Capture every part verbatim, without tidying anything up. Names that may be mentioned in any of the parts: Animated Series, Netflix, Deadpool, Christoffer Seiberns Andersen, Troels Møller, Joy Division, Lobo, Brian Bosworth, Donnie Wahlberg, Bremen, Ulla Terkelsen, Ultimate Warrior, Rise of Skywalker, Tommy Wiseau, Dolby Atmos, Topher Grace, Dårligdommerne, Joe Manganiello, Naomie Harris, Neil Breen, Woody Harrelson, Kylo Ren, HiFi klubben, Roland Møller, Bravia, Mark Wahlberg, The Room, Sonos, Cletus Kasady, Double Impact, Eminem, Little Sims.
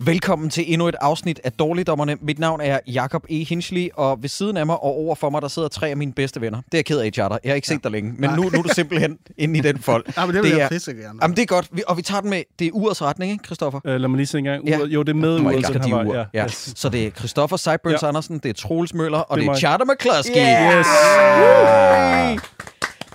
Velkommen til endnu et afsnit af Dårligdommerne. Mit navn er Jacob E. Hinsley, og ved siden af mig og over for mig, der sidder tre af mine bedste venner. Det er jeg ked af, Charter. Jeg har ikke set dig længe, men nu, nu er du simpelthen inde i den fold. Ja, men det, det vil jeg pisse gerne. Jamen, det er godt, og vi tager den med. Det er urets retning, ikke, Christoffer? Øh, lad mig lige se en gang. Ure, ja. Jo, det er med uret, den her var. Ja. Ja. Så det er Christoffer Seiberns ja. Andersen, det er Troels Møller, og det er, det er Charter McCloskey. Yeah. Yes! Yeah.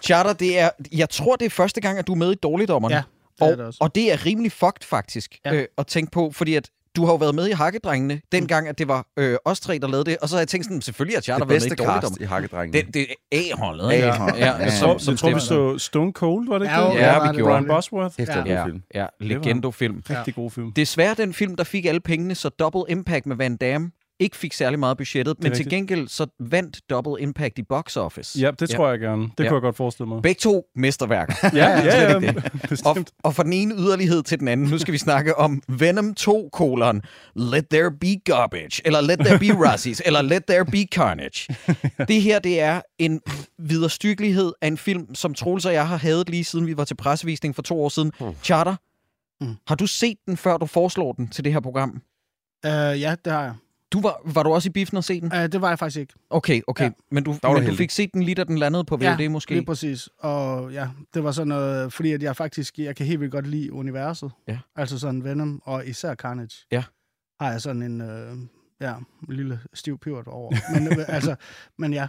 Charter, det er, jeg tror, det er første gang, at du er med i Dårligdommerne. Ja. Og det, og det er rimelig fucked, faktisk, ja. øh, at tænke på, fordi at du har jo været med i Hakkedrengene, dengang, at det var øh, os tre, der lavede det. Og så har jeg tænkt sådan, selvfølgelig har Charter været med i Dårligdommerne. Det i Hakkedrengene. Det, det er A-holdet, ikke? A-holdet. Ja, ja, som, som jeg tror, vi så Stone Cold, var det ikke? Ja, jo, ja, ja vi gjorde det. Brian Bosworth. Efter ja. Den film. Ja, ja legendofilm. Ja. Rigtig god film. Desværre den film, der fik alle pengene, så Double Impact med Van Damme ikke fik særlig meget budgettet, men rigtigt. Til gengæld så vandt Double Impact i box office. Ja, det tror ja. Jeg gerne. Det ja. Kunne jeg godt forestille mig. Begge to mesterværker. ja, ja, ja, ja. Og, og fra den ene yderlighed til den anden. Nu skal vi snakke om Venom to, colon, Let There Be Garbage, eller Let There Be Razzies, eller Let There Be Carnage. Det her, det er en viderestyggelighed af en film, som Troels og jeg har hadet lige siden vi var til pressevisning for to år siden. Mm. Charter, mm. har du set den, før du foreslår den til det her program? Uh, ja, det har jeg. Du var, var du også i biffen og se den? Uh, det var jeg faktisk ikke. Okay, okay. Ja. Men, du, men du fik set den lige, da den landede på V O D ja, måske? Ja, lige præcis. Og ja, det var sådan noget, fordi at jeg faktisk, jeg kan helt vildt godt lide universet. Ja. Altså sådan Venom og især Carnage. Ja. Har jeg sådan en, øh, ja, en lille stiv pivot over. Men, altså, men ja,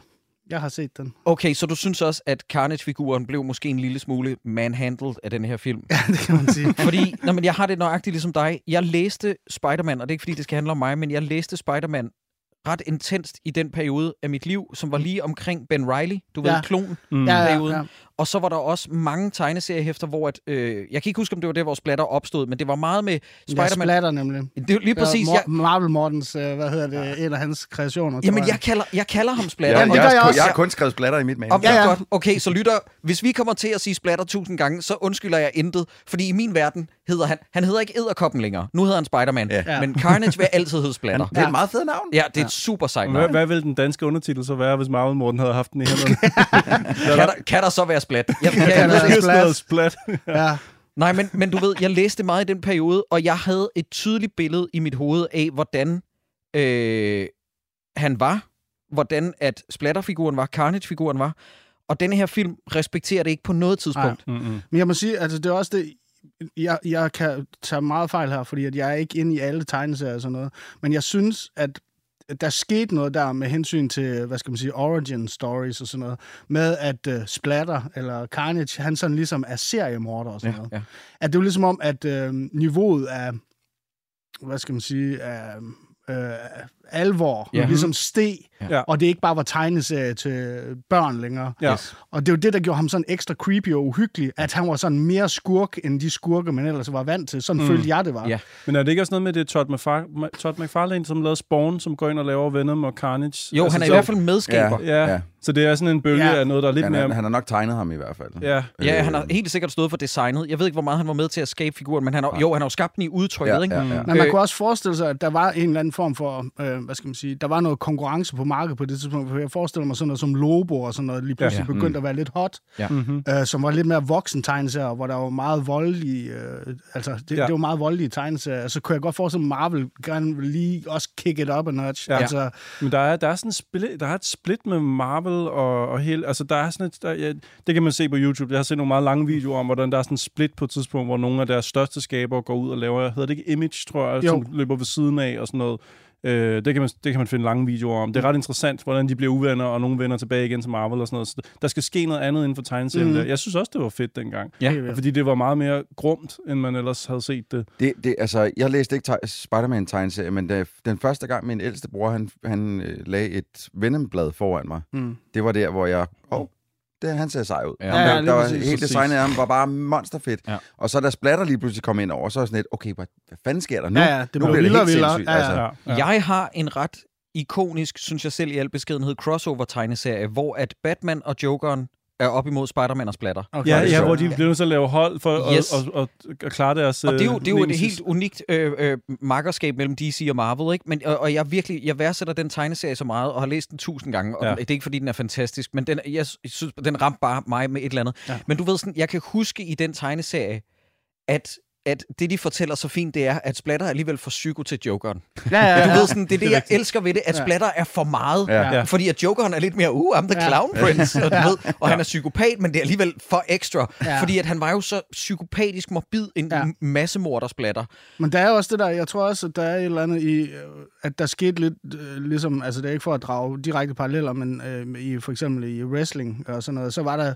jeg har set den. Okay, så du synes også, at Carnage-figuren blev måske en lille smule manhandled af den her film? Ja, det kan man sige. fordi, nå, men jeg har det nøjagtigt ligesom dig. Jeg læste Spider-Man, og det er ikke fordi, det skal handle om mig, men jeg læste Spider-Man ret intenst i den periode af mit liv, som var lige omkring Ben Reilly, du ja. Ved, klon mm. ja, ja, ja. Og så var der også mange tegneseriehæfter, hvor at, øh, jeg kan ikke huske, om det var der, hvor splatter opstod, men det var meget med Spider-Man. Ja, splatter nemlig. Det er lige præcis. Mor- Marvel Mortens, øh, hvad hedder det, ja. En af hans kreationer. Jamen, jeg. Jeg, kalder, jeg kalder ham splatter. Ja, jeg, jeg, jeg, jeg har kun skrevet splatter i mit mand. Okay, ja, ja. Okay, så lytter, hvis vi kommer til at sige splatter tusind gange, så undskylder jeg intet, fordi i min verden hedder han, han hedder ikke Edderkoppen længere. Nu hedder han Spider-Man, ja. Men Carnage vil altid hedde splatter. Ja. Det er et meget fedt navn. Ja, det er et super sejt navn. Hvad, hvad ville den danske undertitel så være, hvis Marvel Morten havde haft den i hænderne? kan, der, kan der så være Splat. Jeg, jeg, jeg, jeg, jeg, jeg, splat. ja. Nej, men, men du ved, jeg læste meget i den periode, og jeg havde et tydeligt billede i mit hoved af, hvordan øh, han var, hvordan at splatterfiguren var, Carnage-figuren var, og denne her film respekterer det ikke på noget tidspunkt. Ja. Mm-hmm. Men jeg må sige, altså det er også det, jeg, jeg kan tage meget fejl her, fordi at jeg er ikke inde i alle tegneserier og sådan noget, men jeg synes, at der skete noget der med hensyn til, hvad skal man sige, origin stories og sådan noget, med at uh, Splatter eller Carnage, han sådan ligesom er seriemorder og sådan ja, noget. Ja. At det er jo ligesom om, at uh, niveauet af, hvad skal man sige, af uh, alvor, ja. Ligesom steg, ja. Og det ikke bare var tegneserie til børn længere. Ja. Og det er jo det, der gjorde ham sådan ekstra creepy og uhyggelig, at han var sådan mere skurk, end de skurke, man ellers var vant til. Sådan mm. følte jeg, det var. Ja. Men er det ikke også noget med, det Todd McFarlane, Todd McFarlane, som lavede Spawn, som går ind og laver Venom og Carnage? Jo, altså, han er så i hvert fald medskaber. Ja. Ja. Ja. Så det er sådan en bølge ja. Af noget, der er lidt han er, mere... Han har nok tegnet ham i hvert fald. Ja, ja han har helt sikkert stået for designet. Jeg ved ikke, hvor meget han var med til at skabe figuren, men han har, jo, han har jo skabt den i udtrykket. Ja, ja, ja. Men man øh, kunne også forestille sig, at der var en eller anden form for... Øh, hvad skal man sige, der var noget konkurrence på markedet på det tidspunkt, for jeg forestiller mig sådan noget som Lobo og sådan noget, lige pludselig ja, ja. Begyndte mm. at være lidt hot, ja. Mm-hmm. øh, som var lidt mere voksen tegneserier, hvor der var meget voldelige, øh, altså det, ja. Det var meget voldelige tegneserier, så kunne jeg godt forestille mig, Marvel gerne lige også kick it up a notch. Ja. Altså, men der er, der er sådan split, der er et split med Marvel og, og hele, altså der er sådan et, der, ja, det kan man se på YouTube, jeg har set nogle meget lange videoer om, hvordan der er sådan en split på et tidspunkt, hvor nogle af deres største skabere går ud og laver, hedder det ikke Image, tror jeg, jo. Som løber ved siden af og sådan noget. Øh, det, kan man, det kan man finde lange videoer om. Det er ret interessant, hvordan de bliver uvenner, og nogle venner tilbage igen til Marvel og sådan noget. Så der skal ske noget andet inden for tegneserien mm. der. Jeg synes også, det var fedt dengang. Ja. Fordi det var meget mere grumt, end man ellers havde set det. det, det altså, jeg læste ikke te- Spider-Man-tegneserie, men da, den første gang, min ældste bror, han, han øh, lagde et Venom-blad foran mig. Mm. Det var der, hvor jeg... Oh, det, han ser sej ud. Ja, der, der var helt designet af ham, var bare monsterfedt. Ja. Og så da Splatter lige pludselig kom ind over, så er sådan lidt, okay, hvad fanden sker der nu? Ja, ja, det nu bliver det helt sindssygt. Ja, ja. Altså. Ja, ja. Jeg har en ret ikonisk, synes jeg selv i al beskedenhed, crossover-tegneserie, hvor at Batman og Jokeren er op imod Spider-Man og splatter. Okay. Ja, ja, hvor de bliver nødt til at lave hold for yes. at, at, at, at klare deres... Og det er jo, det er jo et helt unikt øh, øh, makkerskab mellem D C og Marvel, ikke? Men, og, og jeg virkelig, jeg værdsætter den tegneserie så meget, og har læst den tusind gange, og ja. Det er ikke fordi, den er fantastisk, men den, jeg synes, den ramte bare mig med et eller andet. Ja. Men du ved sådan, jeg kan huske i den tegneserie, at... at det, de fortæller så fint, det er, at splatter er alligevel for psyko til Jokeren. Ja, ja, ja. Du ved sådan, det er det, jeg elsker ved det, at splatter er for meget. Ja, ja. Fordi at Jokeren er lidt mere, uh, I'm the clown ja. Prince, og, du ved, og ja. Han er psykopat, men det er alligevel for ekstra. Ja. Fordi at han var jo så psykopatisk morbid en ja. Masse morder splatter. Men der er også det der, jeg tror også, at der er et eller andet i, at der skete lidt, øh, ligesom, altså det er ikke for at drage direkte paralleller, men øh, i, for eksempel i wrestling og sådan noget, så var der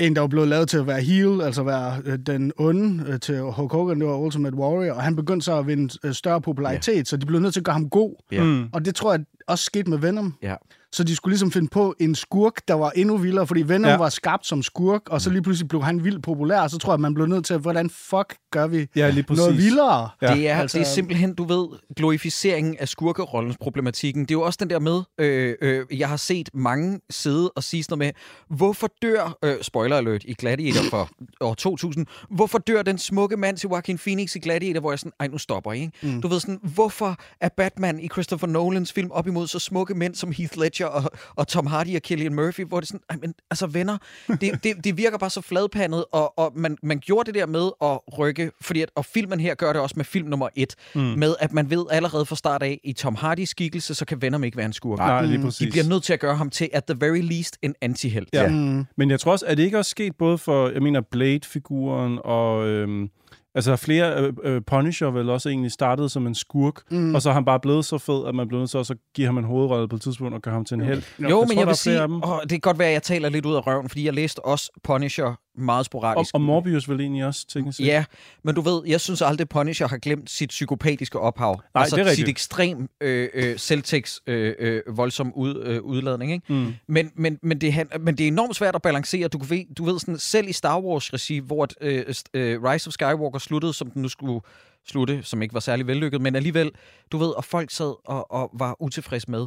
en, der var blevet lavet til at være heel, altså være øh, den onde øh, til Hulk Hogan, det var Ultimate Warrior, og han begyndte så at vinde øh, større popularitet, yeah. så de blev nødt til at gøre ham god. Yeah. Mm. Og det tror jeg også skete med Venom. Yeah. Så de skulle ligesom finde på en skurk, der var endnu vildere, fordi Venom ja. Var skabt som skurk, og så lige pludselig blev han vildt populær, og så tror jeg, man blev nødt til, at, hvordan fuck gør vi ja, noget vildere? Ja. Det, er, altså, det er simpelthen, du ved, glorificeringen af skurkerollens problematikken. Det er jo også den der med, øh, øh, jeg har set mange sidde og sige sådan noget med, hvorfor dør, øh, spoiler alert, i Gladiator for år to tusind, hvorfor dør den smukke mand til Joaquin Phoenix i Gladiator, hvor jeg sådan, ej, nu stopper I, ikke? Mm. Du ved sådan, hvorfor er Batman i Christopher Nolans film op imod så smukke mænd som Heath Ledger, Og, og Tom Hardy og Cillian Murphy, hvor det sådan, ej, men, altså venner, det, det, det virker bare så fladpandet, og, og man, man gjorde det der med at rykke, fordi at, og filmen her gør det også med film nummer et, mm. med at man ved allerede fra start af, i Tom Hardys skikkelse, så kan Venom ikke være en skurk. Nej, lige præcis. De bliver nødt til at gøre ham til, at the very least, en antihelt. Ja. Mm. Men jeg tror også, at det ikke også sket både for, jeg mener, Blade-figuren og... Øhm altså flere øh, Punisher vel også egentlig startede som en skurk, mm. og så er han bare blevet så fed, at man blev nødt til at så give ham en hovedrolle på et tidspunkt og gøre ham til en helt. Jo, jo jeg men tror, jeg vil sige, åh, det kan godt være, at jeg taler lidt ud af røven, fordi jeg læste også Punisher meget sporadisk. Og, og Morbius vel egentlig også, teknisk set. Ja, men du ved, jeg synes aldrig, Punisher har glemt sit psykopatiske ophav. Nej, altså det er sit ekstrem øh, øh, selvtægts øh, øh, voldsom ud, øh, udladning, ikke? Mm. Men, men, men, det, men det er enormt svært at balancere. Du, ved, du ved sådan, selv i Star Wars-regi, hvor øh, øh, Rise of Skywalker sluttede, som den nu skulle slutte, som ikke var særlig vellykket, men alligevel, du ved, og folk sad og, og var utilfreds med,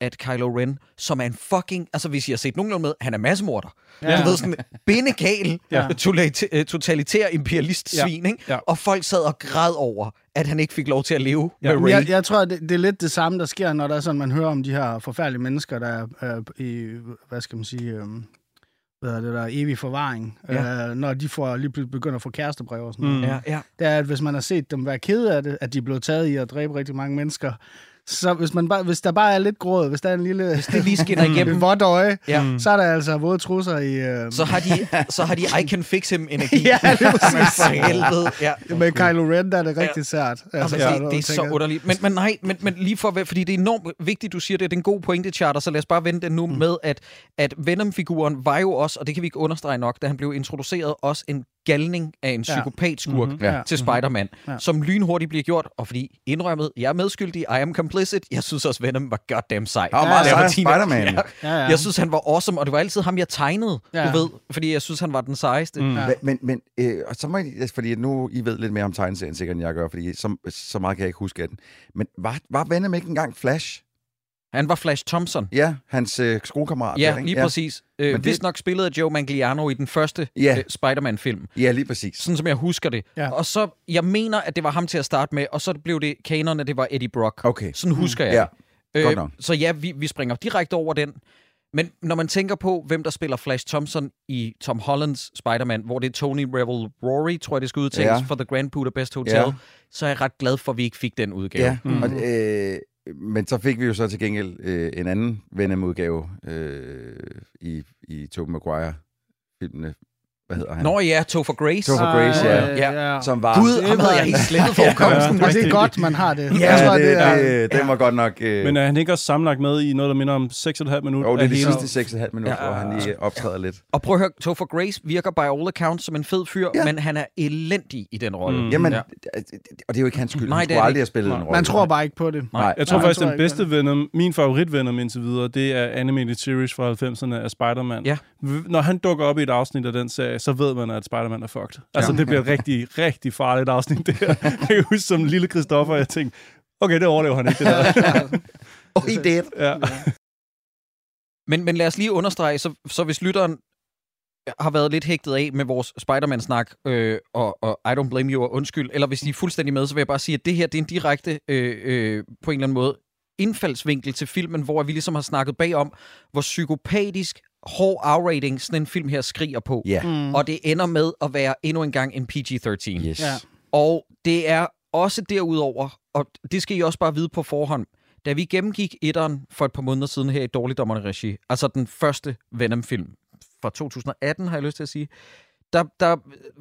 at Kylo Ren, som er en fucking... Altså, hvis I har set nogenlunde med, han er massemorder. Ja. Du ved, sådan bindegal, ja. Totalitær imperialist-svin, ja. Ikke? Ja. Og folk sad og græd over, at han ikke fik lov til at leve ja. Med Ray. Jeg, jeg tror, det, det er lidt det samme, der sker, når der er sådan, man hører om de her forfærdelige mennesker, der er øh, i... Hvad skal man sige... Øh, hvad er det der? Evig forvaring. Ja. Øh, når de får, lige begynder at få kærestebreve og sådan mm. noget. Ja. Det er, at hvis man har set dem være kede af det, at de er blevet taget i at dræbe rigtig mange mennesker... Så hvis, man bare, hvis der bare er lidt gråd, hvis der er en lille... Hvis det lige skinner igennem. ...vådt øje, ja. Så er der altså våde trusser i... Øh... Så, har de, så har de I can fix him-energi. Ja, det er præcis. For helvede. Ja. Med Kylo Ren, der er det rigtig ja. Sært. Altså, ja. det, det er tænker. Så underligt. Men, men nej, men, men lige for... Fordi det er enormt vigtigt, du siger det. Det er en god pointe, Charter, så lad os bare vende den nu mm. med, at, at Venom-figuren var jo også, og det kan vi ikke understrege nok, da han blev introduceret, også en galning af en psykopatskurk ja. Mm-hmm. ja. Til Spider-Man, ja. Som lynhurtigt bliver gjort, og fordi indrømmet, jeg er medskyldig, I am complicit, jeg synes også, Venom var goddamn sej. Ja, ja, sej Spider-Man. Ja. Ja, ja. Jeg synes, han var awesome, og det var altid ham, jeg tegnede, ja. Du ved, fordi jeg synes, han var den sejeste. Mm. Ja. Men, men øh, så må I, fordi nu, I ved lidt mere om tegneserien sikkert, end jeg gør, fordi så, så meget kan jeg ikke huske af den. Men var, var Venom ikke engang Flash? Han var Flash Thompson. Ja, hans øh, skolekammerat. Ja, lige ja. Præcis. Øh, hvis det... nok spillede Joe Manganiello i den første yeah. øh, Spider-Man-film. Ja, yeah, lige præcis. Sådan som jeg husker det. Yeah. Og så, jeg mener, at det var ham til at starte med, og så blev det kanerne, at det var Eddie Brock. Okay. Sådan husker mm. jeg yeah. øh, Så ja, vi, vi springer direkte over den. Men når man tænker på, hvem der spiller Flash Thompson i Tom Hollands Spider-Man, hvor det er Tony Revolori, tror jeg, det skal udtales, yeah. for The Grand Budapest Hotel, yeah. så er jeg ret glad for, at vi ikke fik den udgave. Yeah. Mm. Og, øh... Men så fik vi jo så til gengæld øh, en anden Venom-udgave øh, i, i Tobey Maguire-filmene. Hvad hedder han? Nå ja, Topher Grace. Topher Grace, ah, ja. ja. ja. Som var... Gud, ham havde jeg helt slettet for hukommelsen. Ja, det er godt, man har det. Ja, ja det, det, er, det, det var godt nok... Øh... Men er han ikke også sammenlagt med i noget, der minder om seks og en halv minutter? Jo, det er de hele... sidste seks og en halv minut, ja. Hvor han lige optræder ja. Lidt. Og prøv at høre, Topher Grace virker by all accounts som en fed fyr, ja. Men han er elendig i den rolle. Mm. Jamen, ja. Og det er jo ikke hans skyld. Nej, han skulle aldrig have spillet en rolle. Man tror bare ikke på det. Nej. Jeg tror Nej, faktisk, den bedste Venom, min favorit Venom indtil videre, det er Animated Series fra halvfemserne af Spider-Man. Når han dukker op i et afsnit af den serie, så ved man, at Spider-Man er fucked. Altså, ja. Det bliver rigtig, rigtig farligt afsnit der. Jeg husker som lille Christoffer, jeg tænkte, okay, det overlever han ikke, det der. Oh, he did. Ja. Men, men lad os lige understrege, så, så hvis lytteren har været lidt hægtet af med vores Spider-Man-snak, øh, og, og I don't blame you, og undskyld, eller hvis de er fuldstændig med, så vil jeg bare sige, at det her, det er en direkte, øh, øh, på en eller anden måde, indfaldsvinkel til filmen, hvor vi ligesom har snakket bagom, hvor psykopatisk hård R-rating sådan en film her skriger på. Yeah. Mm. Og det ender med at være endnu en gang en P G thirteen. Yes. Yeah. Og det er også derudover, og det skal I også bare vide på forhånd, da vi gennemgik etteren for et par måneder siden her i Dårligdommerne-regi, altså den første Venom-film fra to tusind og atten, har jeg lyst til at sige, der, der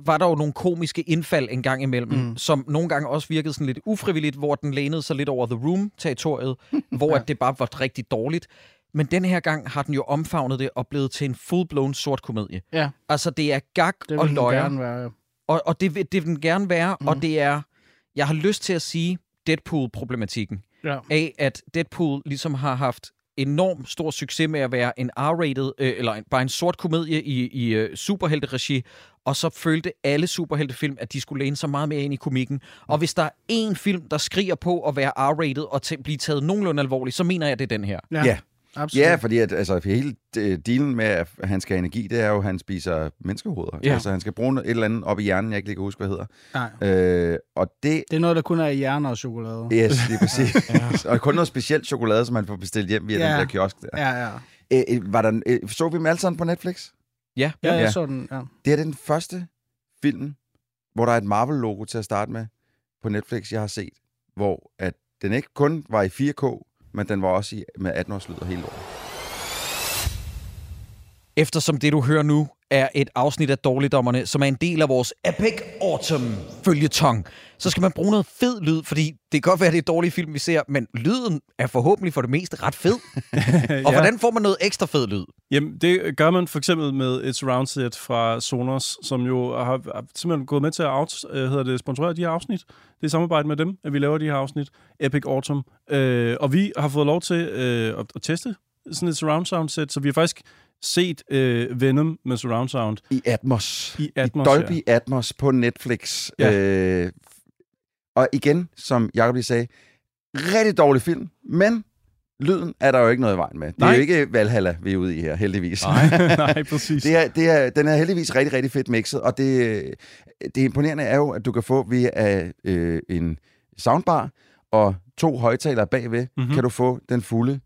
var der jo nogle komiske indfald en gang imellem, mm. som nogle gange også virkede sådan lidt ufrivilligt, hvor den lænede sig lidt over The Room-territoriet, hvor ja. det bare var rigtig dårligt. Men den her gang har den jo omfavnet det og blevet til en full-blown sort komedie. Ja. Altså, det er gag og løgn. Ja. Og, og det, det vil den gerne være, mm. og det er, jeg har lyst til at sige, Deadpool-problematikken. Ja. Af, at Deadpool ligesom har haft enormt stor succes med at være en R-rated, øh, eller en, bare en sort komedie i, i uh, superhelteregi, og så følte alle superheltefilm, at de skulle læne så meget mere ind i komikken. Og hvis der er én film, der skriger på at være R-rated og t- blive taget nogenlunde alvorligt, så mener jeg, at det er den her. Ja. Yeah. Absolut. Ja, fordi at, altså, hele dealen med, at han skal have energi, det er jo, at han spiser menneskehoveder. Ja. Altså, han skal bruge et eller andet op i hjernen, jeg ikke lige kan huske, hvad det hedder. Nej. Øh, og det... det er noget, der kun er i hjerner og chokolade. Yes, lige præcis. Ja. Ja. Og kun noget specielt chokolade, som han får bestilt hjem via ja. den der kiosk der. Ja, ja. Æ, var der en... Så vi dem alle sammen på Netflix? Ja, ja, jeg ja. så den. Ja. Det her, det er den første film, hvor der er et Marvel-logo til at starte med på Netflix, jeg har set, hvor at den ikke kun var i fire K, men den var også i, med atten-års lyd og hele året. Eftersom det, du hører nu, er et afsnit af Dårligdommerne, som er en del af vores Epic Autumn-følgetong, så skal man bruge noget fed lyd, fordi det kan godt være, at det er et dårligt film, vi ser, men lyden er forhåbentlig for det meste ret fed. Ja. Og hvordan får man noget ekstra fed lyd? Jamen, det gør man for eksempel med et surround set fra Sonos, som jo har simpelthen gået med til at out, hedder det, sponsorere de her afsnit. Det er i samarbejde med dem, at vi laver de her afsnit, Epic Autumn. Øh, og vi har fået lov til øh, at, at teste sådan et surround sound set, så vi har faktisk set øh, Venom med surround sound. I Atmos. I, Atmos, I Dolby ja. Atmos på Netflix. Ja. Øh, og igen, som Jacob lige sagde, rigtig dårlig film, men lyden er der jo ikke noget i vejen med. Det nej. er jo ikke Valhalla, vi er ude i her, heldigvis. Nej, nej, præcis. det er, det er, den er heldigvis rigtig, rigtig fedt mixet, og det, det imponerende er jo, at du kan få via øh, en soundbar og to højtalere bagved, mm-hmm. kan du få den fulde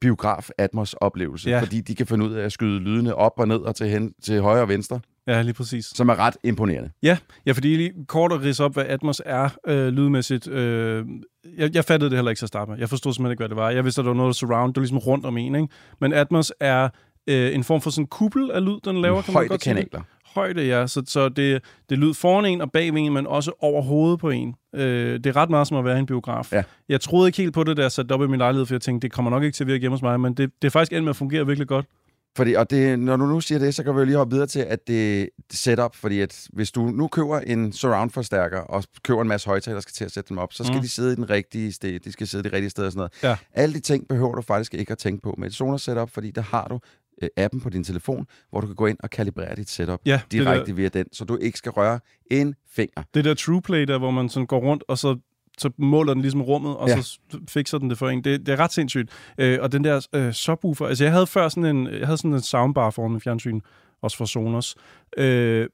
biograf-atmos-oplevelse, ja. fordi de kan finde ud af at skyde lydene op og ned og til, hen, til højre og venstre. Ja, lige præcis. Som er ret imponerende. Ja, ja, fordi lige kort at ridse op, hvad Atmos er øh, lydmæssigt. Øh, jeg, jeg fattede det heller ikke så at starte med. Jeg forstod simpelthen ikke, hvad det var. Jeg vidste, at der var noget surround. Det var ligesom rundt om en, ikke? Men Atmos er øh, en form for sådan en kuppel af lyd, den laver. Kan man godt sige det? Højde, ja. Så, så det, det lyd foran en og bag en, men også over hovedet på en. Øh, det er ret meget som at være en biograf. Ja. Jeg troede ikke helt på det, der satte op i min lejlighed, for jeg tænkte, det kommer nok ikke til at virke hjemme hos mig, men det, det er faktisk endt med at fungere virkelig godt. Fordi, og det, når du nu siger det, så kan vi jo lige hoppe videre til, at det setup, fordi at hvis du nu køber en surround-forstærker, og køber en masse højtaler, der skal til at sætte dem op, så skal mm. de sidde i den rigtige sted, de skal sidde i det rigtige sted og sådan noget. Ja. Alle de ting behøver du faktisk ikke at tænke på med et Sonos-setup, fordi der har du appen på din telefon, hvor du kan gå ind og kalibrere dit setup ja, direkte der via den, så du ikke skal røre en finger. Det der TruePlay der, hvor man sådan går rundt, og så, så måler den ligesom rummet, og ja. så fikser den det for en. Det, det er ret sindssygt. Øh, og den der øh, subwoofer, altså jeg havde før sådan en, jeg havde sådan en soundbar foran min fjernsyn, også fra Sonos. Øh,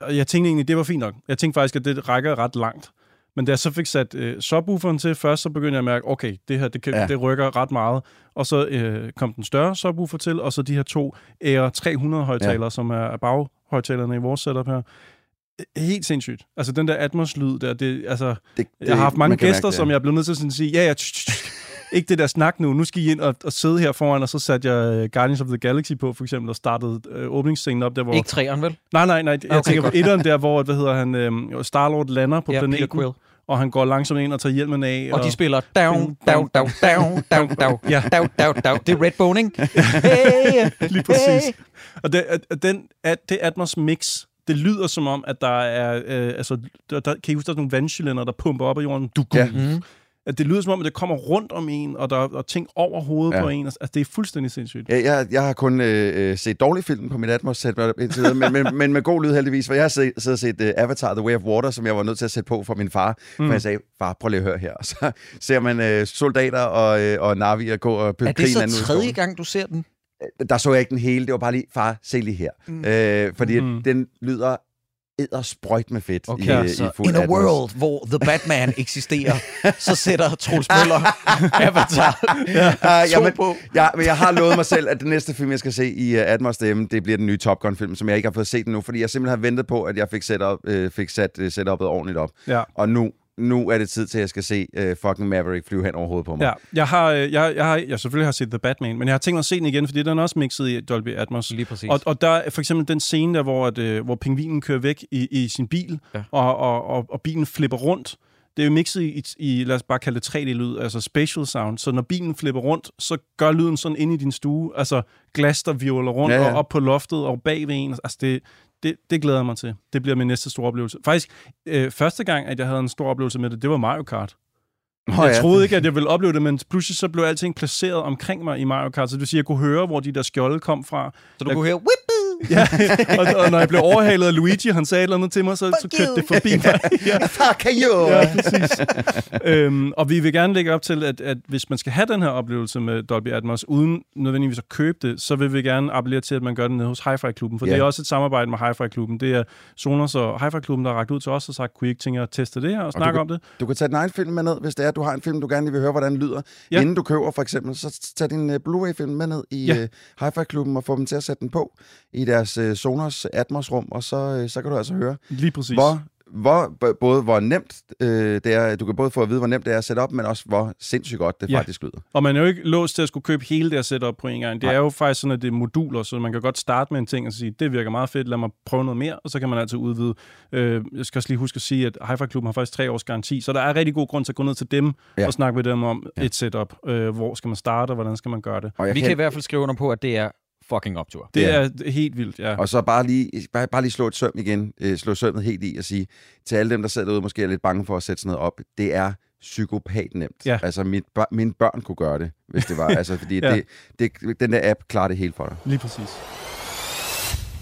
og jeg tænkte egentlig, det var fint nok. Jeg tænkte faktisk, at det rækker ret langt. Men da jeg så fik sat øh, subwooferen til først, så begyndte jeg at mærke, okay, det her det, kan, ja. det rykker ret meget. Og så øh, kom den større subwoofer til, og så de her to Air tre hundrede højtalere, ja. som er baghøjtalerne i vores setup her. Helt sindssygt. Altså den der Atmos-lyd der, det, altså, det, det, jeg har haft mange gæster, som jeg blev nødt til at sige, ja, ja, ikke det der snak nu, nu skal I ind og, og sidde her foran, og så satte jeg Guardians of the Galaxy på, for eksempel, og startede øh, åbningsscenen op der, hvor... Ikke træerne, vel? Nej, nej, nej, jeg okay, tænker godt. På etteren der, hvor, hvad hedder han, øh, Star-Lord lander på ja, planeten, og han går langsomt ind og tager hjelmen af. Og, og de spiller down, down, down, down, down, down, ja. down, down, down. Det er Redbone, ikke? Hey, lige præcis. Hey. Og det, den, at, det Atmos mix, det lyder som om, at der er, øh, altså, der, der, kan I huske, der er nogle vandcylinder, der pumper op af jorden, du ja. mm. At det lyder som om, at det kommer rundt om en, og der er ting over hovedet ja. på en. Altså, det er fuldstændig sindssygt. Ja, jeg, jeg har kun øh, set dårlige film på min Atmos-sæt, men, men, men med god lyd heldigvis, for jeg har siddet og set uh, Avatar The Way of Water, som jeg var nødt til at sætte på for min far, mm. for jeg sagde, far, prøv lige at høre her. Og så ser man øh, soldater og, øh, og Na'vi og gå og pøbe hinanden ud. Er det så tredje gang, du ser den? Der så jeg ikke den hele, det var bare lige, far, se lige her. Mm. Øh, fordi mm. den lyder eddersprøjt med fedt. Okay, i, i in a world, hvor The Batman eksisterer, så sætter Troels Møller Avatar ja. uh, jamen, på. Ja, men jeg har lovet mig selv, at den næste film, jeg skal se i uh, Atmos, det, det bliver den nye Top Gun-film, som jeg ikke har fået set endnu, fordi jeg simpelthen har ventet på, at jeg fik sat op, øh, fik sat uh, setupet ordentligt op. Ja. Og nu Nu er det tid til, at jeg skal se uh, fucking Maverick flyve hen over hovedet på mig. Ja, jeg har, jeg, jeg har, jeg selvfølgelig har set The Batman, men jeg har tænkt mig at se den igen, fordi den er også mixet i Dolby Atmos. Lige præcis. Og, og der er for eksempel den scene der, hvor, at, hvor pingvinen kører væk i, i sin bil, ja. og, og, og, og bilen flipper rundt. Det er jo mixet i, i, lad os bare kalde det tre D-lyd, altså spatial sound. Så når bilen flipper rundt, så gør lyden sådan inde i din stue. Altså glas, der virvler rundt, ja, ja. og op på loftet og bag ved en. Altså det... Det, det glæder jeg mig til. Det bliver min næste store oplevelse. Faktisk, øh, første gang, at jeg havde en stor oplevelse med det, det var Mario Kart. Oh, jeg ja. troede ikke, at jeg ville opleve det, men pludselig så blev alting placeret omkring mig i Mario Kart. Så det vil sige, at jeg kunne høre, hvor de der skjolde kom fra. Så du jeg... kunne høre, whippet! Ja, og, og når jeg blev overhalet af Luigi, han sagde et eller andet til mig, så, så kørte det forbi mig. Ja. Fuck you! Ja, præcis. øhm, og vi vil gerne lægge op til, at, at hvis man skal have den her oplevelse med Dolby Atmos, uden nødvendigvis at købe det, så vil vi gerne appellere til, at man gør det nede hos HiFi klubben, for yeah. det er også et samarbejde med HiFi klubben. Det er Sonos og HiFi klubben, der har rakt ud til os og sagt, kunne I ikke tænke at teste det her og, og snakke kan, om det? Du kan tage din egen film med ned, hvis det er, du har en film, du gerne lige vil høre, hvordan den lyder, ja. inden du køber, for eksempel, så tag din uh, Blu-ray-film med ned i ja. uh, HiFi-klubben og få dem til at sætte den på i deres uh, Sonos Atmos-rum, og så, uh, så kan du altså høre, lige præcis. Hvor, hvor, både hvor nemt uh, det er, du kan både få at vide, hvor nemt det er at sætte op, men også hvor sindssygt godt det ja. faktisk lyder. Og man er jo ikke låst til at skulle købe hele det at sætte op på en gang. Det Nej. er jo faktisk sådan, at det er moduler, så man kan godt starte med en ting og sige, det virker meget fedt, lad mig prøve noget mere, og så kan man altid udvide. Uh, jeg skal også lige huske at sige, at HiFi klubben har faktisk tre års garanti, så der er rigtig god grund til at gå ned til dem ja. og snakke med dem om ja. et setup. Uh, hvor skal man starte, og hvordan skal man gøre det? Vi kan, kan i hvert fald skrive under på, at det er fucking optur. Det er ja. helt vildt, ja. Og så bare lige, bare, bare lige slå et søm igen, øh, slå sømmet helt i og sige til alle dem, der sidder derude, måske er lidt bange for at sætte sådan noget op, det er psykopat nemt. Ja. Altså, mit, mine børn kunne gøre det, hvis det var. Altså, fordi ja. det, det, den der app klarer det helt for dig. Lige præcis.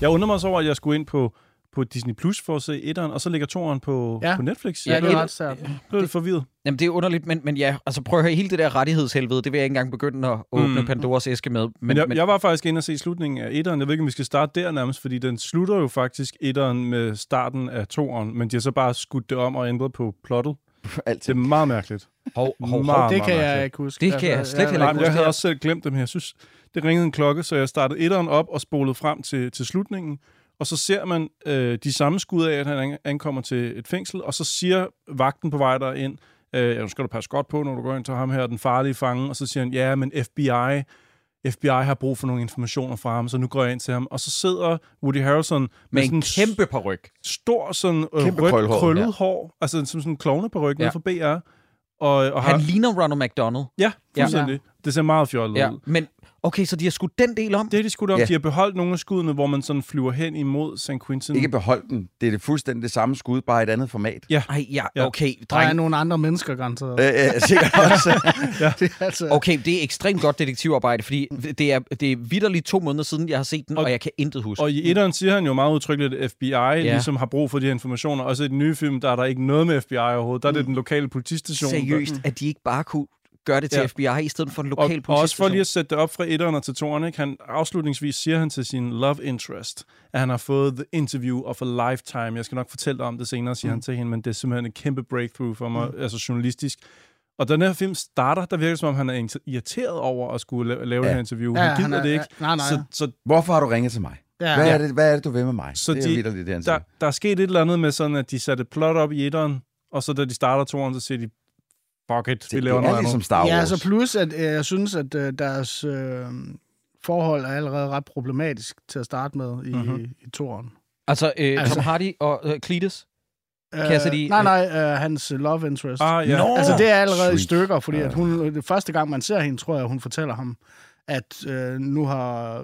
Jeg undrer mig så over, at jeg skulle ind på på Disney Plus for at se etteren, og så ligger toeren på, ja. på Netflix. Ja, jeg blev det, ret, jeg blev det forvirret. Jamen, det er underligt, men, men ja, altså prøv at høre, hele det der rettighedshelvede, det vil jeg ikke engang begynde at åbne mm. Pandoras æske med. Men, men, jeg, men jeg var faktisk inde og se slutningen af etteren. Jeg ved ikke, om vi skal starte der nærmest, fordi den slutter jo faktisk etteren med starten af toeren, men de har så bare skudt det om og ændret på plottet. Altid. Det er meget mærkeligt. Hov, hov, hov, meget, det meget kan meget jeg ikke huske. Det altså, kan jeg slet ja, heller ikke huske. Jeg havde også selv glemt dem her. Jeg synes, det ringede en klokke, så jeg startede etteren op og spolede frem til, til slutningen. Og så ser man øh, de samme skud af, at han ankommer til et fængsel, og så siger vagten på vej derind, øh, ja, nu skal du passe godt på, når du går ind til ham her, den farlige fange, og så siger han, ja, men F B I har brug for nogle informationer fra ham, så nu går jeg ind til ham. Og så sidder Woody Harrelson med en kæmpe paryk. Stor, sådan øh, kæmpe rødt, krøllet ja. hår, altså som sådan en klovneparyk ja. nede for B R. Og, og han har... ligner Ronald McDonald. Ja, fuldstændig. Ja. Det ser meget fjollet ja. ud. Men okay, så de har skudt den del om? Det har de skudt om. Ja. De har beholdt nogle af skuddene, hvor man sådan flyver hen imod San Quentin. Ikke beholdt den. Det er det fuldstændig det samme skud, bare et andet format. Ja. Ej, ja, okay. Dreng. Der er nogle andre mennesker, garanteret. Øh, øh, sikkert også. ja. det altså... Okay, det er ekstremt godt detektivarbejde, fordi det er, det er vitterligt to måneder siden, jeg har set den, og, og jeg kan intet huske. Og i etteren siger han jo meget udtrykkeligt, at F B I ja. ligesom har brug for de her informationer. Og så i den nye film, der er der ikke noget med F B I overhovedet. Der er mm. det den lokale politistation. Seriøst, der... at de ikke bare kunne... gør det til ja. F B I, i stedet for en lokal politisk. Og også for lige at sætte det op fra etteren til toeren, han afslutningsvis siger han til sin love interest, at han har fået the interview of a lifetime. Jeg skal nok fortælle dig om det senere, siger mm. han til hende, men det er simpelthen en kæmpe breakthrough for mig, mm. altså journalistisk. Og den her film starter, der virker som om, han er irriteret over at skulle lave, lave ja. det her interview. Ja, han gider han er, det ikke. Ja, nej, nej. Så, så... Hvorfor har du ringet til mig? Ja. Hvad, er det, hvad er det, du vil med mig? Så det er de, det, der, der er sket et eller andet med sådan, at de satte plot op i etteren, og så da de starter toeren, så siger de, fuck it, det, vi laver det er noget ligesom Star Wars. Ja, altså plus, at øh, jeg synes, at øh, deres øh, forhold er allerede ret problematisk til at starte med i, mm-hmm. i toeren. Altså, øh, altså Tom Hardy og øh, Cletus? Kasady, nej, nej, øh, hans love interest. Ah, ja. no. Altså, det er allerede Shriek. i stykker, fordi at hun, det første gang, man ser hende, tror jeg, hun fortæller ham, at øh, nu har...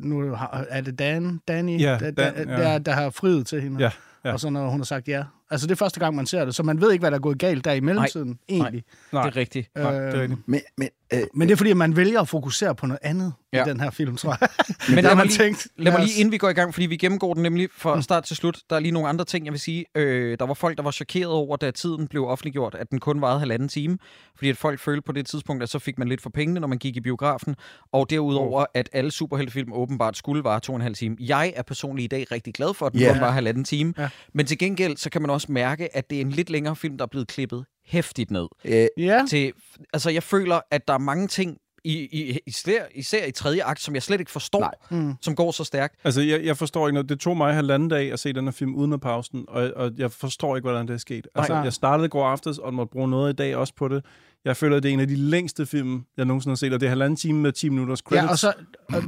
Nu har, er det Dan, Danny, yeah, da, Dan, da, yeah. der, der har friet til hende. Yeah, yeah. Og så når hun har sagt ja, Altså, det er første gang, man ser det, så man ved ikke, hvad der er gået galt der i mellemtiden, nej, egentlig. Nej, det er rigtigt. Øh, nej, det er rigtigt. Men, men, øh, men det er, fordi man vælger at fokusere på noget andet ja. i den her film, tror jeg. Men lad, mig lige, tænkt, lad mig lige, inden vi går i gang, fordi vi gennemgår den nemlig fra start til slut, der er lige nogle andre ting, jeg vil sige. Øh, der var folk, der var chokeret over, da tiden blev offentliggjort, at den kun varede halvanden time, fordi at folk følte på det tidspunkt, at så fik man lidt for pengene, når man gik i biografen, og derudover, oh. at alle superheltefilm åbenbart skulle vare to og en halv time. Jeg er personligt i dag rigtig glad for, at den yeah. kun var halvanden time, ja. men til gengæld, så kan man også mærke, at det er en lidt længere film, der er blevet klippet hæftigt ned. Øh, yeah. til, altså, jeg føler, at der er mange ting, I, I, især, især i tredje akt, som jeg slet ikke forstår, mm. som går så stærkt. Altså, jeg, jeg forstår ikke noget. Det tog mig halvanden dag at se den her film uden af pausen, og, og jeg forstår ikke, hvordan det er sket. Altså, nej, nej. Jeg startede i går aftes, og måtte bruge noget i dag også på det. Jeg føler, at det er en af de længste film, jeg nogensinde har set, og det er halvanden time med ti minutters credits. Ja, og så,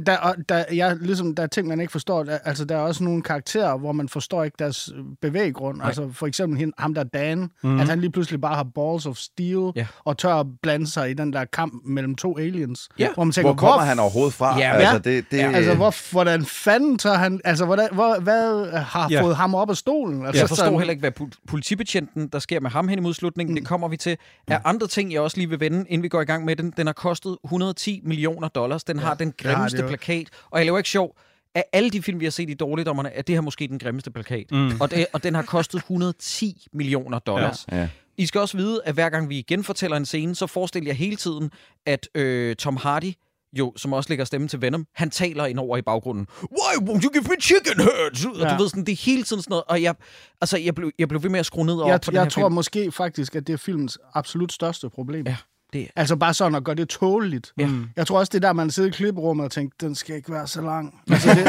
der, og der, jeg, ligesom, der er ting, man ikke forstår. Der, altså, der er også nogle karakterer, hvor man forstår ikke deres bevæggrund. Nej. Altså, for eksempel ham, der er Dan, mm. at han lige pludselig bare har balls of steel, ja. og tør at blande sig i den der kamp mellem to aliens. Ja. Hvor man tænker, hvor kommer hvor, han overhovedet fra? Ja, altså, det, det, ja. altså hvor, hvordan fanden tør han... Altså, hvordan, hvor, hvad har ja. fået ham op af stolen? Altså, ja. Jeg forstår sådan, heller ikke, hvad politibetjenten, der sker med ham hen imod slutningen, mm. det kommer vi til. Er mm. andre ting, jeg også lige vil vende, inden vi går i gang med den. Den har kostet hundrede og ti millioner dollars. Den ja. har den grimmeste ja, plakat. Og jeg laver ikke sjov. Af alle de film, vi har set i Dårligdommerne, er det her måske den grimmeste plakat. Mm. Og, det, og den har kostet hundrede og ti millioner dollars. Ja. Ja. I skal også vide, at hver gang vi genfortæller en scene, så forestiller jeg hele tiden, at øh, Tom Hardy, jo, som også lægger stemme til Venom, han taler ind over i baggrunden. Why won't you give me chicken heads? Ja. Du ved sådan, det er hele tiden sådan noget, og jeg, altså, jeg, blev, jeg blev ved med at skrue ned over jeg, på den jeg her Jeg tror film. måske faktisk, at det er filmens absolut største problem. Ja, det er. Altså bare sådan at gøre det tåleligt. Ja. Jeg tror også, det er der, man sidder i klipperummet og tænker, den skal ikke være så lang. Altså, det,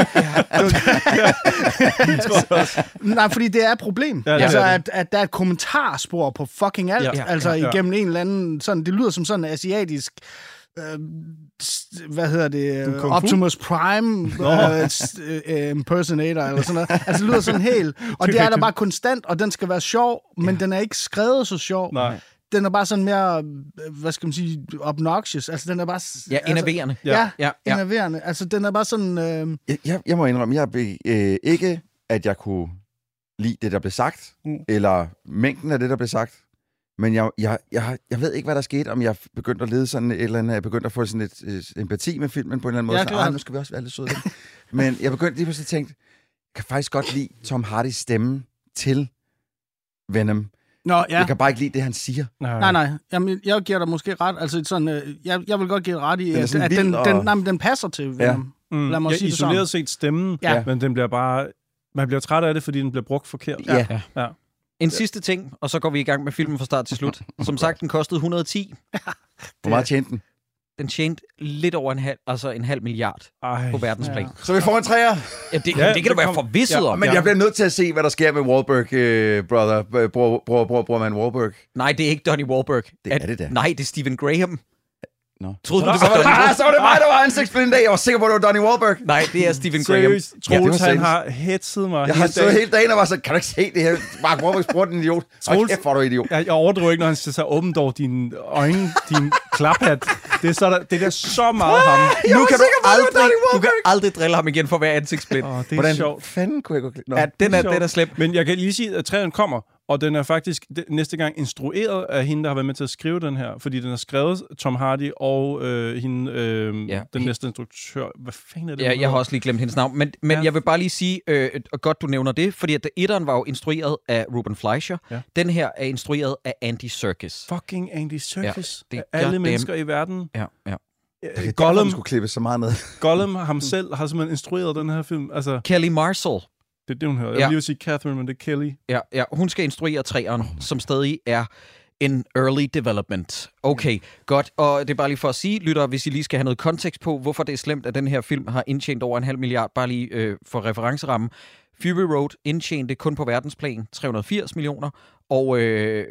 altså, nej, fordi det er et problem. Ja, det altså, er det. At, at der er et kommentarspor på fucking alt. Ja. Altså ja. igennem en eller anden, sådan, det lyder som sådan en asiatisk... hvad hedder det, Optimus Prime uh, impersonator eller sådan noget. Altså, det lyder sådan helt. Og det er der bare konstant, og den skal være sjov, men ja. den er ikke skrevet så sjov. Nej. Den er bare sådan mere, hvad skal man sige, obnoxious. Altså, den er bare... Ja, enerverende. Altså, ja, ja, ja, enerverende. Altså, den er bare sådan... Øh... Jeg, jeg, jeg må indrømme, jeg be, øh, ikke, at jeg kunne lide det, der blev sagt, mm. eller mængden af det, der blev sagt. Men jeg, jeg, jeg, jeg ved ikke, hvad der skete, om jeg begyndte at lede sådan et eller andet, jeg begyndte at få sådan et øh, empati med filmen på en eller anden måde. Ja, sådan, ej, nu skal vi også være lidt søde. Men jeg begyndte lige pludselig at tænke, jeg kan faktisk godt lide Tom Hardys stemme til Venom. Nå, ja. Jeg kan bare ikke lide det, han siger. Nej, nej. nej. Jamen, jeg giver dig måske ret. Altså, sådan, øh, jeg, jeg vil godt give ret i, den at, at den, og... den, nej, men den passer til Venom. Ja. Mm. Lad mig jeg sige isoleret set stemmen, ja. men den bliver bare, man bliver træt af det, fordi den bliver brugt forkert. Ja, ja. ja. En sidste ting, og så går vi i gang med filmen fra start til slut. Som sagt, den kostede hundrede og ti. Hvor meget tjente den? Den tjente lidt over en halv, altså en halv milliard Ej, på verdensplan. Ja. Så vi får en træer? Ja, det, ja, det kan det du være kom... forvisset ja, om. Men ja. jeg bliver nødt til at se, hvad der sker med Wahlberg, øh, brother. Bror, bror, bror, bror, man Wahlberg. Nej, det er ikke Donnie Wahlberg. Det er at, det da. Nej, det er Stephen Graham. No. Troels, så, så, var det, ah, så var det mig, der var ansigtsblind dag. Jeg var sikker på, at det var Donnie Wahlberg. Nej, det er Stephen Graham. Troels, ja, han har hetset mig. Jeg har stået hele dagen og var så, kan du ikke se det her? Mark Wahlbergs bror, den idiot. Troels, kæft, hvor du idiot. Jeg, jeg overdriver ikke, når han siger så åbent over dine øjne, din klaphat. Det er, så der, det er så meget ham. Jeg nu kan du, aldrig, du kan aldrig drille ham igen for at være ansigtsblind. Oh, det er Hvordan sjovt. fanden kunne jeg gå glemme? Ja, den er, den er slem. Men jeg kan lige sige, at træerne kommer. Og den er faktisk næste gang instrueret af hende, der har været med til at skrive den her. Fordi den er skrevet Tom Hardy og øh, hende, øh, ja. den næste instruktør. Hvad fanden er det? Ja, jeg har også lige glemt hendes navn. Men, men ja. jeg vil bare lige sige, øh, godt du nævner det, fordi at etteren var jo instrueret af Ruben Fleischer. Ja. Den her er instrueret af Andy Serkis. Fucking Andy Serkis. Ja, det er alle mennesker dem. i verden. Ja, ja. Det Gollum skulle klippe så meget ned. Gollum ham selv har simpelthen instrueret den her film. Altså... Kelly Marcel. Det er det, hun hedder. Jeg vil lige sige Catherine, men det er Kelly. Ja, ja. Hun skal instruere træerne, som stadig er en early development. Okay, godt. Og det er bare lige for at sige, lytter, hvis I lige skal have noget kontekst på, hvorfor det er slemt, at den her film har indtjent over en halv milliard, bare lige øh, for referencerammen. Fury Road indtjente kun på verdensplan tre hundrede og firs millioner, og øh,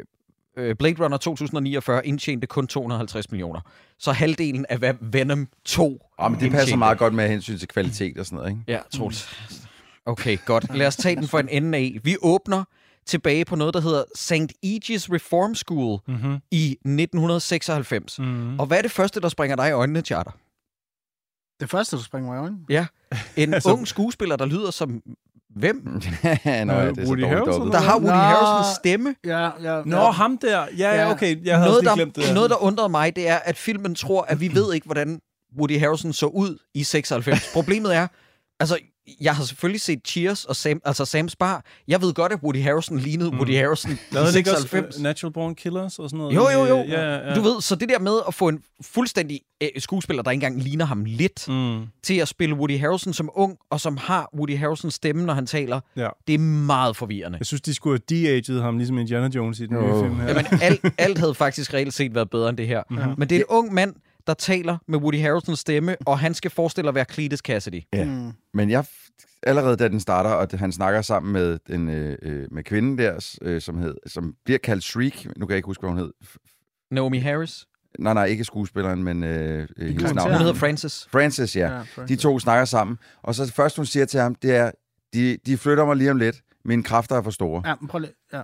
Blade Runner to tusind og niogfyrre indtjente kun to hundrede og halvtreds millioner. Så halvdelen af hvad Venom to indtjente. Oh, men det passer meget godt med hensyn til kvalitet og sådan noget, ikke? Ja, troligt. Okay, godt. Lad os tage den for en ende af. Vi åbner tilbage på noget, der hedder Saint Ege's Reform School mm-hmm. i nitten seksoghalvfems. Mm-hmm. Og hvad er det første, der springer dig i øjnene, Charter? Det første, der springer mig i øjnene? Ja. En altså... ung skuespiller, der lyder som Hvem? Nå, ja, det er Woody Harrelson. Der har Woody Harrelsons stemme. Ja, ja, ja. Nå, ham der. Ja, ja, okay. Jeg havde noget, der, glemt det. Noget, der undrede mig, det er, at filmen tror, at vi ved ikke, hvordan Woody Harrelson så ud i seksoghalvfems. Problemet er, altså, jeg har selvfølgelig set Cheers og Sam, altså Sam's Bar. Jeg ved godt, at Woody Harrelson lignede mm. Woody Harrelson i seksoghalvfems. Natural Born Killers og sådan noget. Jo, jo, jo. Ja, ja, ja. Du ved, så det der med at få en fuldstændig øh, skuespiller, der ikke engang ligner ham lidt, mm. til at spille Woody Harrelson som ung, og som har Woody Harrelsons stemme, når han taler, ja. Det er meget forvirrende. Jeg synes, de skulle have de-aged ham, ligesom Indiana Jones i den oh. nye film her. Jamen, alt, alt havde faktisk reelt set været bedre end det her. Mm-hmm. Men det er en ung mand, der taler med Woody Harrelsons stemme, og han skal forestille at være Cletus Kasady. Ja. Mm. Men jeg allerede da den starter, og han snakker sammen med den øh, med kvinden der, øh, som hed, som bliver kaldt Shriek. Nu kan jeg ikke huske, hvad hun hed. Naomie Harris? Nej, nej, ikke skuespilleren, men øh, hendes navn. Hun hedder Francis. Francis, ja. ja Francis. De to snakker sammen. Og så først, hun siger til ham, det er, de, de flytter mig lige om lidt. Mine kræfter er for store. Ja, prøv lige. Ja.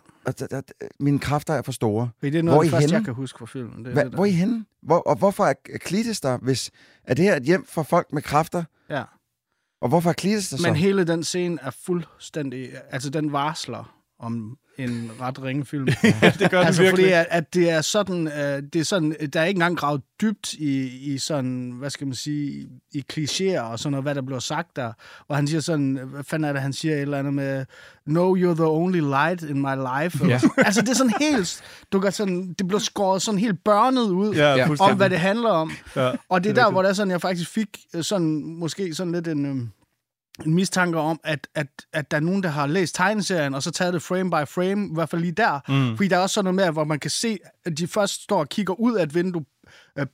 Mine kræfter er for store. Det er noget, først, jeg kan huske fra filmen. Det er Hva, det hvor I henne? Hvor, og hvorfor er Cletus der, hvis... Er det her et hjem for folk med kræfter? Ja. Og hvorfor er Cletus der så? Men hele den scene er fuldstændig... Altså, den varsler om en ret ringefilm. Ja, det gør den altså, virkelig. Fordi at, at det er sådan... Uh, det er sådan der er ikke engang gravet dybt i, i sådan... Hvad skal man sige? I klichéer og sådan noget, hvad der bliver sagt der. Hvor han siger sådan... Hvad fanden er det, han siger et eller andet med... No, you're the only light in my life. Yeah. Altså, det er sådan helt... Du kan sådan, det bliver skåret sådan helt børnet ud, ja, om hvad det handler om. Ja, og det er der, det. Hvor der sådan, jeg faktisk fik sådan... Måske sådan lidt en... Øhm, en mistanke om, at, at, at der er nogen, der har læst tegneserien, og så taget det frame by frame, i hvert fald lige der. Mm. Fordi der er også sådan noget med, hvor man kan se, at de først står og kigger ud af et vindue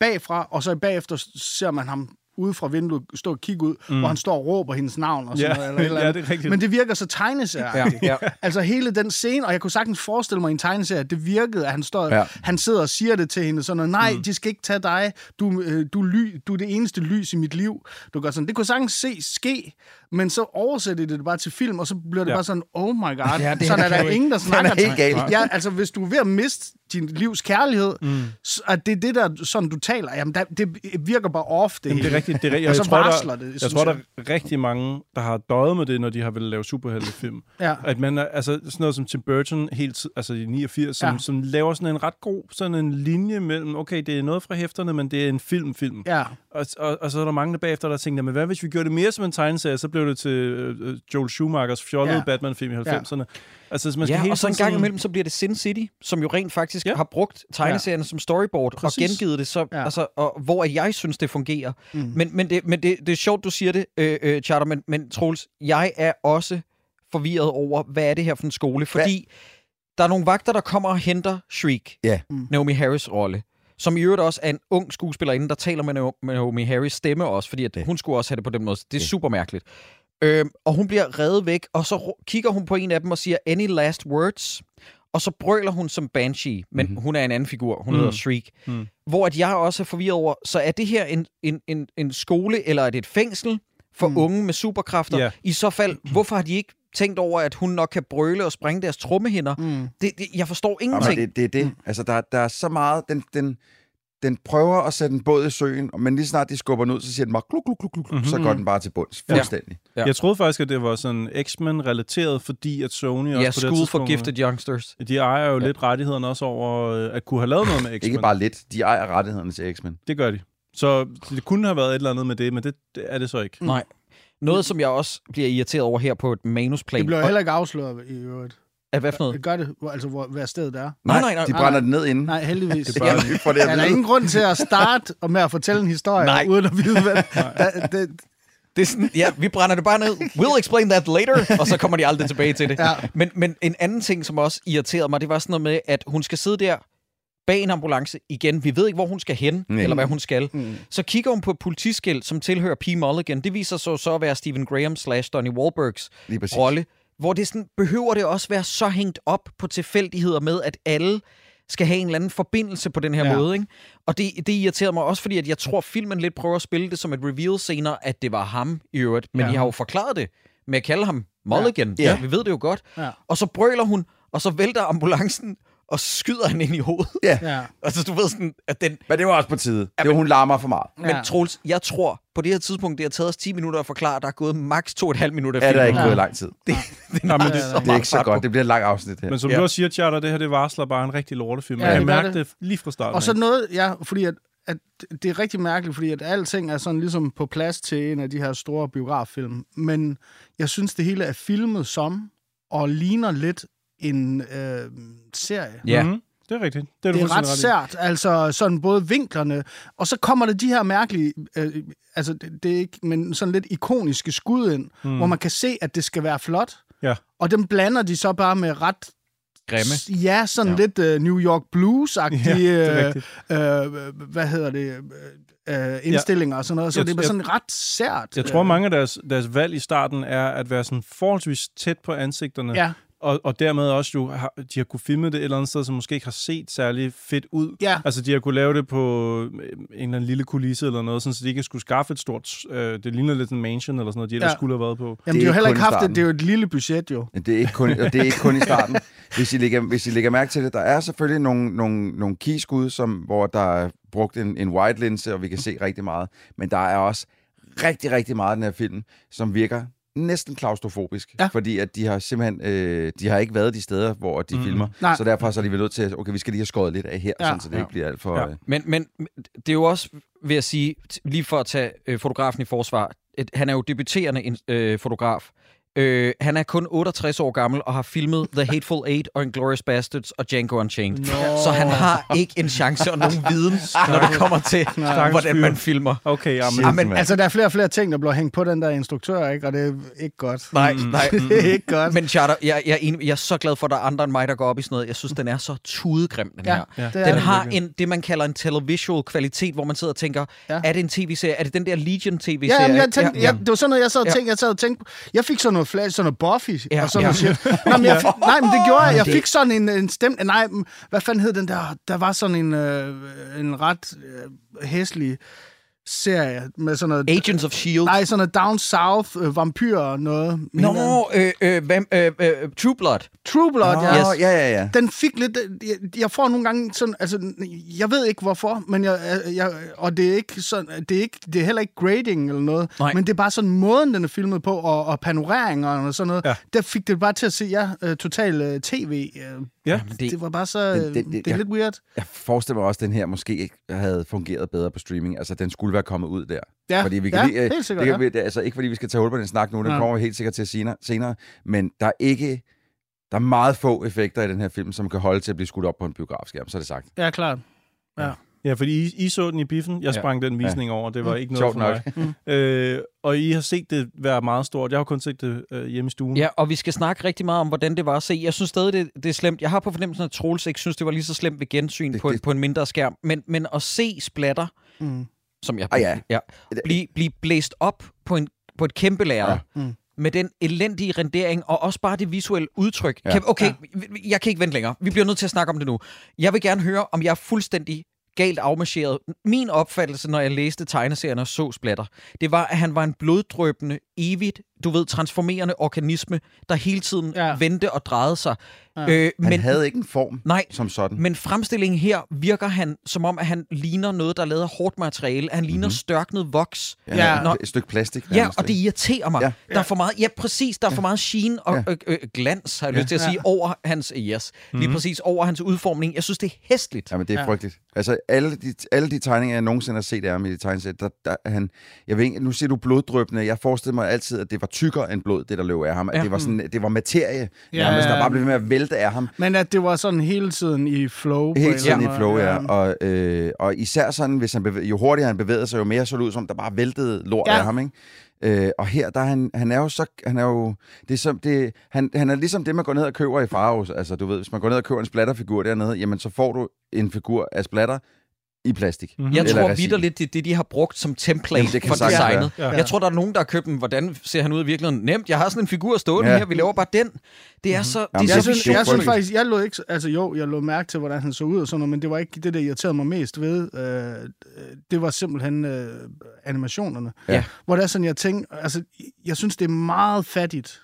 bagfra, og så bagefter ser man ham ude fra vinduet stå og kigge ud, mm. hvor han står og råber hendes navn og sådan yeah. noget. Eller, eller ja, det men det virker så tegneserieagtigt. Ja. Altså hele den scene, og jeg kunne sagtens forestille mig en tegneserie, det virkede, at han, står, ja. Han sidder og siger det til hende, sådan noget, nej, mm. de skal ikke tage dig, du, du, ly, du er det eneste lys i mit liv. Du gør sådan. Det kunne sagtens se ske, men så oversætter det bare til film, og så bliver det ja. Bare sådan, oh my god, ja, det sådan er der ingen, der snakker til. Ja, altså hvis du er ved at miste din livs kærlighed, mm. at det er det der, sådan du taler, jamen der, det virker bare ofte. Jamen, det er rigtigt, det er, jeg, jeg, jeg tror, der, det, jeg jeg tror jeg. Der er rigtig mange, der har døjet med det, når de har vel lavet superheltefilm. Ja. At man er, altså sådan noget som Tim Burton, helt, altså i niogfirs, som, ja. Som laver sådan en ret god, sådan en linje mellem, okay, det er noget fra hæfterne, men det er en film-film. Ja. Og, og, og så er der mange der bagefter, der tænker, men hvad hvis vi gjorde det mere som en tegneserie, så blev det til øh, Joel Schumachers fjollede ja. Batman-film i halvfemserne. Ja. Altså, man skal ja, hele og så en gang imellem, så bliver det Sin City, som jo rent faktisk ja. Har brugt tegneserien ja. Som storyboard præcis. Og gengivet det, så, ja. Altså, og, hvor jeg synes, det fungerer. Mm. Men, men, det, men det, det er sjovt, du siger det, øh, øh, Charter, men, men Troels, jeg er også forvirret over, hvad er det her for en skole? Fordi hvad? Der er nogle vagter, der kommer og henter Shriek, yeah. mm. Naomie Harris' rolle, som i øvrigt også er en ung skuespillerinde, der taler med Naomie, Naomie Harris' stemme også, fordi at yeah. hun skulle også have det på den måde. Det er yeah. super mærkeligt. Øhm, og hun bliver revet væk, og så kigger hun på en af dem og siger, any last words? Og så brøler hun som Banshee, men mm-hmm. hun er en anden figur, hun mm. hedder Shriek. Mm. Hvor at jeg også er forvirret over, så er det her en, en, en, en skole, eller er det et fængsel for mm. unge med superkræfter? Yeah. I så fald, hvorfor har de ikke tænkt over, at hun nok kan brøle og sprænge deres trommehinder? Mm. Det, det, jeg forstår ingenting. Jamen, det, det er det. Altså, der, der er så meget... Den, den Den prøver at sætte en båd i søen, men lige snart de skubber den ud, så siger den bare kluk, kluk, kluk, kluk, mm-hmm. så går den bare til bunds. Fuldstændig. Ja. Ja. Jeg troede faktisk, at det var sådan X-Men-relateret, fordi at Sony også ja, på School det for Gifted Youngsters. De ejer jo ja. Lidt rettighederne også over at kunne have lavet noget med X-Men. Ikke bare lidt, de ejer rettighederne til X-Men. Det gør de. Så det kunne have været et eller andet med det, men det, det er det så ikke. Nej. Noget, som jeg også bliver irriteret over her på et manusplan. Det bliver heller ikke afsløret i øvrigt. At hvad for noget? Gør det, altså hvor, hvad stedet er. Nej, nej, nej. De brænder nej, det ned inden. Nej, heldigvis. Det brænder ja, for det. Er der ingen grund til at starte og med at fortælle en historie, nej. Uden at vide, hvad... Da, det, det er sådan, ja, vi brænder det bare ned. We'll explain that later. Og så kommer de aldrig tilbage til det. Ja. Men, men en anden ting, som også irriterede mig, det var sådan noget med, at hun skal sidde der bag en ambulance igen. Vi ved ikke, hvor hun skal hen, mm. eller hvad hun skal. Mm. Så kigger hun på et politiskilt, som tilhører P. Mulligan. Det viser sig så at være Stephen Graham slash Donnie Wahlbergs rolle. Hvor det sådan, behøver det også være så hængt op på tilfældigheder med, at alle skal have en eller anden forbindelse på den her ja. Måde. Ikke? Og det, det irriterede mig også, fordi at jeg tror, filmen lidt prøver at spille det som et reveal senere, at det var ham i øvrigt. Men ja. I har jo forklaret det med at kalde ham Mulligan. Ja. Ja. Vi ved det jo godt. Ja. Og så brøler hun, og så vælter ambulancen. og skyder han ind i hovedet. Ja. ja. Altså, du ved sådan, at den... Men det var også på tide. Ja, det var, hun larmer for meget. Ja. Men Troels, jeg tror, på det her tidspunkt, det har taget os ti minutter at forklare, der er gået maks to og en halv minutter af filmen. Ja, der er ikke gået ja. lang tid. Det, det, Nå, men det, det er ikke så godt. Det bliver et langt afsnit her. Men som ja. du også siger, Charter, det her, det varsler bare en rigtig lortefilm. Ja, jeg kan mærke det. det lige fra starten. Og så noget, ja, fordi at, at det er rigtig mærkeligt, fordi at alting er sådan ligesom på plads til en af de her store biograffilm. Men jeg synes, det hele er filmet som, og ligner lidt en øh, serie. Ja, mm-hmm. Det er rigtigt. Det er, det er ret sært, altså sådan både vinklerne, og så kommer der de her mærkelige, øh, altså det, det er ikke, men sådan lidt ikoniske skud ind, mm. hvor man kan se, at det skal være flot, ja. og dem blander de så bare med ret grimme. Ja, sådan ja. lidt øh, New York Blues-agtige, ja, øh, øh, hvad hedder det, øh, indstillinger ja. og sådan noget, så jeg, det er sådan jeg, ret sært. Jeg tror, mange af deres, deres valg i starten er at være sådan forholdsvis tæt på ansigterne, ja. Og, og dermed også jo, har, de har kunne filme det et eller andet sted, som måske ikke har set særlig fedt ud. Ja. Altså, de har kunne lave det på en eller anden lille kulisse eller noget, sådan, så de ikke skulle skaffe et stort... Øh, det ligner lidt en mansion eller sådan noget, de ellers ja. skulle have været på. Jamen, de har jo heller ikke haft det. Det er jo et lille budget, jo. Det er ikke kun, og det er ikke kun i starten. Hvis I lægger, hvis I lægger mærke til det, der er selvfølgelig nogle, nogle, nogle keyskud, som, hvor der er brugt en, en wide linse, og vi kan se rigtig meget. Men der er også rigtig, rigtig meget af den her film, som virker... næsten klaustrofobisk, ja. fordi at de har simpelthen øh, de har ikke været de steder, hvor de mm. filmer, Nej. så derfor så er de vel nødt til, at okay, vi skal lige have skåret lidt af her, ja. sådan, så det ja. ikke bliver alt for... Ja. Øh... Men, men det er jo også, vil jeg sige, lige for at tage øh, fotografen i forsvar, et, han er jo debuterende øh, fotograf. Øh, han er kun otteogtres år gammel og har filmet The Hateful Eight og Inglourious Bastards og Django Unchained. No. Så han har ikke en chance og nogen viden, når det kommer til, hvordan man filmer. Okay, amen. Amen. Altså, der er flere og flere ting, der bliver hængt på den der instruktør, ikke? Og det er ikke godt. Nej, mm. nej. Det er ikke godt. Men Charter, jeg, jeg, jeg, jeg er så glad for, at der er andre end mig, der går op i sådan noget. Jeg synes, den er så tudegrim, den ja, her. Ja, den det har det. en det, man kalder en televisual kvalitet, hvor man sidder og tænker, ja. er det en tv-serie? Er det den der Legion-tv-serie? Ja, jeg tænkte, ja. Jeg, det var sådan noget, jeg sad og tænkte. Jeg, sad og tænkte, jeg fik sådan noget flash, sådan noget Buffy, ja, og sådan noget ja. shit. Nå, men jeg fik, nej, men det gjorde jeg. Jeg fik sådan en, en stemme... Nej, hvad fanden hed den der? Der var sådan en, øh, en ret øh, hæslig serie med sådan noget... Agents of S H I E L D. Nej, sådan noget Down South, øh, vampyr og noget. Nå, no, øh, øh, øh, øh, True Blood. True Blood, oh, ja. Yes. ja. Ja, ja, den fik lidt... Jeg, jeg får nogle gange sådan... Altså, jeg ved ikke hvorfor, men jeg... jeg og det er, ikke sådan, det, er ikke, det er heller ikke grading eller noget, Nej. men det er bare sådan måden, den er filmet på, og, og panoreringer og sådan noget. Ja. Der fik det bare til at se, ja, total tv. Ja. Det, det var bare så... Det, det, det, det er jeg, lidt weird. Jeg forestiller mig også, at den her måske ikke havde fungeret bedre på streaming. Altså, den skulle være kommet ud der. Ja, fordi vi kan ja lige, helt sikkert. Det kan, ja. Altså, ikke fordi vi skal tage hul på den snak nu, den ja. kommer vi helt sikkert til senere, senere, men der er ikke... Der er meget få effekter i den her film, som kan holde til at blive skudt op på en biografskærm, så er det sagt. Ja, klart. Ja. ja. Ja, fordi I, I så den i biffen. Jeg sprang ja. den visning ja. over, det var ikke noget Sjort for mig. øh, og I har set det være meget stort. Jeg har kun set det øh, hjemme i stuen. Ja, og vi skal snakke rigtig meget om, hvordan det var at se. Jeg synes stadig, det, det er slemt. Jeg har på fornemmelsen, at Troels ikke synes, det var lige så slemt ved gensyn det, på, det. på en mindre skærm. Men, men at se splatter, mm. som jeg ah, ja. Ja, blive, blive blæst op på, en, på et kæmpe lager, ja. mm. med den elendige rendering, og også bare det visuelle udtryk. Ja. Kan, okay, ja. jeg kan ikke vente længere. Vi bliver nødt til at snakke om det nu. Jeg vil gerne høre, om jeg er fuldstændig galt afmarcheret. Min opfattelse, når jeg læste tegneserien og så splatter, det var, at han var en bloddrøbende, evigt, du ved, transformerende organisme, der hele tiden ja. vendte og drejede sig. Ja. Øh, han men, havde ikke en form nej, som sådan. Men fremstillingen her virker han, som om at han ligner noget, der er lavet af hårdt materiale. Han ligner mm-hmm. størknet voks. Ja, ja. Når, et stykke plastik. Ja, og det irriterer mig. Ja. Der er for meget, ja, præcis, der er ja. for meget sheen og ja. øh, øh, glans, har jeg ja. lyst til at ja. sige, over hans yes. Mm-hmm. Lige præcis over hans udformning. Jeg synes, det er hæsligt. Jamen, det er ja. frygteligt. Altså, alle de, alle de tegninger, jeg nogensinde har set af ham i det tegnesæt, der, der han... Jeg ved ikke, nu siger du bloddrøbende. Jeg forestiller mig altid, at det var tykkere end blod, det der løb af ham. At ja. det var sådan, det var materie, ja. nærmest, der bare blev ved med at vælte af ham. Men at det var sådan hele tiden i flow. Hele tiden eller? i flow, ja. ja. Og, øh, og især sådan, hvis han bevæ- jo hurtigere han bevægede sig, jo mere så det ud som, der bare væltede lort ja. af ham, ikke? Øh, og her, der han, han er jo så... Han er jo... Det er som, det, han, han er ligesom det, man går ned og køber i Faros. Altså, du ved, hvis man går ned og køber en splatterfigur dernede, jamen, så får du en figur af splatter, i plastik. Mm-hmm. Jeg tror vitterligt, det det, de har brugt som template Jamen, for designet. Ja. Ja. Jeg tror, der er nogen, der har købt dem. Hvordan ser han ud i virkeligheden? Nemt, jeg har sådan en figur stående ja. her, vi laver bare den. Det er så... Mm-hmm. Det Jamen, er jeg, så synes, jeg synes faktisk, jeg lod ikke... Altså jo, jeg lod mærke til, hvordan han så ud og sådan noget, men det var ikke det, der irriterede mig mest ved. Øh, det var simpelthen øh, animationerne. Ja. Hvor det er sådan, jeg tænkte... Altså, jeg synes, det er meget fattigt.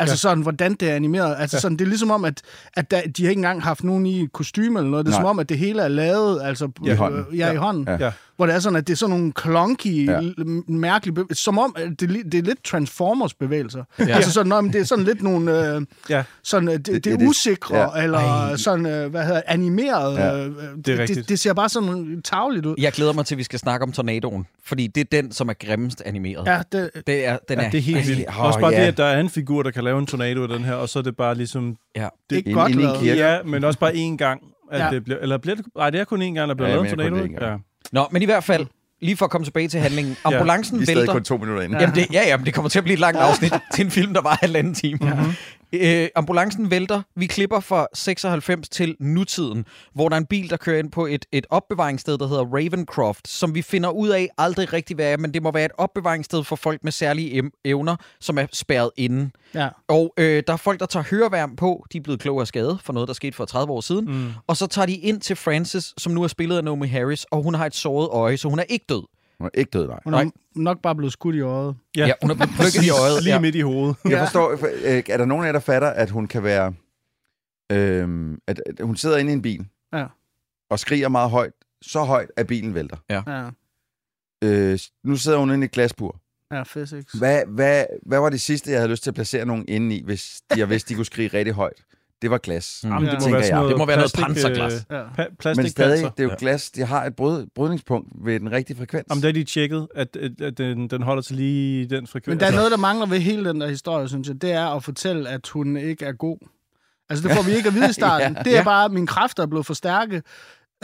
Altså ja. Sådan, hvordan det er animeret. Altså ja. Sådan, det er ligesom om, at, at der, de har ikke engang haft nogen i kostyme eller noget. Det er Nej. Som om, at det hele er lavet altså, ja, i hånden. Øh, ja, ja. I hånden. Ja. Ja. Hvor det er sådan, at det er sådan nogle klonky, ja. mærkelige bevægelser. Som om, at det, det er lidt Transformers-bevægelser. Ja. Altså sådan, nå, men det er sådan lidt nogle... Øh, ja. Sådan, det, det, det er usikre, ja. eller Ej. sådan, øh, hvad hedder animeret. Ja. Øh, det, det, det, det ser bare sådan tarveligt ud. Jeg glæder mig til, at vi skal snakke om Tornadoen. Fordi det er den, som er grimmest animeret. Ja, det, det er, den ja, er, det er helt vildt. Oh, også bare ja. det, at der er en figur, der kan lave en tornado af den her, og så er det bare ligesom... Ja. Det er godt lavet. Ja, men også bare én gang. At ja. det bliver, eller bliver det, nej, det er kun én gang, der bliver ja, lavet en tornado. Ja. Nå, men i hvert fald, lige for at komme tilbage til handlingen. Ambulancen ja. vælter... Vi er stadig kun to minutter inden. Jamen det, ja, ja, men det kommer til at blive et langt afsnit til en film, der var halvanden time. Mm-hmm. Øh, ambulancen vælter. Vi klipper fra seksoghalvfems til nutiden, hvor der er en bil, der kører ind på et, et opbevaringssted, der hedder Ravencroft, som vi finder ud af aldrig rigtig hvad er, men det må være et opbevaringssted for folk med særlige evner, som er spærret inde. Ja. Og øh, der er folk, der tager høreværm på. De er blevet klogere skade for noget, der skete for tredive år siden. Mm. Og så tager de ind til Francis, som nu er spillet af Naomie Harris, og hun har et såret øje, så hun er ikke død. Hun er ikke død, nej. Hun er nok bare blevet skudt i øjet. Ja, ja hun er blevet plukket i øjet. Lige ja. midt i hovedet. Jeg forstår, er der nogen af jer, der fatter, at hun kan være... Øh, at hun sidder inde i en bil ja. og skriger meget højt, så højt, at bilen vælter. Ja. Ja. Øh, nu sidder hun inde i et glasbur. Ja, physics. Hvad, hvad, hvad var det sidste, jeg havde lyst til at placere nogen inde i, hvis jeg vidste, de kunne skrige rigtig højt? Det var glas. Mm. Jamen, det, ja. må være det må være plastik, noget panserglas. Øh, ja. pa- Men stadig, det er jo glas. Det har et bryd- brydningspunkt ved den rigtige frekvens. Jamen, der er de tjekket, at, at den, den holder til lige den frekvens. Men der er noget, der mangler ved hele den der historie, synes jeg. Det er at fortælle, at hun ikke er god. Altså, det får vi ikke at vide i starten. ja. Det er bare, at mine kræfter er blevet for stærke.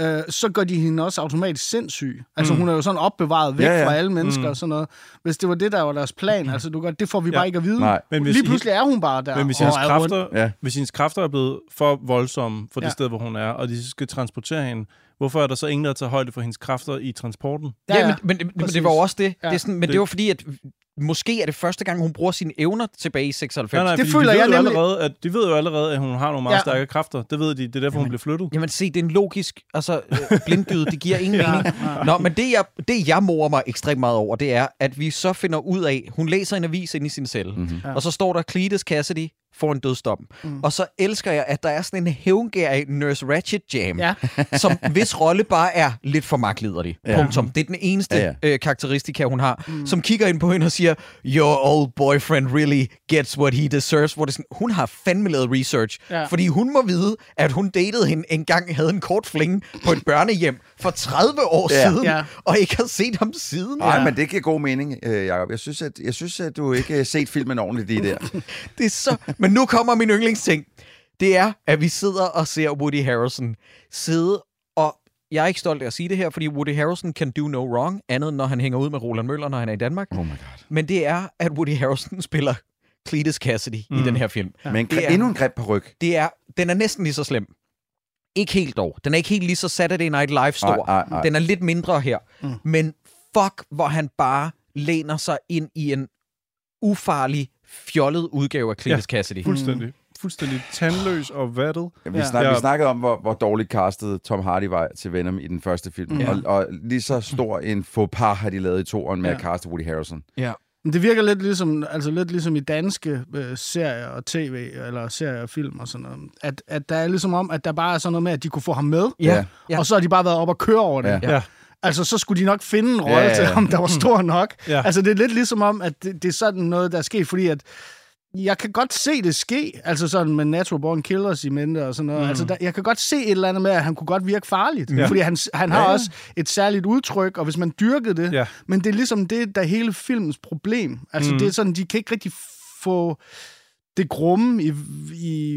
Øh, så gør de hende også automatisk sindssyg. Altså, mm. hun er jo sådan opbevaret væk ja, ja. fra alle mennesker mm. og sådan noget. Hvis det var det, der var deres plan, altså, du gør, det får vi ja. bare ikke at vide. Nej. Men lige pludselig I... er hun bare der. Men hvis, og hendes, kræfter, ja. hvis hendes kræfter er blevet for voldsomme for ja. det sted, hvor hun er, og de skal transportere hende, hvorfor er der så ingen, der tager højde for hendes kræfter i transporten? Ja, ja. Men, men, men det var også det. Ja. det, sådan, men det. det var fordi, at... Måske er det første gang, hun bruger sine evner tilbage i seksoghalvfems. Nej, nej, det føler de jeg nemlig... Allerede, at, de ved jo allerede, at hun har nogle meget ja. stærke kræfter. Det ved de. Det er derfor, jamen, hun blev flyttet. Jamen se, det er en logisk altså, blindgyde. Det giver ingen ja. mening. Ja. Nå, men det jeg, det, jeg morer mig ekstremt meget over, det er, at vi så finder ud af... Hun læser en avis inde i sin celle. Mm-hmm. Ja. Og så står der, Cletus Kasady får en dødsdom. Mm. Og så elsker jeg, at der er sådan en hævngærig Nurse Ratched-jam, ja. som hvis rolle bare er lidt for magtliderlig. Ja. Punktum. Det er den eneste ja, ja. Øh, karakteristika, hun har, mm. som kigger ind på hende og siger, your old boyfriend really gets what he deserves. Hvor det sådan, hun har fandme lavet research, ja. fordi hun må vide, at hun datede hende engang, havde en kort fling på et børnehjem for tredive år ja. siden, ja. og ikke har set ham siden. Nej, ja. men det giver god mening, øh, Jacob. Jeg synes, at, jeg synes, at du ikke har set filmen ordentligt i der. det er så... Men nu kommer min yndlingsting. Det er, at vi sidder og ser Woody Harrelson sidde, og jeg er ikke stolt af at sige det her, fordi Woody Harrelson can do no wrong, andet end når han hænger ud med Roland Møller, når han er i Danmark. Oh my God. Men det er, at Woody Harrelson spiller Cletus Kasady mm. i den her film. Ja. Men er, endnu en greb på ryg. Det er, den er næsten lige så slem. Ikke helt dog. Den er ikke helt lige så Saturday Night Live stor. Ej, ej, ej. Den er lidt mindre her. Mm. Men fuck, hvor han bare læner sig ind i en ufarlig, fjollet udgave af Cletus ja, Kasady. Fuldstændig. Fuldstændig tandløs og vattet. Ja, vi, snak, ja. vi snakkede om, hvor, hvor dårligt castet Tom Hardy var til Venom i den første film. Ja. Og, og lige så stor en faux pas har de lavet i toeren med ja. at caste Woody Harrelson. Ja. Det virker lidt ligesom, altså lidt ligesom i danske øh, serier og tv, eller serier og film og sådan noget. At, at der er ligesom om, at der bare er sådan noget med, at de kunne få ham med, ja. Ja. og så har de bare været op og køre over det. Ja. Ja. Altså, så skulle de nok finde en rolle ja, ja, ja. til ham, der var stor nok. Ja. Altså, det er lidt ligesom om, at det, det er sådan noget, der er sket, fordi at jeg kan godt se det ske, altså sådan med Natural Born Killers i mente og sådan noget. Mm. Altså, der, jeg kan godt se et eller andet med, at han kunne godt virke farligt, ja. fordi han, han har ja, ja. også et særligt udtryk, og hvis man dyrkede det, ja. men det er ligesom det, der er hele filmens problem. Altså, mm. det er sådan, de kan ikke rigtig få... det grumme i,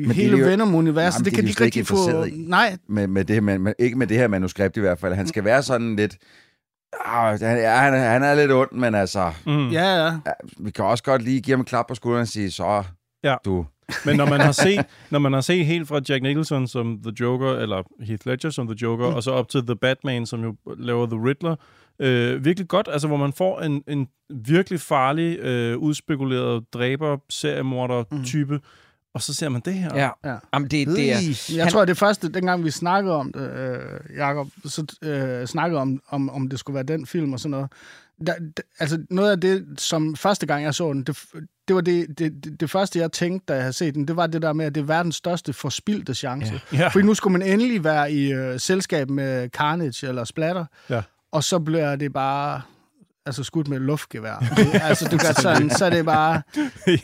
i hele de jo... Venom-universet, det kan de ikke rigtig få... I. Nej. Med, med det her, med, ikke med det her manuskript i hvert fald. Han skal være sådan lidt... Han, han, han er lidt ond, men altså... Mm. Ja, ja. Vi kan også godt lige give ham en klap på skulderen og sige, så ja. du... Men når man har set, når man har set helt fra Jack Nicholson som The Joker, eller Heath Ledger som The Joker, mm. og så op til The Batman, som jo laver The Riddler, øh, virkelig godt, altså hvor man får en, en virkelig farlig, øh, udspekuleret dræber, seriemorder-type, mm. og så ser man det her. Ja. Ja. Jamen, det, det er, jeg han... tror, at det første, dengang vi snakkede om det, øh, Jacob, så øh, snakkede om, om, om det skulle være den film og sådan noget. Der, der, altså, noget af det, som første gang jeg så den, det, det var det, det, det, det første, jeg tænkte, da jeg havde set den, det var det der med, at det er verdens største forspildte chance. Ja. Ja. Fordi nu skulle man endelig være i øh, selskab med Carnage eller Splatter, ja. Og så bliver det bare... altså skudt med luftgevær. Altså, du gør sådan, så er det bare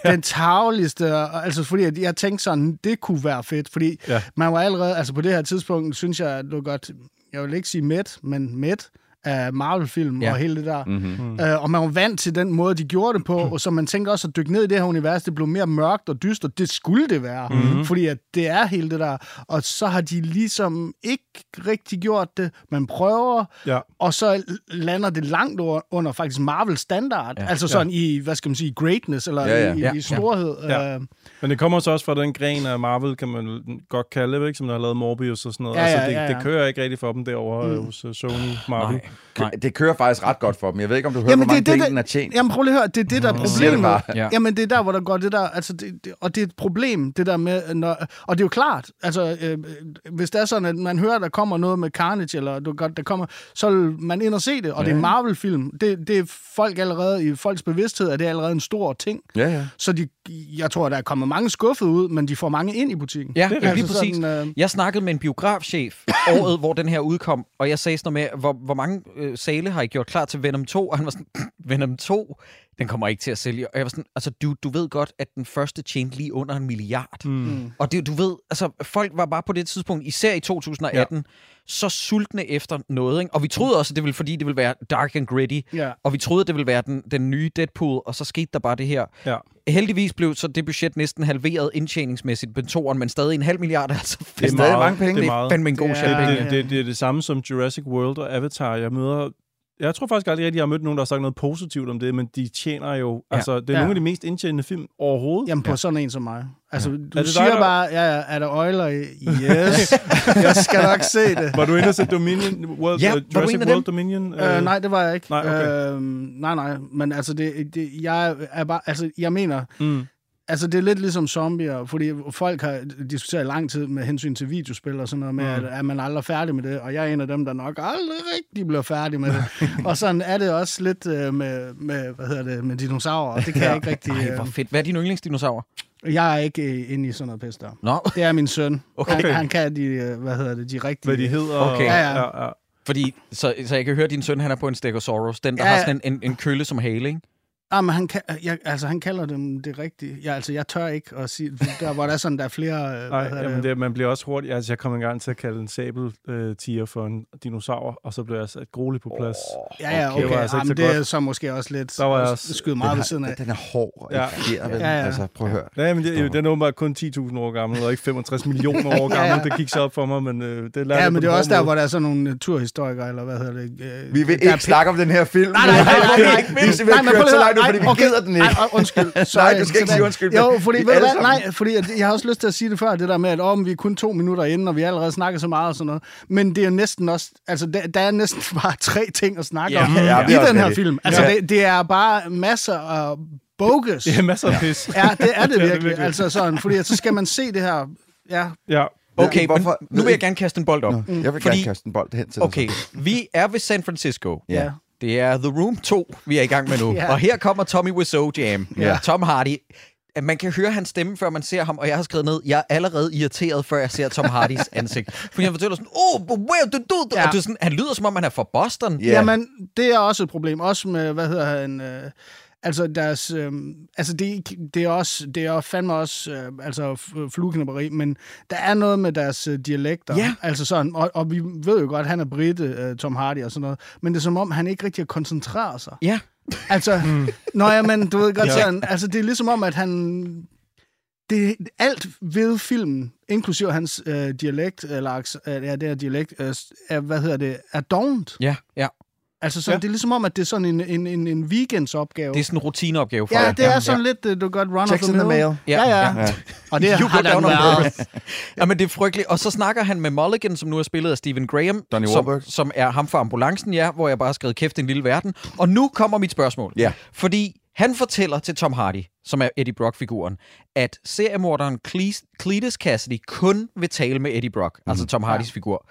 ja. Den tarveligste, altså fordi jeg tænkte sådan, det kunne være fedt, fordi ja. Man var allerede, altså på det her tidspunkt, synes jeg, det var godt, jeg vil ikke sige mæt, men mæt af Marvel-film ja. Og hele det der. Mm-hmm. Uh, og man var vant til den måde, de gjorde det på, og så man tænkte også at dykke ned i det her univers, det blev mere mørkt og dyst, og det skulle det være, mm-hmm. fordi at det er hele det der. Og så har de ligesom ikke rigtig gjort det, man prøver, ja. Og så lander det langt under faktisk Marvel-standard, ja. Altså sådan ja. I, hvad skal man sige, greatness, eller ja, ja. I, ja. I storhed. Ja. Uh, Men det kommer så også fra den gren af Marvel, kan man godt kalde det, ikke? Som der har lavet Morbius og sådan noget. Ja, ja, altså, det, ja, ja. Det kører ikke rigtig for dem derovre mm. hos Sony Marvel. Nej. Nej. Det kører faktisk ret godt for dem. Jeg ved ikke, om du hører, jamen, hvor mange penge den er tjent. Jamen, prøv lige at høre. Det er det, der er problemet. Ja. Jamen, det er der, hvor der går det der... Altså, det, det, og det er et problem, det der med... Når, og det er jo klart, altså, øh, hvis det er sådan, at man hører, der kommer noget med Carnage, eller du, der kommer, så vil man ind og se det. Og ja. Det er en Marvel-film. Det, det er folk allerede i folks bevidsthed, at det er allerede en stor ting. Ja, ja. Så de, jeg tror, der er kommet mange skuffede ud, men de får mange ind i butikken. Ja, det er altså, lige præcis. Sådan, øh... Jeg snakkede med en biografchef året, hvor den her udkom, og jeg sagde sådan noget med, hvor, hvor mange Øh, sale har I gjort klar til Venom to, og han var sådan, Venom to, den kommer ikke til at sælge. Og jeg var sådan, altså du, du ved godt, at den første tjente lige under en milliard. Mm. Og det, du ved, altså folk var bare på det tidspunkt, især i to tusind atten, ja. Så sultne efter noget, ikke? Og vi troede også, at det ville, fordi det ville være dark and gritty, ja. Og vi troede, at det ville være den, den nye Deadpool, og så skete der bare det her. Ja. Heldigvis blev så det budget næsten halveret indtjeningsmæssigt på toren, men stadig en halv milliard, altså det er stadig meget, mange penge. Det er fandme en god sjælpenge. Det, det, det, det er det samme som Jurassic World og Avatar. Jeg møder... Jeg tror faktisk aldrig, at jeg har mødt nogen, der har sagt noget positivt om det, men de tjener jo... Ja. Altså, det er ja. Nogle af de mest indtjenende film overhovedet. Jamen, på ja. Sådan en som mig. Altså, ja. Du siger dig, bare, ja, er der øjler i... Yes, jeg skal nok se det. Var du inde og se Dominion? World, ja, uh, Jurassic World Dominion? Uh, nej, det var jeg ikke. Nej, okay. uh, nej, nej, men altså, det, det, jeg er bare... Altså, jeg mener... Mm. Altså, det er lidt ligesom zombier, fordi folk har diskuteret i lang tid med hensyn til videospil og sådan noget med, mm. at, at man aldrig er færdig med det, og jeg er en af dem, der nok aldrig rigtig bliver færdig med det. Og sådan er det også lidt øh, med, med, hvad hedder det, med dinosaurer, det kan ja. Jeg ikke rigtig... Øh... Ej, hvor fedt. Hvad er din yndlingsdinosaurer? Jeg er ikke inde i sådan noget pis der. No. Det er min søn. Okay. Han, han kan de, hvad hedder det, de rigtige... Hvad de hedder. Okay. Ja, ja. Ja, ja. Fordi, så, så jeg kan høre, at din søn, han er på en Stegosaurus, den der ja. Har sådan en, en, en kølle som hale, ikke? Jamen, han, jeg, altså, han kalder dem det rigtige. Jeg, altså, jeg tør ikke at sige, der, hvor der er sådan, der er flere... Nej, jamen, det, man bliver også hurtigt... Altså, jeg kom engang til at kalde en sabeltiger for en dinosaur, og så blev jeg sat grueligt på plads. Oh, ja, ja, okay. Det, okay. Altså jamen, det er så måske også lidt der var jeg også, skudt meget har, ved siden af. Den er hård. Ja. Ja, ja, ja. Altså, prøv at høre. Ja, men det, den er åbenbart kun ti tusind år gammel, og ikke femogtres millioner år gammel. ja, ja. Det gik så op for mig, men øh, det lærte ja, men det er også der, hvor der er sådan nogle naturhistorikere, eller hvad hedder det? Øh, Vi vil ikke er... snakke om den her film. Nej, nej, nej, nej, fordi vi okay. gider den ikke. Ej, undskyld. Sorry. Nej, du skal ikke sige undskyld. Jo, fordi, ved hvad, nej, fordi jeg, jeg har også lyst til at sige det før, det der med, at om vi er kun to minutter inde, og vi allerede snakker så meget og sådan noget. Men det er jo næsten også... Altså, der, der er næsten bare tre ting at snakke ja, om ja, i den okay. her film. Altså, ja. det, det er bare masser af bogus. Det er masser af pis. Ja, det er det virkelig. Altså sådan, fordi så skal man se det her... Ja. Ja. Okay, men nu vil jeg gerne kaste en bold op. Mm. Jeg vil fordi, gerne kaste en bold hen til okay, vi er ved San Francisco. Ja. Yeah. Det er The Room to, vi er i gang med nu. Yeah. Og her kommer Tommy Wiseau Jam. Yeah. Tom Hardy. Man kan høre hans stemme, før man ser ham, og jeg har skrevet ned, jeg er allerede irriteret, før jeg ser Tom Hardys ansigt. Fordi han fortæller sådan, oh, where do do? Yeah. Og det er sådan, han lyder, som om han er fra Boston. Yeah. Jamen, det er også et problem. Også med, hvad hedder han... Øh Altså, deres, øh, altså det, det er også, det er fandme også øh, altså flueknæpperi, men der er noget med deres øh, dialekter. Yeah. Altså sådan, og, og vi ved jo godt, at han er brite, øh, Tom Hardy og sådan noget, men det er som om, han ikke rigtig koncentrerer sig. Ja. Yeah. Altså, mm. Nå ja, men du ved godt yeah. sådan, altså det er ligesom om, at han... Det, alt ved filmen, inklusive hans øh, dialekt, eller øh, ja, det her dialekt, øh, er, hvad hedder det, er dovent. Ja, yeah. ja. Yeah. Altså, så ja. Det er ligesom om, at det er sådan en, en, en, en weekendsopgave. Det er sådan en rutineopgave for ja, dig. Ja, det er sådan ja. Lidt, du godt run-off the middle. Ja, ja. ja. Og det har der været. Ja, men det er frygteligt. Og så snakker han med Mulligan, som nu er spillet af Stephen Graham, som, som er ham fra ambulancen, ja, hvor jeg bare har skrevet kæft, en lille verden. Og nu kommer mit spørgsmål. Ja. Fordi han fortæller til Tom Hardy, som er Eddie Brock-figuren, at seriemorderen Cletus Kasady kun vil tale med Eddie Brock, mm. altså Tom Hardys ja. figur.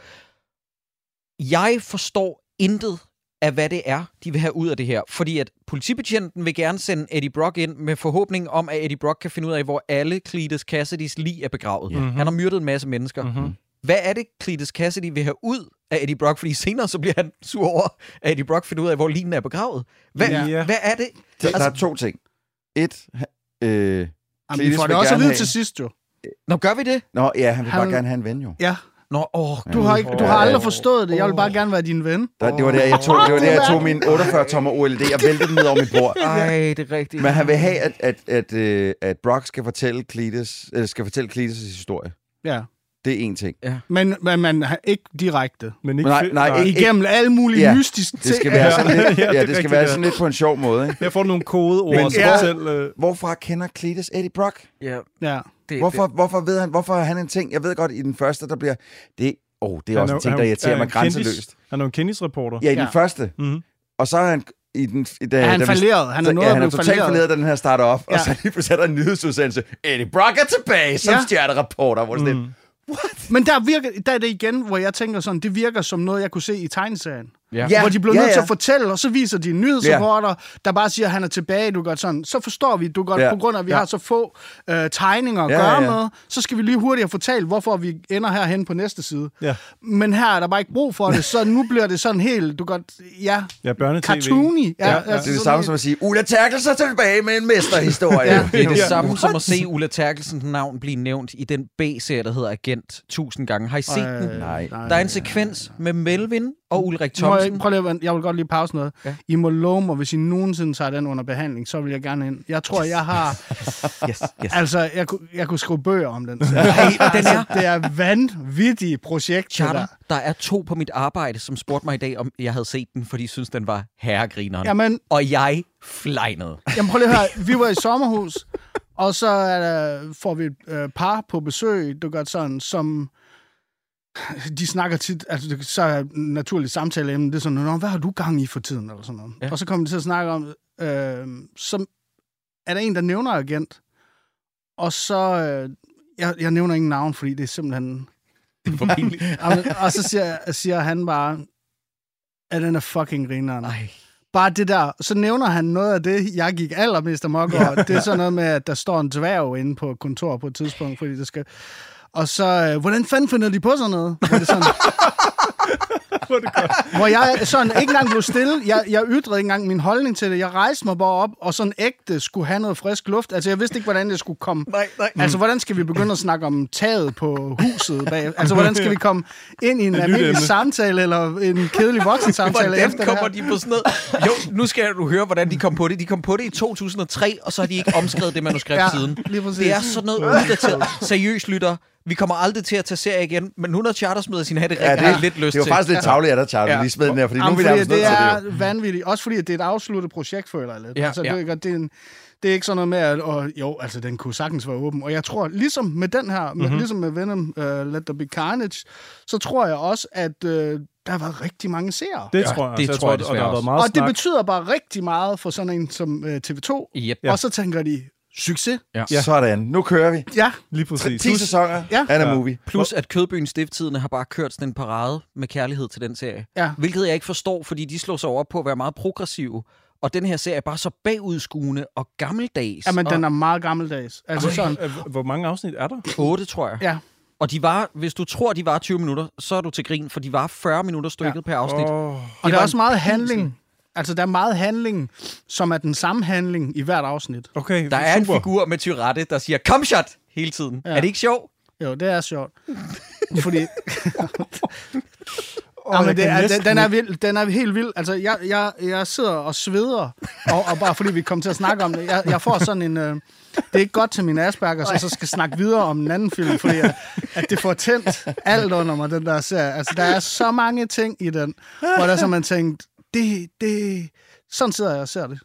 Jeg forstår intet af, hvad det er, de vil have ud af det her. Fordi at politibetjenten vil gerne sende Eddie Brock ind med forhåbning om, at Eddie Brock kan finde ud af, hvor alle Cletus Kassadys lig er begravet. Yeah. Mm-hmm. Han har myrdet en masse mennesker. Mm-hmm. Hvad er det, Cletus Kasady vil have ud af Eddie Brock? Fordi senere så bliver han sur over, at Eddie Brock finder ud af, hvor ligene er begravet. Hvad, yeah. hvad er det? Der, altså, der er to ting. Et, øh, Jamen, vi får det også at vide have... til sidst, jo. Nå, gør vi det? Nå, ja, han vil han... bare gerne have en ven, jo. Ja. Nå, åh, du har, ikke, du har aldrig forstået det. Jeg vil bare gerne være din ven. Der, det var der, jeg tog, det var der, jeg tog min otteogfyrre tommer O L E D og væltede den ned over mit bord. Nej, det er rigtigt. Men han vil have, at, at, at, at Brock skal fortælle Cletus, skal fortælle Cletus' historie. Ja. Det er én ting. Ja. Men, men man ikke direkte. Men ikke nej, nej, ikke, igennem ikke, alle mulige ja, mystiske ting. Det skal være sådan lidt, ja, det, det skal være det. Sådan lidt på en sjov måde. Ikke? Jeg får nogle kodeord. Men ja. Selv, øh... hvorfor kender Cletus Eddie Brock? Ja. Ja. Det, hvorfor, det. hvorfor ved han? Hvorfor har han en ting? Jeg ved godt, i den første, der bliver... Det, oh, det er han også er, en ting, han, der irriterer han, mig grænseløst. Han er jo en kendisreporter. Ja, i den ja. første. Mm-hmm. Og så er han... I den, i den, ja, han er falderet. Han er, så, ja, han er totalt falderet, falderet da den her starter op. Ja. Og så lige pludselig er der en nyhedsudsendelse. Eddie Brock er tilbage som stjernereporter. Hvor det What? Men der, virker, der er det igen, hvor jeg tænker sådan, det virker som noget, jeg kunne se i tegneserien. Yeah. Yeah. Hvor de blev nødt yeah, yeah. til at fortælle, og så viser de en nyhedsreporter, yeah. der bare siger, han er tilbage, du gør sådan. Så forstår vi, du godt, yeah. på grund af, at vi yeah. har så få øh, tegninger at yeah, gøre yeah. med, så skal vi lige hurtigt fortælle, hvorfor vi ender herhen på næste side. Yeah. Men her er der bare ikke brug for det, så nu bliver det sådan helt, du godt, ja, ja cartoony. Ja, ja, ja. Altså, det er det, det samme helt... som at sige, Ulla Terkelsen er tilbage med en mesterhistorie. ja. Det er det samme What? som at se Ulla Terkelsens navn blive nævnt i den B-serie, der hedder Agent tusind gange. Har I set øh, den? Nej. Der er en sekvens med Melvin og Ulrik Thomsen. Prøv lige, jeg vil godt lige pause noget. Ja. I må love mig, hvis I nogensinde tager den under behandling, så vil jeg gerne ind. Jeg tror, yes. jeg har... yes, yes. Altså, jeg, jeg kunne skrive bøger om den. Så. Ej, den er... Det er vanvittige projekt. Charter, der er to på mit arbejde, som spurgte mig i dag, om jeg havde set den, fordi de synes den var herregrineren. Jamen, og jeg flejnede. Jamen prøv lige at høre, vi var i sommerhus, og så uh, får vi et uh, par på besøg, du gør sådan, som... De snakker tit, altså så er naturligt samtaleemne, det er sådan, hvad har du gang i for tiden, eller sådan noget. Ja. Og så kommer de til at snakke om, øh, så er der en, der nævner Agent, og så, øh, jeg, jeg nævner ingen navn, fordi det er simpelthen... Det er for pinligt. Og så siger, siger han bare, at den er fucking grineren. Ej. Bare det der, så nævner han noget af det, jeg gik allermest amok over. Det er sådan noget med, at der står en dværg inde på kontor på et tidspunkt, fordi det skal... Og så, øh, hvordan fanden finder de på sådan noget? Hvor, det sådan, hvor, det hvor jeg sådan ikke engang blev stille. Jeg, jeg ytrede ikke engang min holdning til det. Jeg rejste mig bare op, og sådan ægte skulle have noget frisk luft. Altså, jeg vidste ikke, hvordan det skulle komme. Nej, nej. Altså, hvordan skal vi begynde at snakke om taget på huset bag? Altså, hvordan skal vi komme ind i en almindelig samtale, eller en kedelig voksensamtale hvordan efter kommer det her? De på sådan noget? Jo, nu skal du høre, hvordan de kom på det. De kom på det i to tusind og tre, og så har de ikke omskrevet det manuskript ja, siden. Det er sådan noget uddateret. Seriøst, lytter. Vi kommer aldrig til at tage serie igen, men nu når Charter smider sin hatte, ja, det er lidt lyst til. Det var faktisk lidt tavligt, at der Charter ja. lige smed den her, fordi Jamen, nu fordi vi nærmest nødt til det. Det er vanvittigt. Også fordi det er et afsluttet projekt, føler jeg lidt. Ja, altså, ja. Det, er, det, er en, det er ikke sådan noget med, at og, jo, altså, den kunne sagtens være åben. Og jeg tror, ligesom med den her, mm-hmm. med, ligesom med Venom, uh, Let There Be Carnage, så tror jeg også, at... Uh, Der har været rigtig mange seere. Det tror jeg. Det jeg tror jeg, det, og, der har meget og snak. Det betyder bare rigtig meget for sådan en som øh, T V to. Yep. Og så tænker de, succes. Ja. Ja. Sådan, nu kører vi. Ja, lige præcis. ti sæsoner, ja. And a movie. Plus at Kødbyen Stifttidene har bare kørt sådan en parade med kærlighed til den serie. Ja. Hvilket jeg ikke forstår, fordi de slår sig over på at være meget progressive. Og den her serie er bare så bagudskuende og gammeldags. Jamen, og... den er meget gammeldags. Altså, sådan... Hvor mange afsnit er der? otte, tror jeg. Ja. Og de var, hvis du tror, de var tyve minutter, så er du til grin, for de var fyrre minutter stykket ja. per afsnit. Oh. Og der er også meget handling. Altså, der er meget handling, som er den samme handling i hvert afsnit. Okay, der er super. En figur med Tyrette, der siger, come shot, hele tiden. Ja. Er det ikke sjovt? Jo, det er sjovt. Fordi... Oh, Jamen, det er, den, den, er vild, den er helt vild. Altså, jeg, jeg, jeg sidder og sveder, og, og bare fordi vi kom til at snakke om det. Jeg, jeg får sådan en... Øh, det er ikke godt til mine Asperger, så så skal snakke videre om en anden film, fordi at, at det får tændt alt under mig, den der serie. Altså, der er så mange ting i den, hvor der så man tænkt, det, det... Sådan sidder jeg og ser det.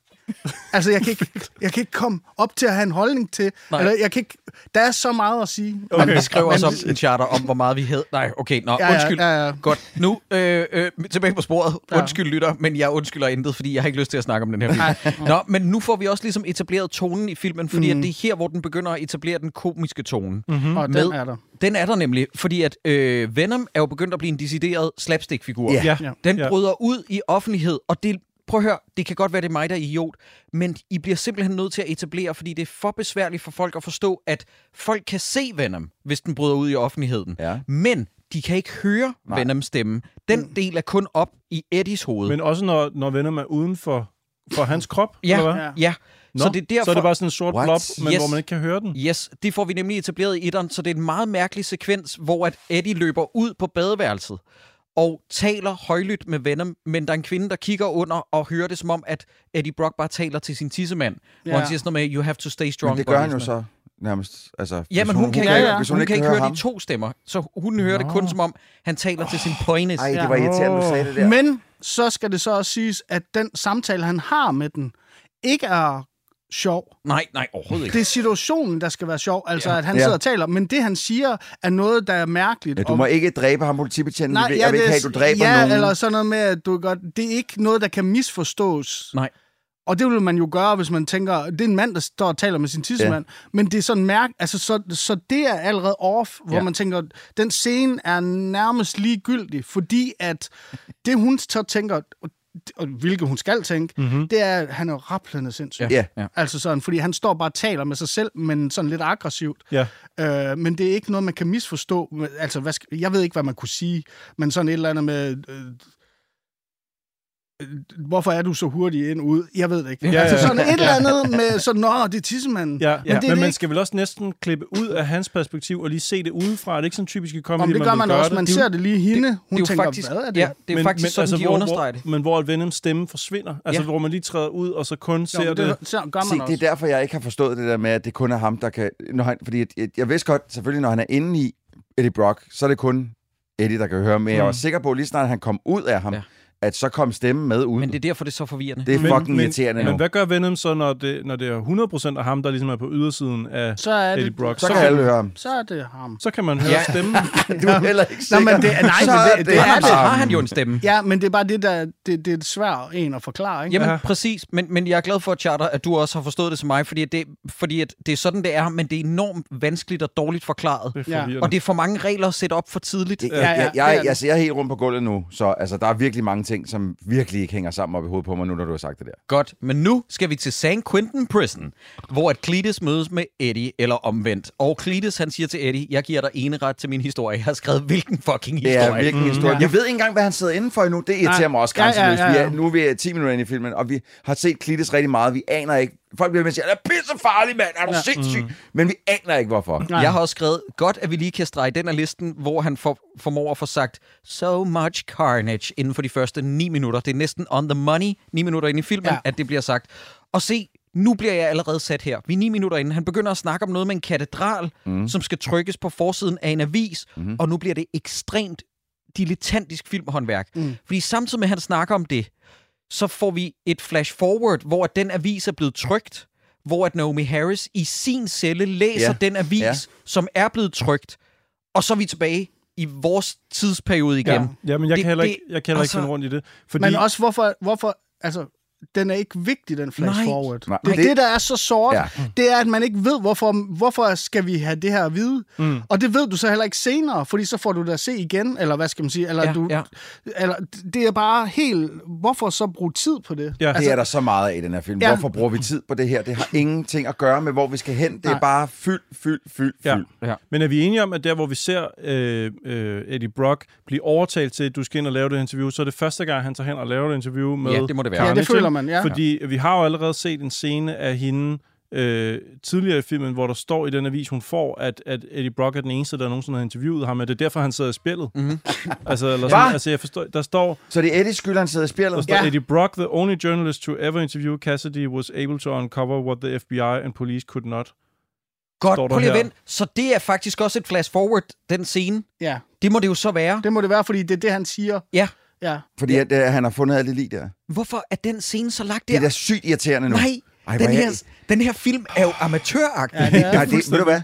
Altså, jeg kan ikke, jeg kan ikke komme op til at have en holdning til. Nej. Eller, jeg kan ikke, der er så meget at sige. Okay. Men vi skriver os op en charter om, hvor meget vi hed. Nej, okay, nå, ja, undskyld. Ja, ja. Godt. Nu, øh, øh, tilbage på sporet. Undskyld, ja. lytter, men jeg undskylder intet, fordi jeg har ikke lyst til at snakke om den her film. Nå, men nu får vi også ligesom etableret tonen i filmen, fordi mm. at det er her, hvor den begynder at etablere den komiske tone. Mm-hmm. Og den er der. Den er der nemlig, fordi at øh, Venom er jo begyndt at blive en decideret slapstick-figur. Yeah. Yeah. Den yeah. bryder ud i offentlighed, og det, prøv at høre, det kan godt være, det er mig, der er idiot, men I bliver simpelthen nødt til at etablere, fordi det er for besværligt for folk at forstå, at folk kan se Venom, hvis den bryder ud i offentligheden. Ja. Men de kan ikke høre Nej. Venoms stemme. Den mm. del er kun op i Eddies hoved. Men også når, når Venom er uden for, for hans krop, ja, eller hvad? Ja, ja. Nå, så, det er derfor, så er det bare sådan en sort blob, men yes, hvor man ikke kan høre den. Yes, det får vi nemlig etableret i etteren, så det er en meget mærkelig sekvens, hvor at Eddie løber ud på badeværelset og taler højlydt med Venom, men der er en kvinde, der kigger under og hører det som om, at Eddie Brock bare taler til sin tissemand, ja. Hvor han siger sådan noget med, you have to stay strong. Men det gør han jo så nærmest. Altså, ja, men hun, hun kan ikke, ja, ja. Hun hun kan ikke høre, høre de to stemmer, så hun hører Nå. Det kun som om, han taler oh, til sin pointes. Ej, det var irriterende, du sagde det der. Men så skal det så også siges, at den samtale, han har med den, ikke er sjov. Nej, nej, overhovedet ikke. Det er situationen, der skal være sjov, altså ja. At han sidder ja. Og taler, men det, han siger, er noget, der er mærkeligt. Ja, du må om... ikke dræbe ham, politibetjenten. Nej, jeg ja, vil ikke have, du dræber ja, nogen. Ja, eller sådan noget med, at du godt... Det er ikke noget, der kan misforstås. Nej. Og det vil man jo gøre, hvis man tænker, det er en mand, der står og taler med sin tidsmand, ja. Men det er sådan mærke, altså så, så det er allerede off, hvor ja. Man tænker, den scene er nærmest ligegyldig, fordi at det, hun så tænker... og hvilket hun skal tænke, mm-hmm. det er, at han er raplende sindssygt. Yeah. Yeah. Altså sådan, fordi han står bare og taler med sig selv, men sådan lidt aggressivt. Yeah. Øh, men det er ikke noget, man kan misforstå. Altså, hvad skal, jeg ved ikke, hvad man kunne sige, men sådan et eller andet med... Øh, hvorfor er du så hurtig ind ud? Jeg ved det ikke. Ja, ja, ja. Altså sådan et eller andet med sådan, nå, det er tissemanden. Ja, ja. Men, det, men det man ikke... skal vel også næsten klippe ud af hans perspektiv og lige se det udefra. Det er ikke sådan typisk i comedy, man det gør man, man også. Man det ser jo, det lige hende. Det, hun det tænker, faktisk, hvad er det? Ja, det er men, faktisk men, sådan, altså, de hvor, understreger det. Hvor, men hvor Venoms stemme forsvinder. Altså, ja. Hvor man lige træder ud, og så kun jo, ser det. Det, så gør man se, det er derfor, jeg ikke har forstået det der med, at det kun er ham, der kan... Når han, fordi jeg, jeg vidste godt, selvfølgelig, når han er inde i Eddie Brock, så er det kun Eddie, der kan høre med. Jeg var sikker på, lige snart han kom ud af ham, at så kom stemmen med ud. Men det er derfor, det er så forvirrende. Det er fucking men, men, irriterende. Men hvad gør Venom så, når det, når det er hundrede procent af ham, der ligesom er på ydersiden af Eddie Brock? Så, så kan alle høre ham. Så er det ham. Så kan man høre ja. Stemmen. Du er heller ikke sikker. Nej, men det, nej, så det, det, det er det. Så har han jo en stemme. Ja, men det er bare det, der det, det er svært en at forklare, ikke? Jamen, ja. Præcis. Men, men jeg er glad for, Charter, at du også har forstået det som mig, fordi, det, fordi at det er sådan, det er, men det er enormt vanskeligt og dårligt forklaret. Det er ja. Og det er for mange regler at sætte op for tidligt. Det, ja, ja, ja. Jeg, jeg, jeg er helt rundt på gulvet nu, så altså, der er virkelig mange ting, som virkelig ikke hænger sammen op i hovedet på mig nu, når du har sagt det der. Godt, men nu skal vi til San Quentin Prison, hvor at Cletus mødes med Eddie, eller omvendt. Og Cletus, han siger til Eddie, jeg giver dig eneret til min historie. Jeg har skrevet, hvilken fucking historie. Ja, hvilken mm, historie. Ja. Jeg ved ikke engang, hvad han sidder indenfor endnu. Det irriterer mig også grænseløst. Ja, ja, ja, ja. Vi er, nu er vi ti minutter inde i filmen, og vi har set Cletus rigtig meget. Vi aner ikke. Folk bliver med at sige, han er pissefarlig, mand. Er du ja. Sindssyg? Mm. Men vi aner ikke, hvorfor. Nej. Jeg har også skrevet, godt at vi lige kan strege den af listen, hvor han for, formår at få sagt, so much carnage, inden for de første ni minutter. Det er næsten on the money, ni minutter inde i filmen, ja. At det bliver sagt. Og se, nu bliver jeg allerede sat her. Vi er ni minutter inde. Han begynder at snakke om noget med en katedral, mm. som skal trykkes på forsiden af en avis, mm. og nu bliver det ekstremt dilettantisk filmhåndværk. Mm. Fordi samtidig med, at han snakker om det, så får vi et flash forward, hvor den avis er blevet trykt, hvor at Naomie Harris i sin celle læser yeah. den avis, yeah. som er blevet trykt, og så er vi tilbage i vores tidsperiode igen. Ja, ja men jeg det, kan heller ikke, jeg kan heller altså, ikke finde rundt i det. Fordi... Men også, hvorfor... hvorfor altså den er ikke vigtig, den flash forward. Nej, det, det, der er så sort, ja. Det er, at man ikke ved, hvorfor, hvorfor skal vi have det her at vide. Mm. Og det ved du så heller ikke senere, fordi så får du det at se igen, eller hvad skal man sige, eller, ja, du, ja. Eller det er bare helt, hvorfor så bruge tid på det? Ja. Altså, det er der så meget af i den her film. Ja. Hvorfor bruger vi tid på det her? Det har ingenting at gøre med, hvor vi skal hen. Det er Nej. Bare fyld, fyld, fyld, ja. Fyld. Ja. Men er vi enige om, at der, hvor vi ser øh, øh, Eddie Brock blive overtalt til, at du skal ind og lave det interview, så er det første gang, han tager hen og laver det interview med... Ja, det må det være. Ja, det føler man, ja. Fordi vi har jo allerede set en scene af hende øh, tidligere i filmen, hvor der står i den avis, hun får, at, at Eddie Brock er den eneste, der nogensinde har interviewet ham, og det er derfor, han sidder i spjældet. Mm-hmm. Altså, eller sådan, altså, jeg forstår, der står... Så det er Eddie skyld, han sidder i spjældet? Der står, ja. Eddie Brock, the only journalist to ever interview Kasady, was able to uncover what the F B I and police could not. Godt, prøv lige at vente. Så det er faktisk også et flash forward, den scene. Ja. Det må det jo så være. Det må det være, fordi det er det, han siger. Ja. Ja. Fordi ja. At, at han har fundet alt det lige der. Hvorfor er den scene så lagt der? Det er da sygt irriterende nu. Nej, Ej, den, her, jeg... den her film er jo amatøragtig. Ja, det er. Nej, det, ved du hvad?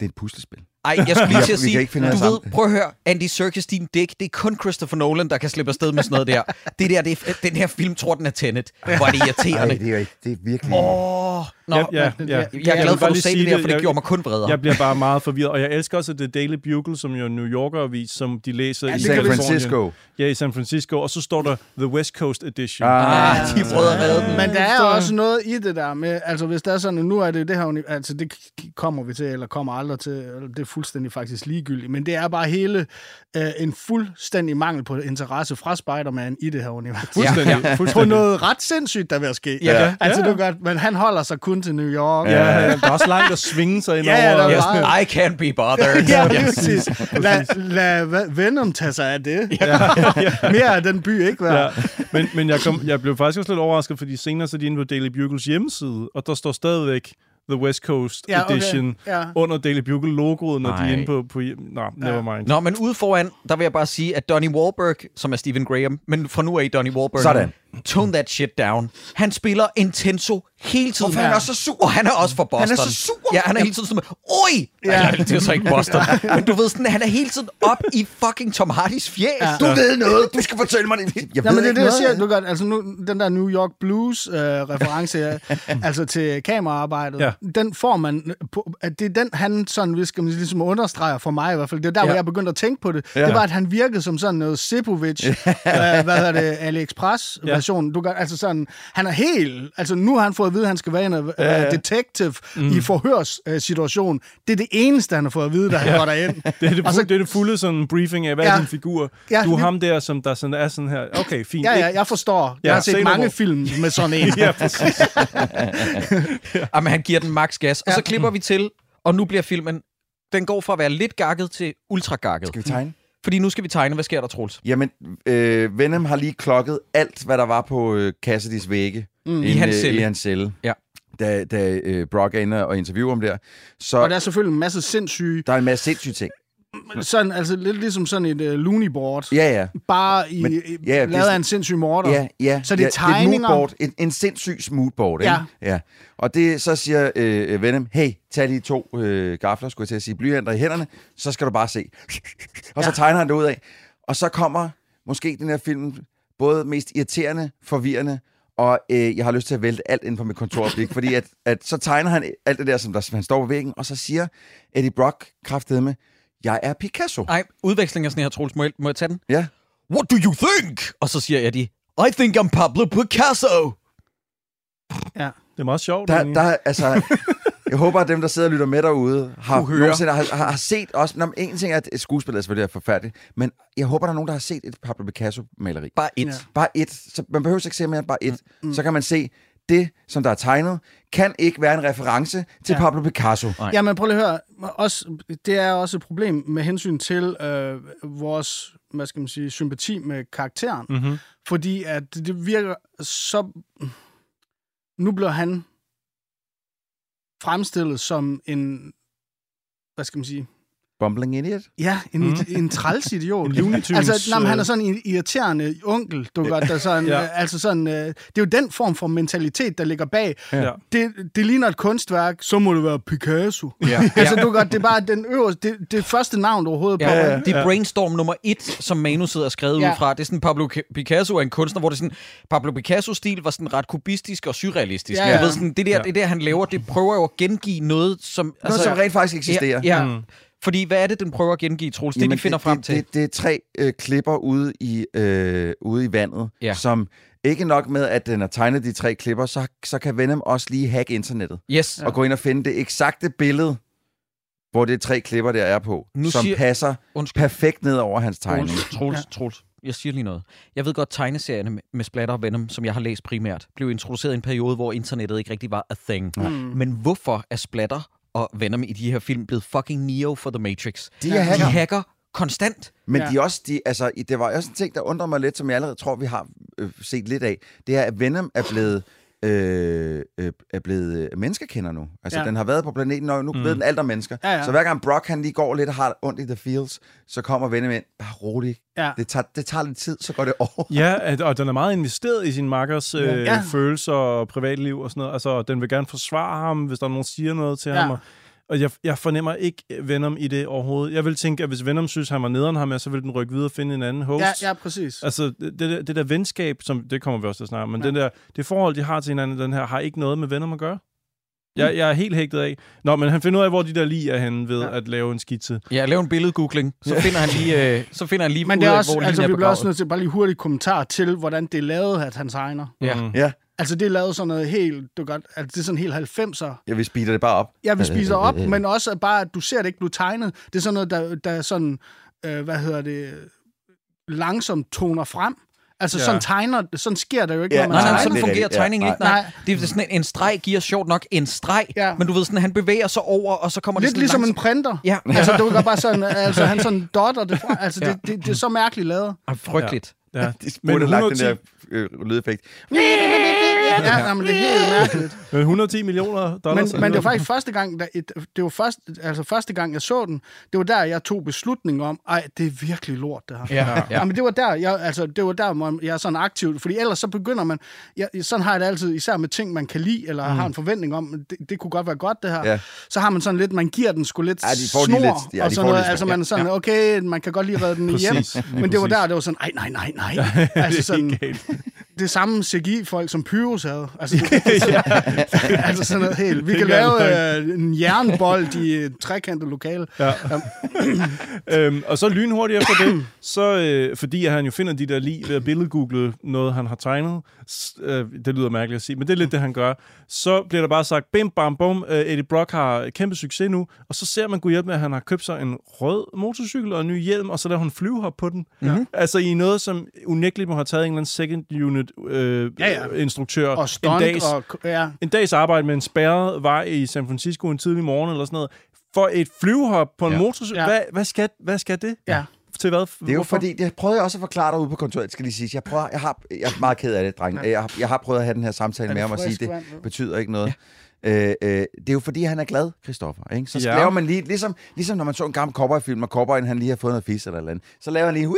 Det er et puslespil. Ej, jeg skulle lige til at sige, du ved, prøv at høre, Andy Serkis, din dick, det er kun Christopher Nolan, der kan slippe afsted med sådan noget der. Det der, det er, den her film tror, den er Tenet. Hvor er det irriterende. Ej, det er, det er virkelig... Åh, nå, ja, ja, ja. Jeg er glad for, at du sagde det der, for det jeg, gjorde mig kun bredere. Jeg bliver bare meget forvirret, og jeg elsker også The Daily Bugle, som jo er New Yorker-avis, som de læser ja, i San Francisco. Ja, i San Francisco, og så står der The West Coast Edition. Ah, ah de prøvede at redde den. Men der er også noget i det der med, altså hvis der er sådan, nu er det det her, altså det kommer vi til, eller kommer aldrig til, det fuldstændig faktisk ligegyldigt, men det er bare hele øh, en fuldstændig mangel på interesse fra Spider-Man i det her univers. Fuldstændig. Ja. Fuldstændig. På noget ret sindssygt, der vil ske. Ja. Ja. Altså, det er godt, men han holder sig kun til New York. Ja, ja. Der er også langt at svinge sig ind ja, over. Yes, I can't be bothered. Ja, præcis. Lad, lad Venom tage sig af det. Ja. Ja. Mere af den by, ikke? Ja. Men, men jeg, kom, jeg blev faktisk også lidt overrasket, fordi senere så er de inde på Daily Bugles hjemmeside, og der står stadigvæk The West Coast ja, okay. Edition ja. Under Daily Bugle-logoet, når Nej. de er inde på... på Nå, never mind. Nå, men ude foran, der vil jeg bare sige, at Donnie Wahlberg, som er Stephen Graham, men fra nu af Donnie Wahlberg... Sådan. Tone that shit down. Han spiller Intenso hele tiden. Hvorfor han er så sur? Og han er også fra Boston. Han er så sur? Ja, han er hele tiden sådan... Oj! Ja. Det er så ikke Boston. Men du ved sådan, han er hele tiden op i fucking Tom Hardys fjæs. Ja. Du ved noget. Du skal fortælle mig det. Jeg ved ja, men det er det, jeg siger. Du godt, altså nu, den der New York Blues-reference øh, altså til kameraarbejdet, ja. Den får man... På, at det er den, han sådan, hvis man ligesom understreger for mig i hvert fald. Det er der, ja. Hvor jeg begyndte at tænke på det. Ja. Det var, at han virkede som sådan noget Sipovic. øh, hvad hedder det? AliExpress. Ja. Du kan, altså sådan, han er helt... Altså, nu har han fået at vide, at han skal være en uh, ja, ja. detective mm. i forhørssituation. Uh, det er det eneste, han har fået at vide, da han ja. Går derind. Det er det, så, det er det fulde sådan briefing af, hvad ja. Er din figur? Ja, du er ham der, som der sådan er sådan her... Okay, fint. Ja, ja, jeg forstår. Ja, jeg har set mange hvor. film med sådan en. Ja, præcis. ja. Jamen, han giver den max gas. Og så klipper vi til, og nu bliver filmen... Den går fra at være lidt gakket til ultragakket. Skal vi tegne? Fordi nu skal vi tegne. Hvad sker der, Troels? Jamen, øh, Venom har lige klokket alt, hvad der var på øh, Kassadys vægge. Mm. I hans celle. I hans celle. Ja. Da, da øh, Brock er inde og interviewer om der. Så og der er selvfølgelig en masse sindssyge... Der er en masse sindssyge ting. Sådan, altså lidt ligesom sådan et uh, Looney Board. Ja, ja. Bare i, Men, ja, lavet af en sindssyg morder. Ja, ja. Så det er ja, tegninger. Det er et en, en sindssyg smoothboard, ikke? Ja. Ja. Og det, så siger øh, Venom, hey, tag de to øh, gafler, skulle jeg til at sige, blyanter i hænderne, så skal du bare se. og så ja. Tegner han det ud af. Og så kommer måske den her film både mest irriterende, forvirrende, og øh, jeg har lyst til at vælte alt ind på mit kontorblik, fordi at, at så tegner han alt det der, som der, han står på væggen, og så siger Eddie Brock kraftedeme, jeg er Picasso. Nej, udveksling af sådan her, Troels. Må jeg, må jeg tage den? Ja. Yeah. What do you think? Og så siger Eddie, I think I'm Pablo Picasso. Ja. Det er meget sjovt. Der, der, altså, jeg håber, at dem, der sidder og lytter med derude, har, har, har, har set også... Nå, en ting er, at skuespillet er selvfølgelig forfærdeligt, men jeg håber, der er nogen, der har set et Pablo Picasso-maleri. Bare et. Ja. Bare et. Så man behøver ikke se mere end bare et. Mm. Så kan man se... Det, som der er tegnet, kan ikke være en reference til ja. Pablo Picasso. Nej. Jamen prøv lige at høre, også, det er også et problem med hensyn til øh, vores, hvad skal man sige, sympati med karakteren. Mm-hmm. Fordi at det virker så... Nu bliver han fremstillet som en, hvad skal man sige... Bumbling idiot? Ja, en, mm. en træls idiot. en altså, nej, han er sådan en irriterende onkel, du godt, der sådan, ja. altså sådan, øh, det er jo den form for mentalitet, der ligger bag. Ja. Det, det ligner et kunstværk, så må det være Picasso. Ja. altså, du godt, det er bare den øverste, det, det første navn overhovedet. Ja, på. Ja, ja. Det er brainstorm nummer et, som manuset er skrevet ja. Ud fra. Det er sådan, Pablo Picasso er en kunstner, hvor det sådan, Pablo Picasso-stil var sådan ret kubistisk og surrealistisk. Ja, ja. Du ved, sådan, det, der, ja. det der, han laver, det prøver jo at gengive noget, som... Noget, altså, som rent faktisk eksisterer. Ja, ja. Mm. Fordi hvad er det, den prøver at gengive, Troels? Det, de finder det, frem det, til. Det, det er tre øh, klipper ude i, øh, ude i vandet, ja. Som ikke nok med, at den har tegnet de tre klipper, så, så kan Venom også lige hacke internettet. Yes. Og ja. Gå ind og finde det eksakte billede, hvor det tre klipper, der er på, nu som siger... passer Undskyld. perfekt ned over hans tegning. Troels, Troels, ja. Troels, jeg siger lige noget. Jeg ved godt, tegneserierne med Splatter og Venom, som jeg har læst primært, blev introduceret i en periode, hvor internettet ikke rigtig var a thing. Mm. Men hvorfor er Splatter... og Venom i de her film blevet fucking Neo for The Matrix. De, ja. de hacker konstant. Men ja. de også, de, altså, det var også en ting, der undrer mig lidt, som jeg allerede tror, vi har øh, set lidt af. Det er, at Venom er blevet øh, øh, er blevet menneskekender nu. Altså, ja. Den har været på planeten, og nu mm. ved den alt om mennesker. Ja, ja. Så hver gang Brock, han lige går lidt og har ondt i the fields, så kommer Venom ind. Bare roligt. Ja. Det, tager, det tager lidt tid, så går det over. Ja, og den er meget investeret i sin makkers øh, ja. Ja. følelser og privatliv og sådan noget. Altså, den vil gerne forsvare ham, hvis der er nogen, der siger noget til ja. ham. Og Og jeg, jeg fornemmer ikke Venom i det overhovedet. Jeg vil tænke, at hvis Venom synes, han var nederen ham, er, så vil den rykke videre og finde en anden host. Ja, ja, præcis. Altså, det, det, det der venskab, som, det kommer vi også til at snakke om, men ja. den der, det forhold, de har til hinanden, den her, har ikke noget med Venom at gøre. Jeg, jeg er helt hægtet af. Nå, men han finder ud af, hvor de der lige er henne ved ja. at lave en skitse. Ja, lave en billedgoogling. Så finder han lige, øh, så finder han lige men ud af, også, hvor altså, linjen er begravet. Vi bliver også nødt til bare lige hurtigt kommentar til, hvordan det er lavet, at han tegner. Ja, mm. ja. Altså, det er lavet sådan noget helt... Du godt, altså, det er sådan helt halvfemser. Ja, vi spiser det bare op. Ja, vi spiser op, men også bare, at du ser det ikke blive tegnet. Det er sådan noget, der, der sådan... Øh, hvad hedder det? Langsomt toner frem. Altså, ja. sådan tegner... Sådan sker der jo ikke, ja, når man nej, tegner. Nej, sådan fungerer tegningen ja, ikke. Nej. nej. Det er sådan en, en streg giver sjovt nok en streg, ja. men du ved sådan, han bevæger sig over, og så kommer det lidt sådan... Lidt ligesom langsomt. En printer. Ja. Altså, du kan bare sådan... Altså, han sådan dotter det fra. Altså, ja. det, det, det er så mærkeligt lavet. Ja, frygteligt. Ja. Ja. De burde have lagt den der øh, lydeffekt. Ja, men det er helt mærkeligt. hundrede og ti millioner dollars. Men, men det var faktisk første gang, der et, det var først, altså første gang, jeg så den, det var der, jeg tog beslutningen om, ej, det er virkelig lort, det her. Ja, ja. Men det var der, jeg, altså, det var der, jeg er sådan aktiv, fordi ellers så begynder man, jeg, sådan har jeg det altid, især med ting, man kan lide, eller mm. har en forventning om, det, det kunne godt være godt, det her. Ja. Så har man sådan lidt, man giver den sgu lidt ja, de får snor, lidt, ja, og sådan noget, altså man er sådan, ja. okay, man kan godt lige redde den hjem, men det, det var der, det var sådan, ej, nej, nej, nej. Altså sådan... Det samme C G I-folk, som Pyrus havde. Altså, ja. altså sådan noget helt. Vi kan lave øh, en jernbold i et trekantet lokale. Ja. øhm, og så lynhurtigt efter det, så, øh, fordi han jo finder de der lige ved at billedgoogle noget, han har tegnet. S- øh, det lyder mærkeligt at sige, men det er lidt det, han gør. Så bliver der bare sagt, bim, bam, bum, øh, Eddie Brock har kæmpe succes nu. Og så ser man gudhjælp med, at han har købt sig en rød motorcykel og en ny hjelm, og så laver hun flyvehop på den. Mm-hmm. Altså i noget, som unægteligt må have taget en eller anden second unit Øh, ja, ja. instruktør og stunt, en, dags, og, ja. en dags arbejde med en spærret vej i San Francisco en tidlig morgen eller sådan noget for et flyvehop på en ja. motorcykel. Ja. Hvad, hvad, skal, hvad skal det? Ja. Til hvad? Det er jo fordi, jeg prøvede også at forklare dig ude på kontoret, skal lige sige. Jeg, prøver, jeg, har, jeg er meget ked af det, dreng. Ja. Jeg, har, jeg har prøvet at have den her samtale med ham og sige, det vand, betyder ikke noget. Ja. Øh, øh, det er jo fordi, han er glad, Christoffer, ikke? Så ja. laver man lige, ligesom, ligesom når man så en gammel cowboy-film, og cowboyen han lige har fået noget fis eller noget andet, så laver han lige en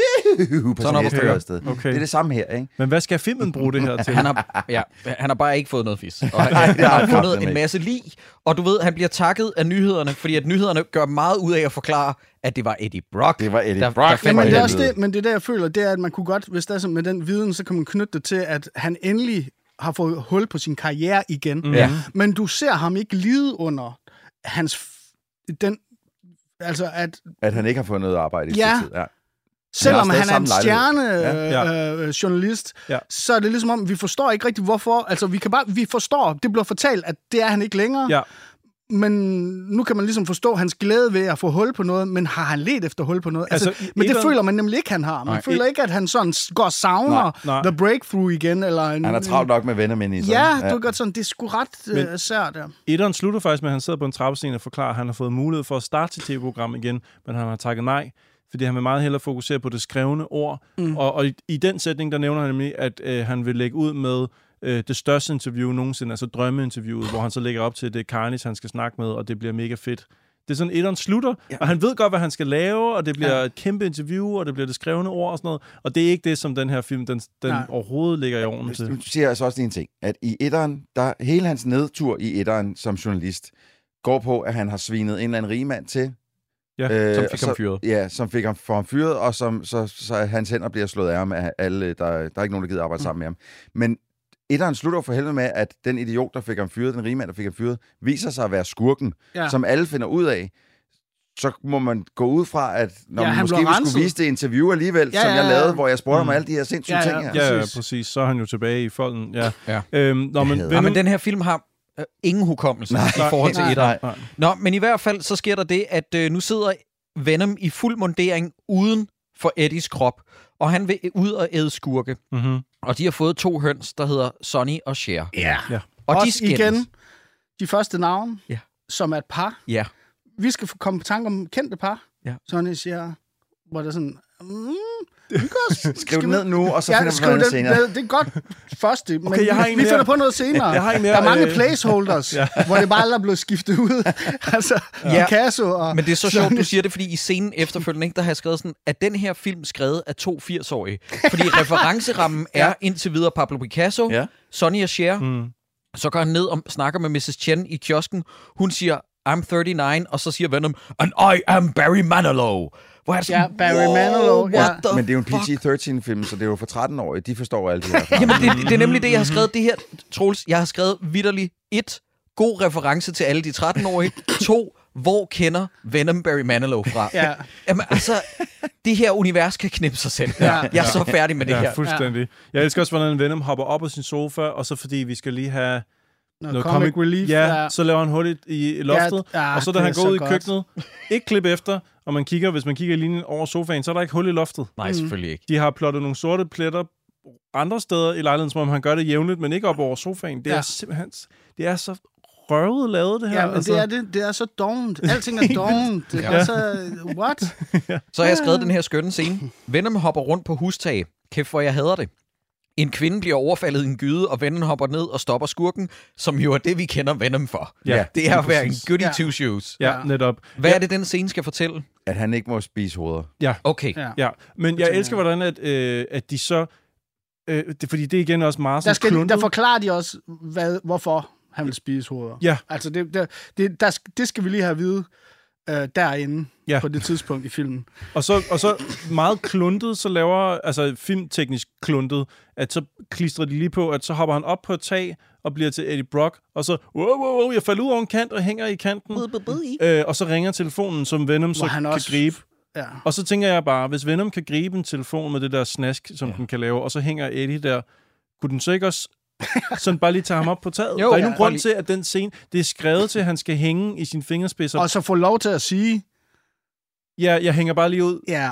på sådan hest eller sted. Okay. Det er det samme her, ikke? Men hvad skal filmen bruge det her til? Han har, ja, han har bare ikke fået noget fis. Og han, Nej, han har fundet en ikke. masse lig, og du ved, han bliver takket af nyhederne, fordi at nyhederne gør meget ud af at forklare, at det var Eddie Brock. Det var Eddie der, Brock. Der ja, men, det er også det, men det er det, jeg føler, det er, at man kunne godt, hvis der er med den viden, så kan man knytte det til, at han endelig har fået hul på sin karriere igen. Mm-hmm. Men du ser ham ikke lide under hans... F- den, altså at... At han ikke har fået noget arbejde i ja. sin tid. Ja. Selvom han er en stjernejournalist, ja. ja. øh, ja. så er det ligesom om, vi forstår ikke rigtigt, hvorfor... Altså, vi kan bare... Vi forstår, det bliver fortalt, at det er han ikke længere. Ja. Men nu kan man ligesom forstå hans glæde ved at få hul på noget, men har han let efter hul på noget? Altså, altså, men det føler man nemlig ikke, han har. Man nej, føler et... ikke, at han sådan går og savner nej, nej. The Breakthrough igen. Eller en... Han er travlt nok med venner, men i sådan. Ja, ja. Du gør sådan, det er sgu ret uh, sært. Ja. Etteren slutter faktisk med, at han sidder på en trappesten og forklarer, at han har fået mulighed for at starte sit tv-program igen, men han har takket nej, fordi han vil meget hellere fokusere på det skrevne ord. Mm. Og, og i, i den sætning, der nævner han nemlig, at øh, han vil lægge ud med... det største interview nogensinde, altså drømmeinterviewet, hvor han så lægger op til, det er Carnage, han skal snakke med, og det bliver mega fedt. Det er sådan, etteren slutter, ja. og han ved godt, hvad han skal lave, og det bliver ja. et kæmpe interview, og det bliver det skrevne ord og sådan noget, og det er ikke det, som den her film, den, den overhovedet ligger i ovnen til. Du siger altså også lige en ting, at i etteren, der hele hans nedtur i etteren som journalist, går på, at han har svinet en eller anden rigmand til, ja, øh, som fik ham fyret. Ja, som fik ham, for ham fyret, og som, så, så, så hans hænder bliver slået af ham af alle, der, der er ikke nogen, der gider arbejde mm. sammen med ham. Men etteren slutter for helvede med, at den idiot, der fik ham fyret, den rige mand, der fik ham fyret, viser sig at være skurken, ja. som alle finder ud af. Så må man gå ud fra, at når ja, man måske vi skulle vise det interview alligevel, ja, ja, ja. som jeg lavede, hvor jeg spurgte mm. om alle de her sindssyge ja, ja. ting her. Ja, ja, præcis. Så er han jo tilbage i folden. Ja. Ja. Øhm, nå, men, ja, men den her film har øh, ingen hukommelse nej, i forhold til etteren. Nå, men i hvert fald så sker der det, at øh, nu sidder Venom i fuld mundering uden for Eddies krop, og han vil ud og æde skurke. Mm-hmm. Og de har fået to høns, der hedder Sonny og Cher. Ja. ja. Og også de skændes. Igen, de første navne, ja. som er et par. Ja. Vi skal komme på tanke om kendte par. Ja. Sonny og Cher, hvor der sådan... Mm, Skriv, skriv den ned nu, og så ja, finder vi på noget senere. Det, det er godt første, men okay, vi, vi finder på noget senere. Jeg har en mere, der er mange øh... placeholders, ja. Hvor det bare aldrig blev skiftet ud. Altså, ja. Picasso og... Men det er så sjovt, du siger det, fordi i scenen efterfølgende, ikke, der har jeg skrevet sådan, at den her film skrevet af to firs-årige. Fordi referencerammen ja. Er indtil videre Pablo Picasso, ja. Sonny og Cher. Mm. Så går han ned og snakker med missus Chen i kiosken. Hun siger, I'm thirty-nine, og så siger Venom, and I am Barry Manilow. What? Ja, Barry wow, Manilow. Ja. Men det er jo en P G thirteen-film, så det er jo for tretten-årige. De forstår alt det her. Jamen, det, det er nemlig det, jeg har skrevet. Det her, Troels, jeg har skrevet vitterligt et, god reference til alle de tretten-årige. To, hvor kender Venom Barry Manilow fra? Ja. Jamen, altså, det her univers kan knippe sig selv. Ja. Jeg er ja. Så færdig med det ja, her. Fuldstændig. Ja. Jeg elsker også, hvordan Venom hopper op på sin sofa, og så fordi vi skal lige have... Noget no comic, comic relief. Ja, ja, så laver han hul i loftet, ja, ja, og så da han går ud i køkkenet, ikke klip efter, og man kigger, hvis man kigger i linjen over sofaen, så er der ikke hul i loftet. Nej, selvfølgelig ikke. De har plottet nogle sorte pletter andre steder i lejligheden, som om han gør det jævnligt, men ikke op over sofaen. Det ja. Er simpelthen, det er så røvet lavet, det her. Ja, men altså. det, er, det, det er så dovent. Alting er dovent. ja. Altså, what? ja. Så har jeg skrevet den her skønne scene. Venom hopper rundt på hustag. Kæft, hvor jeg hader det. En kvinde bliver overfaldet i en gyde, og Venom hopper ned og stopper skurken, som jo er det, vi kender Venom for. Ja, det er at være en goody ja. two-shoes. Ja, ja, netop. Hvad ja. Er det, den scene skal fortælle? At han ikke må spise hoveder. Ja. Okay. Ja. Ja. Men jeg elsker, hvordan at, øh, at de så... Øh, det, fordi det er igen også meget... Der, skal, der forklarer de også, hvad, hvorfor han vil spise hoveder. Ja. Altså, det, det, det, der, det skal vi lige have at vide øh, derinde. Ja. På det tidspunkt i filmen. Og så, og så meget kluntet, så laver, altså filmteknisk kluntet, at så klistrer de lige på, at så hopper han op på et tag og bliver til Eddie Brock, og så, wow, wow, wow, jeg falder ud over en kant og hænger i kanten. Øh, og så ringer telefonen, som Venom så kan også... gribe. Ja. Og så tænker jeg bare, hvis Venom kan gribe en telefon med det der snask, som ja. Den kan lave, og så hænger Eddie der, kunne den så ikke også sådan bare lige tager ham op på taget? Jo, der er ingen ja, grund lige... til, at den scene, det er skrevet til, at han skal hænge i sine fingerspidser. Og så få lov til at sige... Ja, jeg hænger bare lige ud. Ja.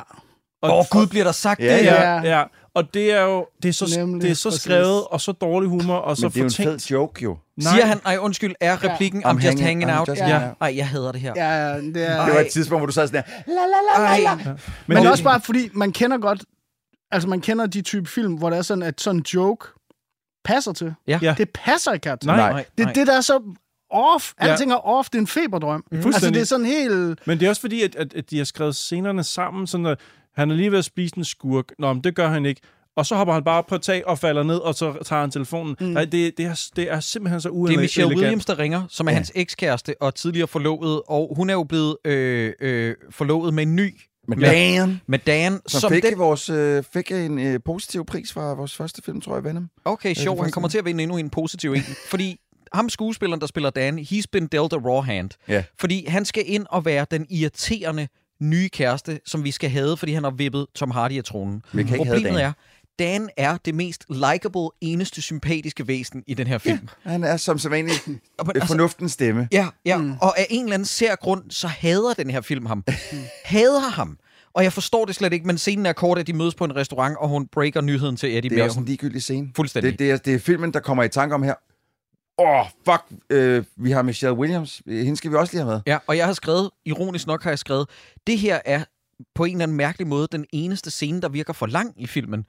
Åh, oh, gud, bliver der sagt ja, det? Ja, ja. Og det er jo, det er så, det er så skrevet, og så dårlig humor, og så fortænkt. Men det er jo en fed joke, jo. Nej. Siger han, ej, undskyld, er replikken, ja. I'm, I'm just hanging I'm out. Just, ja. Ja. Ej, jeg hader det her. Ja, det, er... det var et tidspunkt, hvor du sad sådan der, la, la, la, la. Ja. Men, Men det... også bare, fordi man kender godt, altså man kender de type film, hvor der er sådan, at sådan en joke passer til. Ja. Ja. Det passer ikke her til. Nej. Nej. Det er det, der er så... off. Alting ja. Er off. Det er en feberdrøm. Mm. Altså, det er sådan helt... Men det er også fordi, at, at, at de har skrevet scenerne sammen, sådan at han er lige ved at spise en skurk. Nå, men det gør han ikke. Og så hopper han bare på tag og falder ned, og så tager han telefonen. Mm. Nej, det, det, er, det er simpelthen så uelegant. Det er Michelle Williams, der ringer, som er ja. Hans ekskæreste og tidligere forlovet, og hun er jo blevet øh, øh, forlovet med en ny Med Med Dan. Som fik, den... vores, øh, fik en øh, positiv pris fra vores første film, tror jeg, Venom. Okay, sjov. Øh, han kommer til at vinde endnu en positiv en, fordi... Ham skuespilleren, der spiller Dan, he's been dealt a raw hand. Yeah. Fordi han skal ind og være den irriterende nye kæreste, som vi skal have, fordi han har vippet Tom Hardy af tronen. Mm-hmm. Problemet Dan. er, Dan er det mest likable, eneste sympatiske væsen i den her film. Ja, han er som sædvanlig fornuftens stemme. Ja, ja. Mm. Og af en eller anden sær grund, så hader den her film ham. Mm. Hader ham. Og jeg forstår det slet ikke, men scenen er kort, at de mødes på en restaurant, og hun breaker nyheden til Eddie. Det er også en ligegyldig scene. Fuldstændig. Det, det, er, det er filmen, der kommer i tanke om her. Åh, oh, fuck, øh, vi har Michelle Williams. Hende skal vi også lige have med. Ja, og jeg har skrevet, ironisk nok har jeg skrevet, det her er på en eller anden mærkelig måde den eneste scene, der virker for lang i filmen.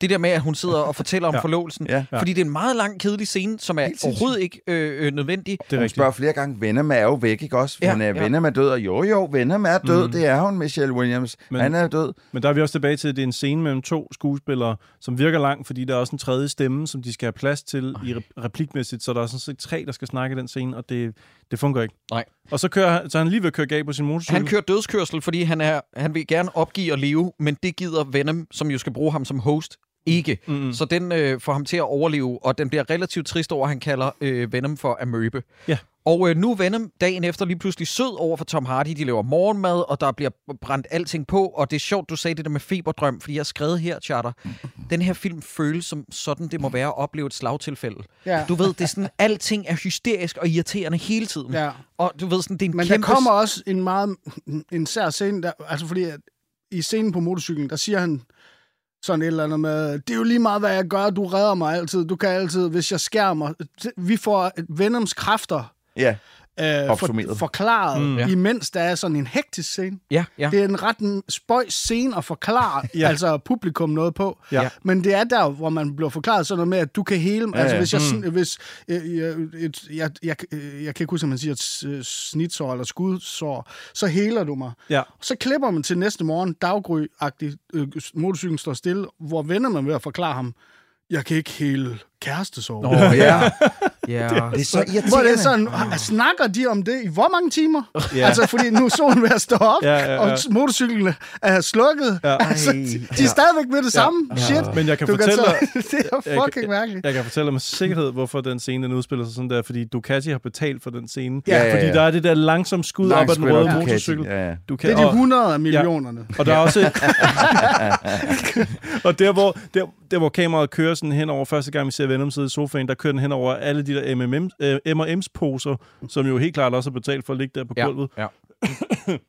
Det der med, at hun sidder og fortæller om ja, forlovelsen. Ja, ja. Fordi det er en meget lang, kedelig scene, som er overhovedet ikke øh, øh, nødvendig. Det er hun spørger flere gange, Venom er jo væk, ikke også? Ja, hun er, ja. Venom er død, og jo jo, Venom er død, mm. det er hun, Michelle Williams. Men, han er død. Men der er vi også tilbage til, at det er en scene mellem to skuespillere, som virker lang, fordi der er også en tredje stemme, som de skal have plads til okay. i replikmæssigt, så der er sådan set tre, der skal snakke i den scene, og det, det fungerer ikke. Nej. Og så kører så han lige ved at køre galt på sin motorcykel. Han kører dødskørsel, fordi han, er, han vil gerne opgive at leve, men det gider Venom, som jo skal bruge ham som host, ikke. Mm-hmm. Så den øh, får ham til at overleve, og den bliver relativt trist over, han kalder øh, Venom for amøbe. Yeah. Og øh, nu er Venom dagen efter lige pludselig sød over for Tom Hardy. De laver morgenmad, og der bliver brændt alting på, og det er sjovt, du sagde det der med feberdrøm, fordi jeg har skrevet her, Charter, den her film føles som sådan, det må være at opleve et slagtilfælde. Yeah. Du ved, det er sådan, alting er hysterisk og irriterende hele tiden. Yeah. Og du ved sådan, det er en Men kæmpe... der kommer også en meget en sær scene, der, altså fordi at i scenen på motorcyklen, der siger han sådan et eller andet med, det er jo lige meget, hvad jeg gør, du redder mig altid, du kan altid, hvis jeg skærmer, vi får Venoms kræfter, yeah. øh, for, forklaret, mm, ja, imens der er sådan en hektisk scene. Ja, ja. Det er en ret spøjs scene at forklare ja, altså publikum noget på. Ja. Men det er der, hvor man bliver forklaret sådan noget med, at du kan hele... Ja, altså, hvis jeg... Mm. Hvis, øh, jeg, et, jeg, jeg, jeg kan ikke huske, at man siger et snitsår eller skudsår, så heler du mig. Ja. Så klipper man til næste morgen, daggry-agtigt, øh, motorcyklen står stille, hvor vender man ved at forklare ham, jeg kan ikke hele kærestesår. Åh, oh, ja. Yeah. Det er så irriterende. Det er sådan, oh. Snakker de om det i hvor mange timer? Yeah. Altså, fordi nu er solen ved at stå op, yeah, yeah, yeah, og motorcyklen er slukket. Yeah. Altså, de er yeah, stadigvæk med det samme. Yeah. Shit. Yeah. Men jeg kan du fortælle kan så, det er fucking jeg, mærkeligt. Jeg kan fortælle dig med sikkerhed, hvorfor den scene den udspiller sig sådan der, fordi Ducati har betalt for den scene. Yeah. Fordi yeah, yeah, der er det der langsomt skud Lang op af den røde yeah, motorcykel. Yeah, yeah. Du kan, det er de hundrede millionerne. Ja. Og der er også et... og der hvor, der, der, hvor kameraet kører sådan hen over første gang, vi ser Venom sidde i sofaen, der kører den hen over alle de der M og M's poser, som jo helt klart også er betalt for at ligge der på ja, gulvet. Ja.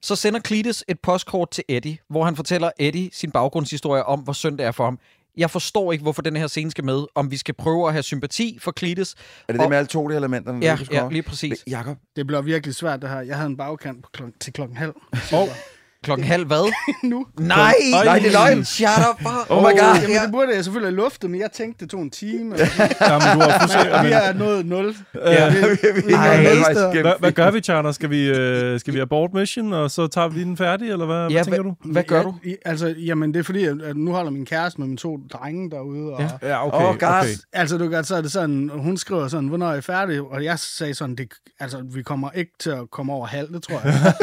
Så sender Cletus et postkort til Eddie, hvor han fortæller Eddie sin baggrundshistorie om, hvor synd det er for ham. Jeg forstår ikke, hvorfor den her scene skal med, om vi skal prøve at have sympati for Cletus. Er det og... det med alle to de elementer? Ja, ja, lige præcis. Jakob? Det bliver virkelig svært, det her. Jeg havde en bagkant klok- til klokken halv. Og... Klokken halv hvad? nu. Nej, nej, nej, det er løgn. Shut up. Oh, oh my god. Jamen, det burde jeg selvfølgelig have luftet, men jeg tænkte, det tog en time. Jamen, du har forsøgt. Vi er nået nul. Hvad gør vi, Charter? Skal vi, øh, skal vi abort mission, og så tager vi den færdig, eller hvad, ja, hvad tænker hva, du? Hvad gør du? Ja, altså, jamen, det er fordi, at nu holder min kæreste med mine to drenge derude. Og, ja, ja, okay. Oh, okay. Altså, du kan så er det sådan, hun skriver sådan, hvornår er I færdige? Og jeg sagde sådan, det, altså, vi kommer ikke til at komme over halv, det tror jeg.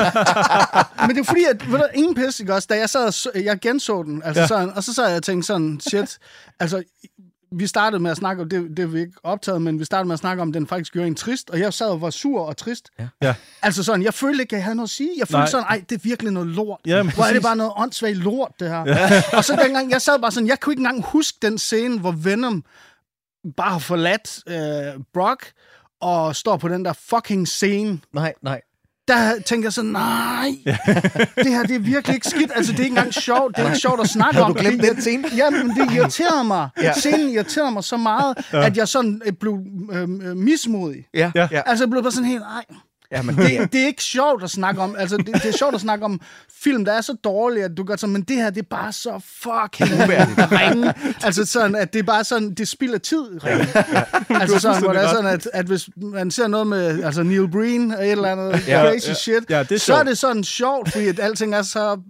Men det er fordi, at ved du, ingen pisse, ikke også? Da jeg sad og, jeg genså den, altså ja, sådan, og så sad jeg og tænkte sådan, shit, altså, vi startede med at snakke om, det, det vi ikke optaget, men vi startede med at snakke om, at den faktisk gjorde en trist, og jeg sad og var sur og trist. Ja. Ja. Altså sådan, jeg følte ikke, at jeg havde noget at sige. Jeg følte nej, sådan, ej, det er virkelig noget lort. Jamen, hvor er det bare noget åndssvagt lort, det her. Ja. Og så dengang, jeg sad bare sådan, jeg kunne ikke engang huske den scene, hvor Venom bare har forladt øh, Brock, og står på den der fucking scene. Nej, nej. Der tænker jeg så nej, det her det er virkelig ikke skidt. Altså, det er ikke engang sjovt. Det er ikke sjovt at snakke om. Har du glemt den scene? Jamen, det irriterede mig. Ja. Scenen irriterede mig så meget, ja, at jeg sådan blev øh, mismodig. Ja. Ja. Altså, jeg blev bare sådan helt, nej. Ja, men det, det er ikke sjovt at snakke om. Altså, det, det er sjovt at snakke om film, der er så dårlige, at du gør sådan, men det her, det er bare så fucking ringe. Altså sådan, at det er bare sådan, det spilder tid, ringe. Altså sådan, hvor det er sådan, at, at hvis man ser noget med altså Neil Breen og et eller andet ja, crazy ja, shit, ja, det er så er det sådan sjovt, fordi at alting er så...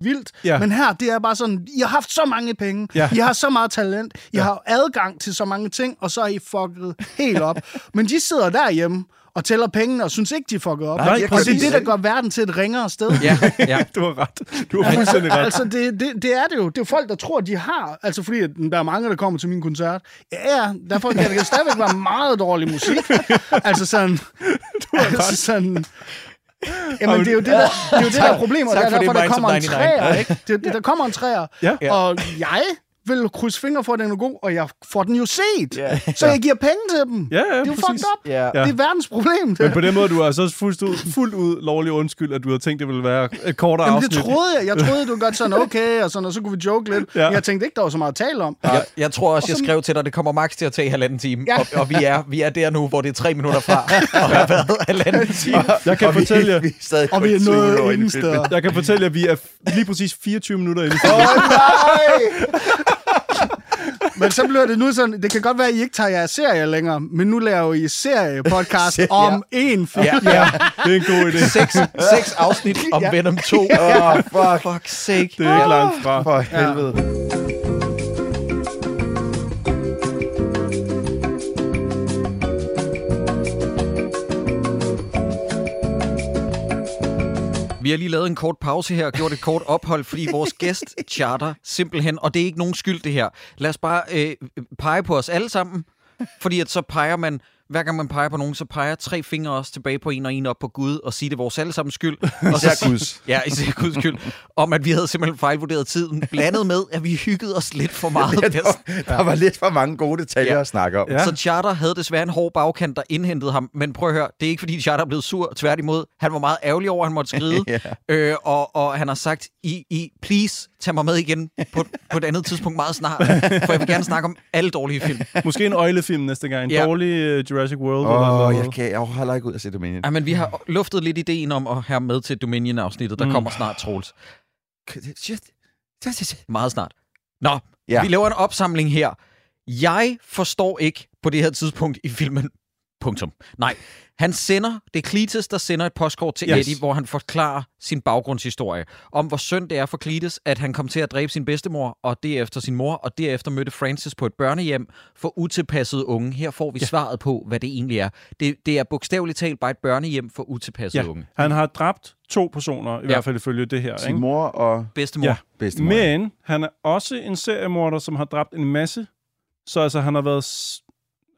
vildt, yeah, men her, det er bare sådan, I har haft så mange penge, yeah, I har så meget talent, I yeah, har adgang til så mange ting, og så er I fucket helt op. Men de sidder derhjemme og tæller pengene, og synes ikke, de er fucket op. Nej, og det er det, der gør verden til et ringere sted. Ja, ja. Du har ret. Du har fuldstændig ret. Altså, det, det, det er det jo. Det er folk, der tror, de har. Altså, fordi der er mange, der kommer til min koncert. Ja, derfor kan det stadigvæk være meget dårlig musik. Altså sådan... Du har ret. Altså sådan... Jamen, det er jo det, der, det er jo det, der er problemet, og det er derfor, der kommer en træer, ikke? Det, det, der kommer en træer, ja, og jeg vil krydse fingre for, at den er god, og jeg får den jo set, yeah, så jeg giver penge til dem. Yeah, yeah, det er jo fucked up. Yeah. Det er verdens problem. Det. Men på den måde, du er så fuldt ud, fuldt ud lovlig undskyld, at du havde tænkt, det ville være et kortere afsnit. Jamen, det troede jeg. Jeg troede, du godt sådan, okay, og, sådan, og så kunne vi joke lidt. Ja. Men jeg tænkte ikke, der var så meget at tale om. Jeg, jeg tror også, og jeg så... skrev til dig, det kommer maks til at tage halvanden time, ja, og, og vi, er, vi er der nu, hvor det er tre minutter fra, og har været halvanden time. Jeg kan og fortælle jer, vi, vi og vi er nået ingen steder. Jeg kan fortælle jer, vi er lige præcis fireogtyve minutter inde. Åh nej! Men så bliver det nu sådan, det kan godt være, at I ikke tager jeres serie længere, men nu laver I seriepodcast ja, om en film. Ja, ja, det er en god idé. Seks, seks afsnit om ja, Venom to. Åh, oh, fuck. Fuck sake. Det er ikke langt fra. For helvede. Ja. Vi har lige lavet en kort pause her og gjort et kort ophold, fordi vores gæst Charter simpelthen, og det er ikke nogen skyld det her. Lad os bare øh, pege på os alle sammen, fordi at så peger man, hver gang man peger på nogen, så peger tre fingre også tilbage på en og en op på Gud og siger det vores alle sammen skyld. Og så, især Guds. Ja, især Guds skyld. Om at vi havde simpelthen fejlvurderet tiden, blandet med, at vi hyggede os lidt for meget. Ja, der, der var lidt for mange gode detaljer ja, at snakke om. Ja. Så Charter havde desværre en hård bagkant, der indhentede ham. Men prøv at høre, det er ikke fordi Charter er blevet sur. Tværtimod, han var meget ærgerlig over, at han måtte skride. ja. øh, og, og han har sagt, I, I please... tag mig med igen på, på et andet tidspunkt meget snart, for jeg vil gerne snakke om alle dårlige film. Måske en øjlefilm næste gang, en ja. dårlig uh, Jurassic World. Åh, oh, jeg kan jeg har ikke ud at se Dominion. Ja, men vi har luftet lidt ideen om at have med til Dominion-afsnittet, der mm. kommer snart, Troels. Meget snart. Nå, ja. vi laver en opsamling her. Jeg forstår ikke på det her tidspunkt i filmen. Punktum. Nej, han sender, det er Cletus, der sender et postkort til yes. Eddie, hvor han forklarer sin baggrundshistorie om, hvor synd det er for Cletus, at han kom til at dræbe sin bedstemor, og derefter sin mor, og derefter mødte Francis på et børnehjem for utilpassede unge. Her får vi ja. svaret på, hvad det egentlig er. Det, det er bogstaveligt talt bare et børnehjem for utilpassede ja. unge. Han har dræbt to personer, i ja. hvert fald ifølge det her. Sin ikke? mor og bedstemor. Ja. bedstemor. Men han er også en seriemorder, som har dræbt en masse. Så altså, han har været... S-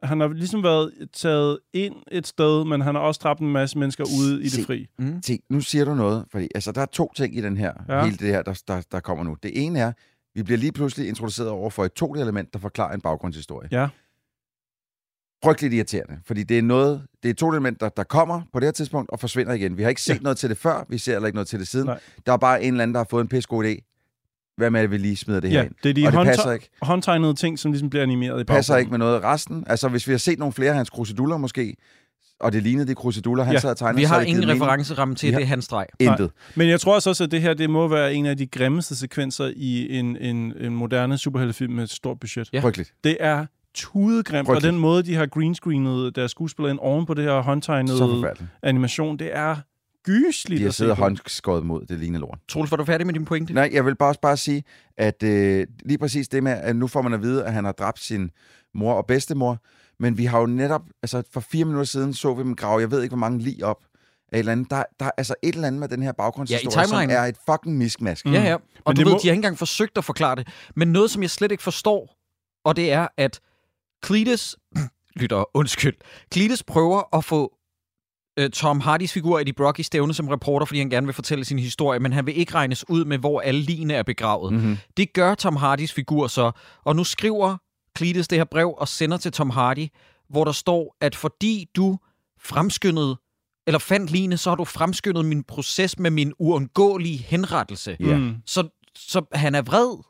Han har ligesom været taget ind et sted, men han har også dræbt en masse mennesker ude i se, det fri. Mm. Se, nu siger du noget, fordi altså, der er to ting i den her, ja. hele det her, der, der, der kommer nu. Det ene er, vi bliver lige pludselig introduceret over for et to-element, der forklarer en baggrundshistorie. Ja. Frygteligt irriterende, fordi det er noget, det er to element, der, der kommer på det her tidspunkt og forsvinder igen. Vi har ikke set ja. noget til det før, vi ser heller ikke noget til det siden. Nej. Der er bare en eller anden, der har fået en pissegod idé. Hvad med, at vi lige smider det ja, her ind? Det er de og det håndtag- passer ikke. håndtegnede ting, som ligesom bliver animeret i baggrunden. Passer ikke med noget af resten. Altså, hvis vi har set nogle flere af hans kruseduller måske, og det lignede de kruseduller, han ja. sad og tegnede. Vi har ingen referenceramme til, ja. det hans streg. Intet. Men jeg tror også, at det her det må være en af de grimmeste sekvenser i en, en, en moderne superheltefilm med et stort budget. Ja. Frygteligt. Det er tudegrimt, og den måde, de har greenscreenet deres skuespillere ind oven på det her håndtegnede animation, det er... Gysligt, de har siddet og håndskåret mod det lignende lort. Troels, var du færdig med din pointe? Nej, jeg vil bare også bare sige, at øh, lige præcis det med, at nu får man at vide, at han har dræbt sin mor og bedstemor, men vi har jo netop, altså for fire minutter siden så vi dem grave, jeg ved ikke, hvor mange lige op af et eller andet. Der, der er altså et eller andet med den her baggrundshistorie, ja, som er et fucking miskmask. Mm. Ja, ja. Og men du ved, må... de har ikke engang forsøgt at forklare det, men noget, som jeg slet ikke forstår, og det er, at Cletus, lytter, undskyld, Cletus prøver at få Tom Hardys figur, Eddie Brock, i stævne som reporter, fordi han gerne vil fortælle sin historie, men han vil ikke regnes ud med, hvor alle ligene er begravet. Mm-hmm. Det gør Tom Hardys figur så, og nu skriver Cletus det her brev og sender til Tom Hardy, hvor der står, at fordi du fremskyndede, eller fandt ligene, så har du fremskyndet min proces med min uundgåelige henrettelse. Yeah. Mm. Så, så han er vred. Du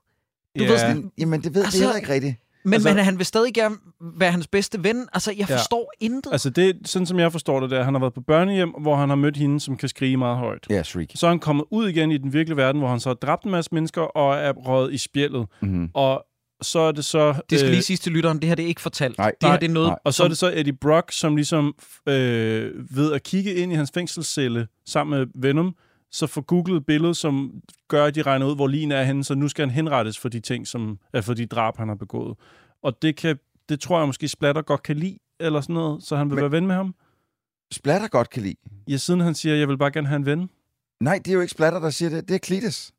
yeah. ved sådan, jamen det ved altså, jeg ikke rigtigt. Men, altså, men han vil stadig gerne være hans bedste ven. Altså, jeg forstår ja. intet. Altså, det, sådan som jeg forstår det, der, han har været på børnehjem, hvor han har mødt hende, som kan skrige meget højt. Ja, Shriek. Så er han kommet ud igen i den virkelige verden, hvor han så har dræbt en masse mennesker og er røget i spjældet. Mm-hmm. Og så er det så... Det skal øh, lige siges til lytteren, det her det er ikke fortalt. Nej, det her, det er noget, og så er det så Eddie Brock, som ligesom øh, ved at kigge ind i hans fængselscelle sammen med Venom, så får googlet billede, som gør, at de regner ud, hvor ligene er henne, så nu skal han henrettes for de ting, som er for de drab, han har begået. Og det, kan, det tror jeg måske Splatter godt kan lide, eller sådan noget, så han vil Men, være ven med ham. Splatter godt kan lide? Ja, siden han siger, jeg vil bare gerne have en ven. Nej, det er jo ikke Splatter, der siger det. Det er Cletus.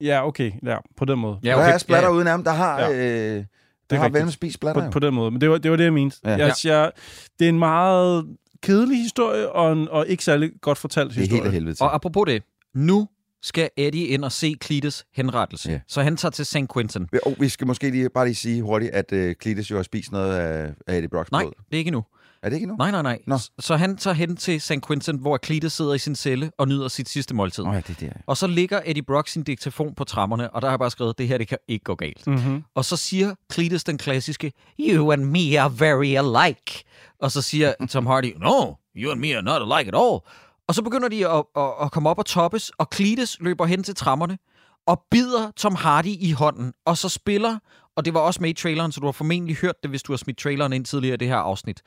Ja, okay. Ja, på den måde. Ja, okay. Der er Splatter ja, ja. uden ham, der har... Ja. Øh... Det har Venom spist Splatter, på, på den måde. Men det var det, var det jeg mente. Ja. Jeg, jeg, det er en meget kedelig historie, og, en, og ikke særlig godt fortalt historie. Det er historie. Helt helvede til. Og apropos det, nu skal Eddie ind og se Cletus henrettelse. Ja. Så han tager til Saint Quentin. Ja, vi skal måske lige, bare lige sige hurtigt, at uh, Cletus jo har spist noget af, af Eddie Brocks brød. Nej, det er ikke nu. Er det ikke nu? Nej, nej, nej. Nå. Så han tager hen til Saint Quentin, hvor Cletus sidder i sin celle og nyder sit sidste måltid. Oh, ja, det der. Og så ligger Eddie Brock sin diktafon på trammerne, og der har jeg bare skrevet, det her det kan ikke gå galt. Mm-hmm. Og så siger Cletus den klassiske, you and me are very alike. Og så siger Tom Hardy, no, you and me are not alike at all. Og så begynder de at, at, at komme op og toppes, og Cletus løber hen til trammerne og bider Tom Hardy i hånden, og så spiller, og det var også med i traileren, så du har formentlig hørt det, hvis du har smidt traileren ind tidligere i det her afsnit.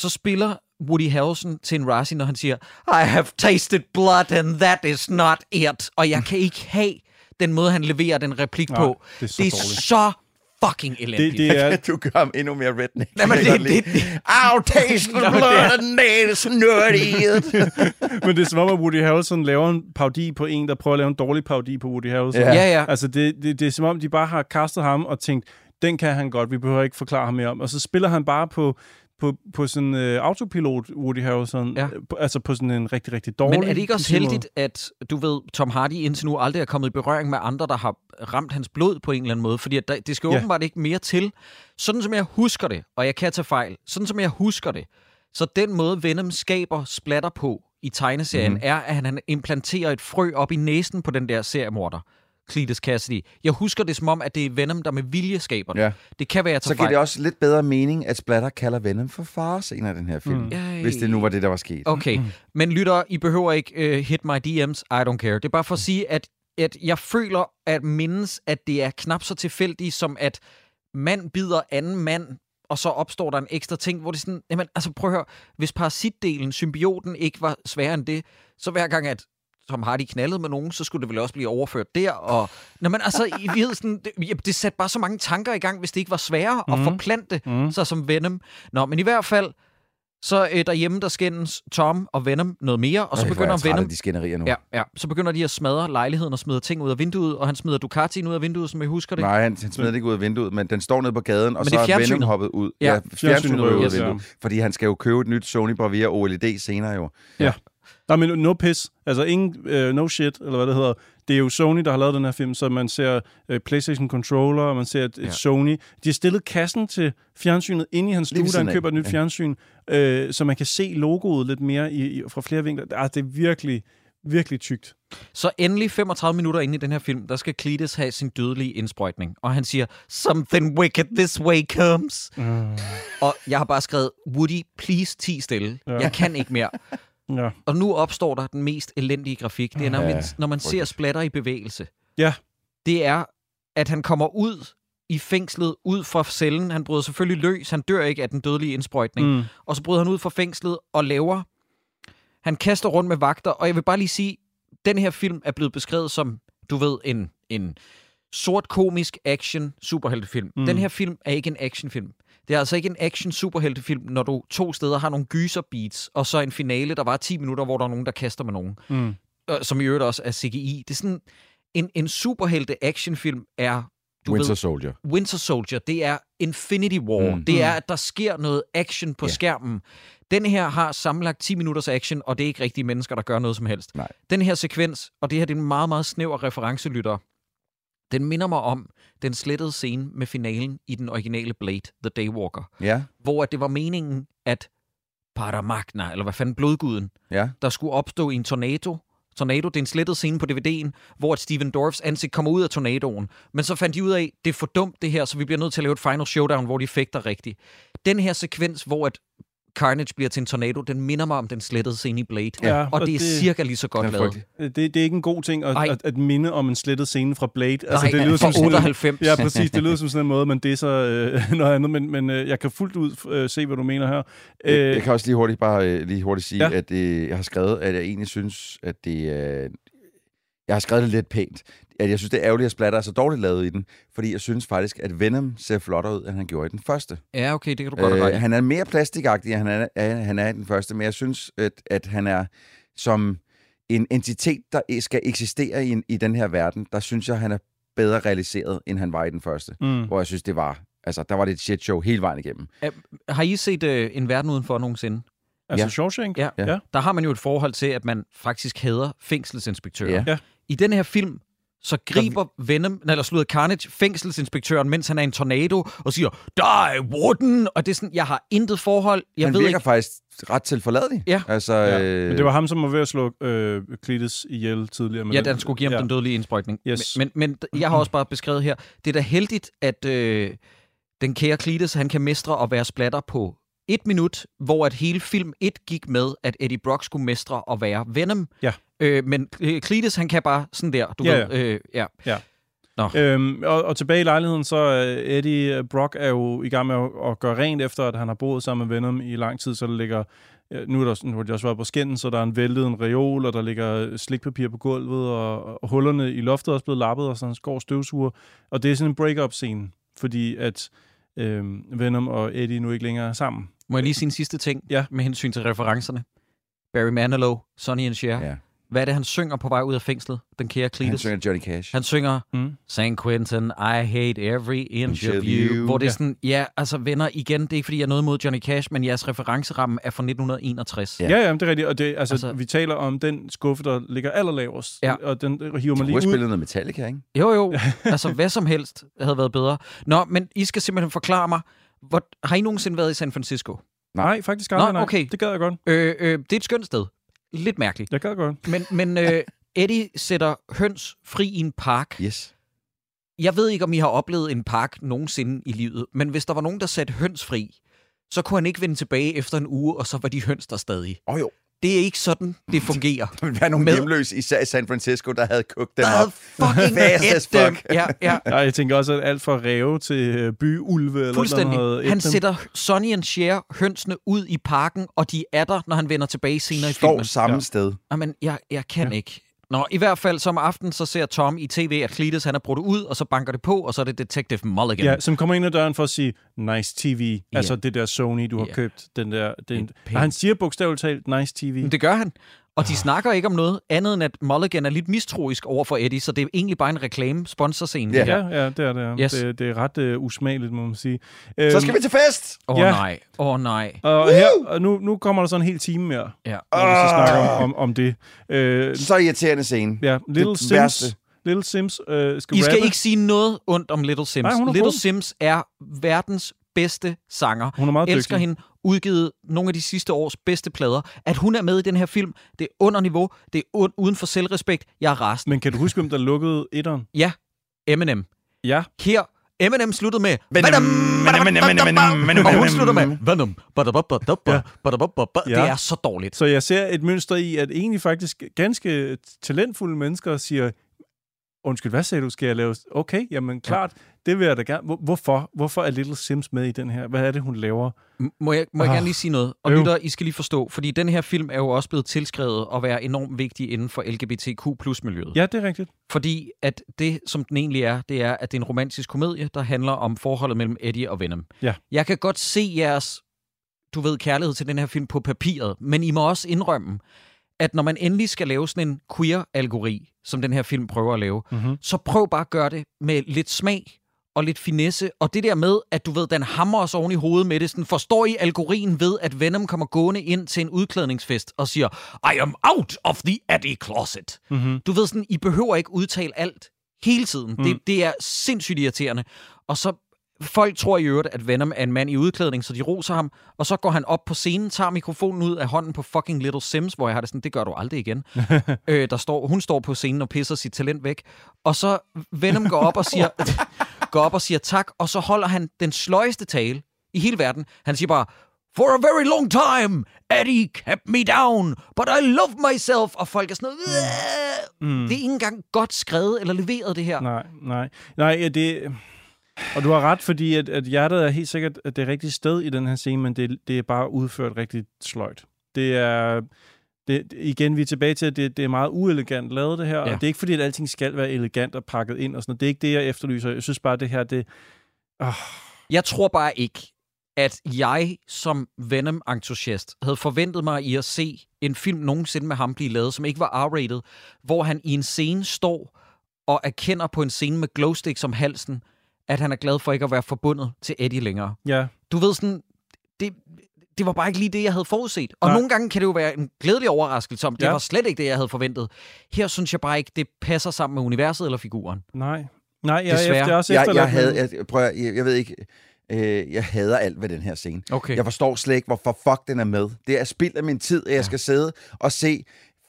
Så spiller Woody Harrelson til en Razzie, når han siger, I have tasted blood, and that is not it. Og jeg kan ikke have den måde, han leverer den replik Nej, på. Det er så, det er så fucking elendigt. Det, det er... Du gør ham endnu mere redneck. Nej, men det, det, det... I'll tasted blood, and that is not it. Men det er som om, at Woody Harrelson laver en parodi på en, der prøver at lave en dårlig parodi på Woody Harrelson. Ja, ja. ja. Altså, det, det, det er som om, de bare har castet ham og tænkt, den kan han godt, vi behøver ikke forklare ham mere om. Og så spiller han bare på... På, på sådan øh, autopilot, Woody Harrelson, ja. på, altså på sådan en rigtig, rigtig dårlig... Men er det ikke også heldigt, at du ved, Tom Hardy indtil nu aldrig er kommet i berøring med andre, der har ramt hans blod på en eller anden måde? Fordi at der, det skal ja. åbenbart ikke mere til. Sådan som jeg husker det, og jeg kan tage fejl, sådan som jeg husker det, så den måde Venom skaber splatter på i tegneserien, mm. er, at han implanterer et frø op i næsen på den der seriemorder. Cletus Kasady. Jeg husker det som om, at det er Venom, der med vilje skaber det. Ja. Det kan være, jeg tager Så giver det også lidt bedre mening, at Splatter kalder Venom for far senere i den her film. Mm. Hvis det nu var det, der var sket. Okay, mm. men lytter, I behøver ikke uh, hit my D M's. I don't care. Det er bare for at sige, at, at jeg føler at mindes, at det er knap så tilfældigt, som at mand bider anden mand, og så opstår der en ekstra ting, hvor det sådan, jamen, altså prøv at høre, hvis parasitdelen, symbioten, ikke var sværere end det, så hver gang, at Tom Hardy knaldede med nogen, så skulle det vel også blive overført der, og når man altså i virkeligheden, det, det satte bare så mange tanker i gang, hvis det ikke var sværere mm. at forplante mm. sig som Venom. Nå, men i hvert fald, så øh, derhjemme, der skændes Tom og Venom noget mere, og så Øj, begynder Venom... de skænderier nu. Ja, ja, så begynder de at smadre lejligheden og smider ting ud af vinduet, og han smider Ducatien ud af vinduet, som jeg husker det. Nej, han, han smider det ikke ud af vinduet, men den står nede på gaden, og så er Venom hoppet ud. Ja, ja fjernsynet ud af yes, vinduet. Ja. Fordi han skal jo købe et nyt Sony Bravia O L E D senere jo. Ja. ja. Nej, men no piss. Altså ingen, uh, no shit, eller hvad det hedder. Det er jo Sony, der har lavet den her film, så man ser uh, PlayStation Controller, og man ser et, ja. et Sony. De har stillet kassen til fjernsynet inde i hans stue, der han køber et nyt ja. fjernsyn, uh, så man kan se logoet lidt mere i, i, fra flere vinkler. Ah, det er virkelig, virkelig tykt. Så endelig femogtredive minutter inde i den her film, der skal Cletus have sin dødelige indsprøjtning. Og han siger, something wicked this way comes. Mm. Og jeg har bare skrevet, Woody, please ti stille. Ja. Jeg kan ikke mere. Ja. Og nu opstår der den mest elendige grafik. Det er, når man, når man ser Splatter i bevægelse. Ja. Det er, at han kommer ud i fængslet, ud fra cellen. Han bryder selvfølgelig løs. Han dør ikke af den dødelige indsprøjtning. Mm. Og så bryder han ud fra fængslet og laver... Han kaster rundt med vagter. Og jeg vil bare lige sige, den her film er blevet beskrevet som, du ved, en, en sort komisk action superheltefilm. Mm. Den her film er ikke en actionfilm. Det er altså ikke en action-superheltefilm, når du to steder har nogle gyser-beats, og så en finale, der var ti minutter, hvor der er nogen, der kaster med nogen. Mm. Som i øvrigt også er C G I. Det er sådan, en, en superhelte-actionfilm er... Du Winter ved, Soldier. Winter Soldier, det er Infinity War. Mm. Det er, at der sker noget action på yeah. skærmen. Den her har sammenlagt ti minutters action, og det er ikke rigtige mennesker, der gør noget som helst. Nej. Den her sekvens, og det her det er en meget, meget snæver referencelytter. Den minder mig om den slettede scene med finalen i den originale Blade, The Daywalker. Ja. Hvor det var meningen, at Paramagna, eller hvad fanden, blodguden, ja. der skulle opstå i en tornado. Tornado, det er en slettet scene på D V D'en, hvor Steven Dorffs ansigt kommer ud af tornadoen. Men så fandt de ud af, det er for dumt det her, så vi bliver nødt til at lave et final showdown, hvor de fægter rigtigt. Den her sekvens, hvor at Carnage bliver til en tornado, den minder mig om den slettede scene i Blade. Ja, og, og det er det, cirka lige så godt lavet. Det, det er ikke en god ting at, at, at minde om en slettet scene fra Blade. Altså, nej, det lyder fra otteoghalvfems. Ja, præcis. Det lyder som sådan en måde, men det er så øh, noget andet. Men, men øh, jeg kan fuldt ud øh, se, hvad du mener her. Æh, jeg, jeg kan også lige hurtigt, bare, øh, lige hurtigt sige, ja. at øh, jeg har skrevet, at jeg egentlig synes, at det er... Øh, jeg har skrevet det lidt pænt. At jeg synes, det er ærgerligt, at Splatter er så dårligt lavet i den, fordi jeg synes faktisk, at Venom ser flottere ud, end han gjorde i den første. Ja, okay, det kan du godt have. Øh, han er mere plastikagtig, end han er, han er i den første, men jeg synes, at, at han er som en entitet, der skal eksistere i, en, i den her verden. Der synes jeg, han er bedre realiseret, end han var i den første, mm. hvor jeg synes, det var... Altså, der var det et shit show hele vejen igennem. Æ, har I set øh, En Verden Udenfor nogensinde? Altså ja. Shawshank? Ja. ja. Der har man jo et forhold til, at man faktisk hader fængselsinspektører. Ja. Ja. I den her film... Så griber Venom, eller slutter Carnage, fængselsinspektøren, mens han er i en tornado, og siger, die, Warden! Og det er sådan, jeg har intet forhold, jeg han ved ikke... Han virker faktisk ret tilforladelig. Ja. Altså, ja. Øh... Men det var ham, som var ved at slå øh, Cletus ihjel tidligere. Med ja, da han skulle give ham ja. den dødelige indsprøjtning. Yes. Men, men, men jeg har også bare beskrevet her, det er da heldigt, at øh, den kære Cletus, han kan mestre og være Splatter på et minut, hvor at hele film et gik med, at Eddie Brock skulle mestre og være Venom. Ja. Øh, men Cletus, han kan bare sådan der, du ja, ved. Øh, ja. ja. Nå. Øhm, og, og tilbage i lejligheden, så er Eddie Brock er jo i gang med at, at gøre rent, efter at han har boet sammen med Venom i lang tid, så der ligger, nu er der, nu er der også været på skinden, så der er en væltet en reol, og der ligger slikpapir på gulvet, og, og hullerne i loftet er også blevet lappet, og så han skår støvsuger. Og det er sådan en break-up-scene, fordi at øhm, Venom og Eddie nu ikke længere er sammen. Må jeg lige sige en sidste ting ja. med hensyn til referencerne? Barry Manilow, Sonny and Cher. Ja. Hvad er det, han synger på vej ud af fængslet? Den kære Cletus. Han synger Johnny Cash. Han synger mm. San Quentin, I hate every inch of you. Hvor det er ja. sådan, ja, altså venner igen, det er ikke fordi, jeg er noget mod Johnny Cash, men jeres referenceramme er fra nitten enogtres. Ja, ja, ja, det er rigtigt. Og det, altså, altså, vi taler om den skuffe, der ligger allerlavest, ja. og den hiver man lige ud. Du har spillet noget Metallica, ikke? Jo, jo. Altså, hvad som helst havde været bedre. Nå, men I skal simpelthen forklare mig, hvor, har I nogensinde været i San Francisco? Nej, nej faktisk aldrig. Nå, nej. Okay. Det gad jeg godt. Øh, øh, det er et skønt sted. Lidt mærkeligt. Jeg gad godt. Men, men øh, Eddie sætter høns fri i en park. Yes. Jeg ved ikke, om I har oplevet en park nogensinde i livet, men hvis der var nogen, der satte høns fri, så kunne han ikke vende tilbage efter en uge, og så var de høns der stadig. Åh oh, jo. Det er ikke sådan, det fungerer. Der ville være nogle med... hjemløse, især i San Francisco, der havde kogt dem der op. Der havde fucking fast dem. Fuck. Ja, ja. Ja, jeg tænker også, at alt fra ræve til byulve eller sådan noget. Han sætter Sonny and Cher, hønsene, ud i parken, og de er der, når han vender tilbage senere Står i filmen. Står samme ja. sted. Jamen, jeg, jeg kan ja. ikke. Nå, i hvert fald, som aften, så ser Tom i tv, at Cletus, han er brudt ud, og så banker det på, og så er det Detective Mulligan. Ja, som kommer ind ad døren for at sige, nice T V. Yeah. Altså det der Sony, du har yeah. købt. Den der, den... Og han siger bogstaveligt talt, nice T V. Men det gør han. Og de snakker ikke om noget andet, end at Mulligan er lidt mistroisk over for Eddie, så det er egentlig bare en reklame-sponsorscene. Yeah. Ja, ja, det er det. Yes. Det, det er ret uh, usmageligt, må man sige. Um, så skal vi til fest! Åh oh, ja. nej, åh oh, nej. Og, her, og nu, nu kommer der så en hel time mere, ja. når vi så snakker om, om, om det. Uh, så irriterende scene. Ja, Little Sims. Værste. Little Sims uh, skal I rappe. Skal ikke sige noget ondt om Little Sims. Nej, Little prøvet. Sims er verdens bedste sanger. Hun er meget dygtig. Elsker hende. Udgivet nogle af de sidste års bedste plader. At hun er med i den her film, det er under niveau, det er uden for selvrespekt. Jeg er rast. Men kan du huske, om der lukkede etteren? Ja, Eminem. Ja. Her, Eminem sluttede med Venom. Og hun slutter med Venom. Det er så dårligt. Så jeg ser et mønster i, at egentlig faktisk ganske talentfulde mennesker siger, undskyld, hvad sagde du, skal jeg lave? Okay, jamen klart. Det vil jeg da gerne. Hvorfor? Hvorfor er Little Sims med i den her? Hvad er det, hun laver? M- må jeg, må jeg ah, gerne lige sige noget? Og lytter, I skal lige forstå, fordi den her film er jo også blevet tilskrevet at være enormt vigtig inden for L G B T Q plus-miljøet. Ja, det er rigtigt. Fordi at det, som den egentlig er, det er, at det er en romantisk komedie, der handler om forholdet mellem Eddie og Venom. Ja. Jeg kan godt se jeres, du ved, kærlighed til den her film på papiret, men I må også indrømme, at når man endelig skal lave sådan en queer-allegori, som den her film prøver at lave, mm-hmm. så prøv bare at gøre det med lidt smag og lidt finesse, og det der med, at du ved, den hammer os oven i hovedet med det, sådan, forstår I algorien ved, at Venom kommer gående ind til en udklædningsfest og siger, I am out of the Eddie closet. Mm-hmm. Du ved sådan, I behøver ikke udtale alt hele tiden. Mm. Det, det er sindssygt irriterende. Og så, folk tror i øvrigt, at Venom er en mand i udklædning, så de roser ham, og så går han op på scenen, tager mikrofonen ud af hånden på fucking Little Sims, hvor jeg har det sådan, det gør du aldrig igen. øh, der står, hun står på scenen og pisser sit talent væk, og så Venom går op og siger... går op og siger tak, og så holder han den sløjeste tale i hele verden. Han siger bare, for a very long time, Eddie kept me down, but I love myself. Og folk er sådan noget, mm. det er ikke engang godt skrevet eller leveret, det her. Nej, nej. Nej, det... Og du har ret, fordi at, at hjertet er helt sikkert at det rigtige sted i den her scene, men det, det er bare udført rigtig sløjt. Det er... Det, igen, vi er tilbage til, at det, det er meget uelegant lavet, det her, ja. Og det er ikke fordi, at alting skal være elegant og pakket ind og sådan noget. Det er ikke det, jeg efterlyser. Jeg synes bare, det her, det... Oh. Jeg tror bare ikke, at jeg som Venom-entusiast havde forventet mig i at se en film nogensinde med ham blive lavet, som ikke var R-rated, hvor han i en scene står og erkender på en scene med glowstick som halsen, at han er glad for ikke at være forbundet til Eddie længere. Ja. Du ved sådan... Det... Det var bare ikke lige det, jeg havde forudset. Og nej. Nogle gange kan det jo være en glædelig overraskelse om, det ja. var slet ikke det, jeg havde forventet. Her synes jeg bare ikke, det passer sammen med universet eller figuren. Nej, nej, jeg desværre. Efter, også jeg, jeg, havde, jeg, prøv, jeg, jeg ved ikke, øh, jeg hader alt ved den her scene. Okay. Jeg forstår slet ikke, hvorfor fuck den er med. Det er spild af min tid, at jeg ja. skal sidde og se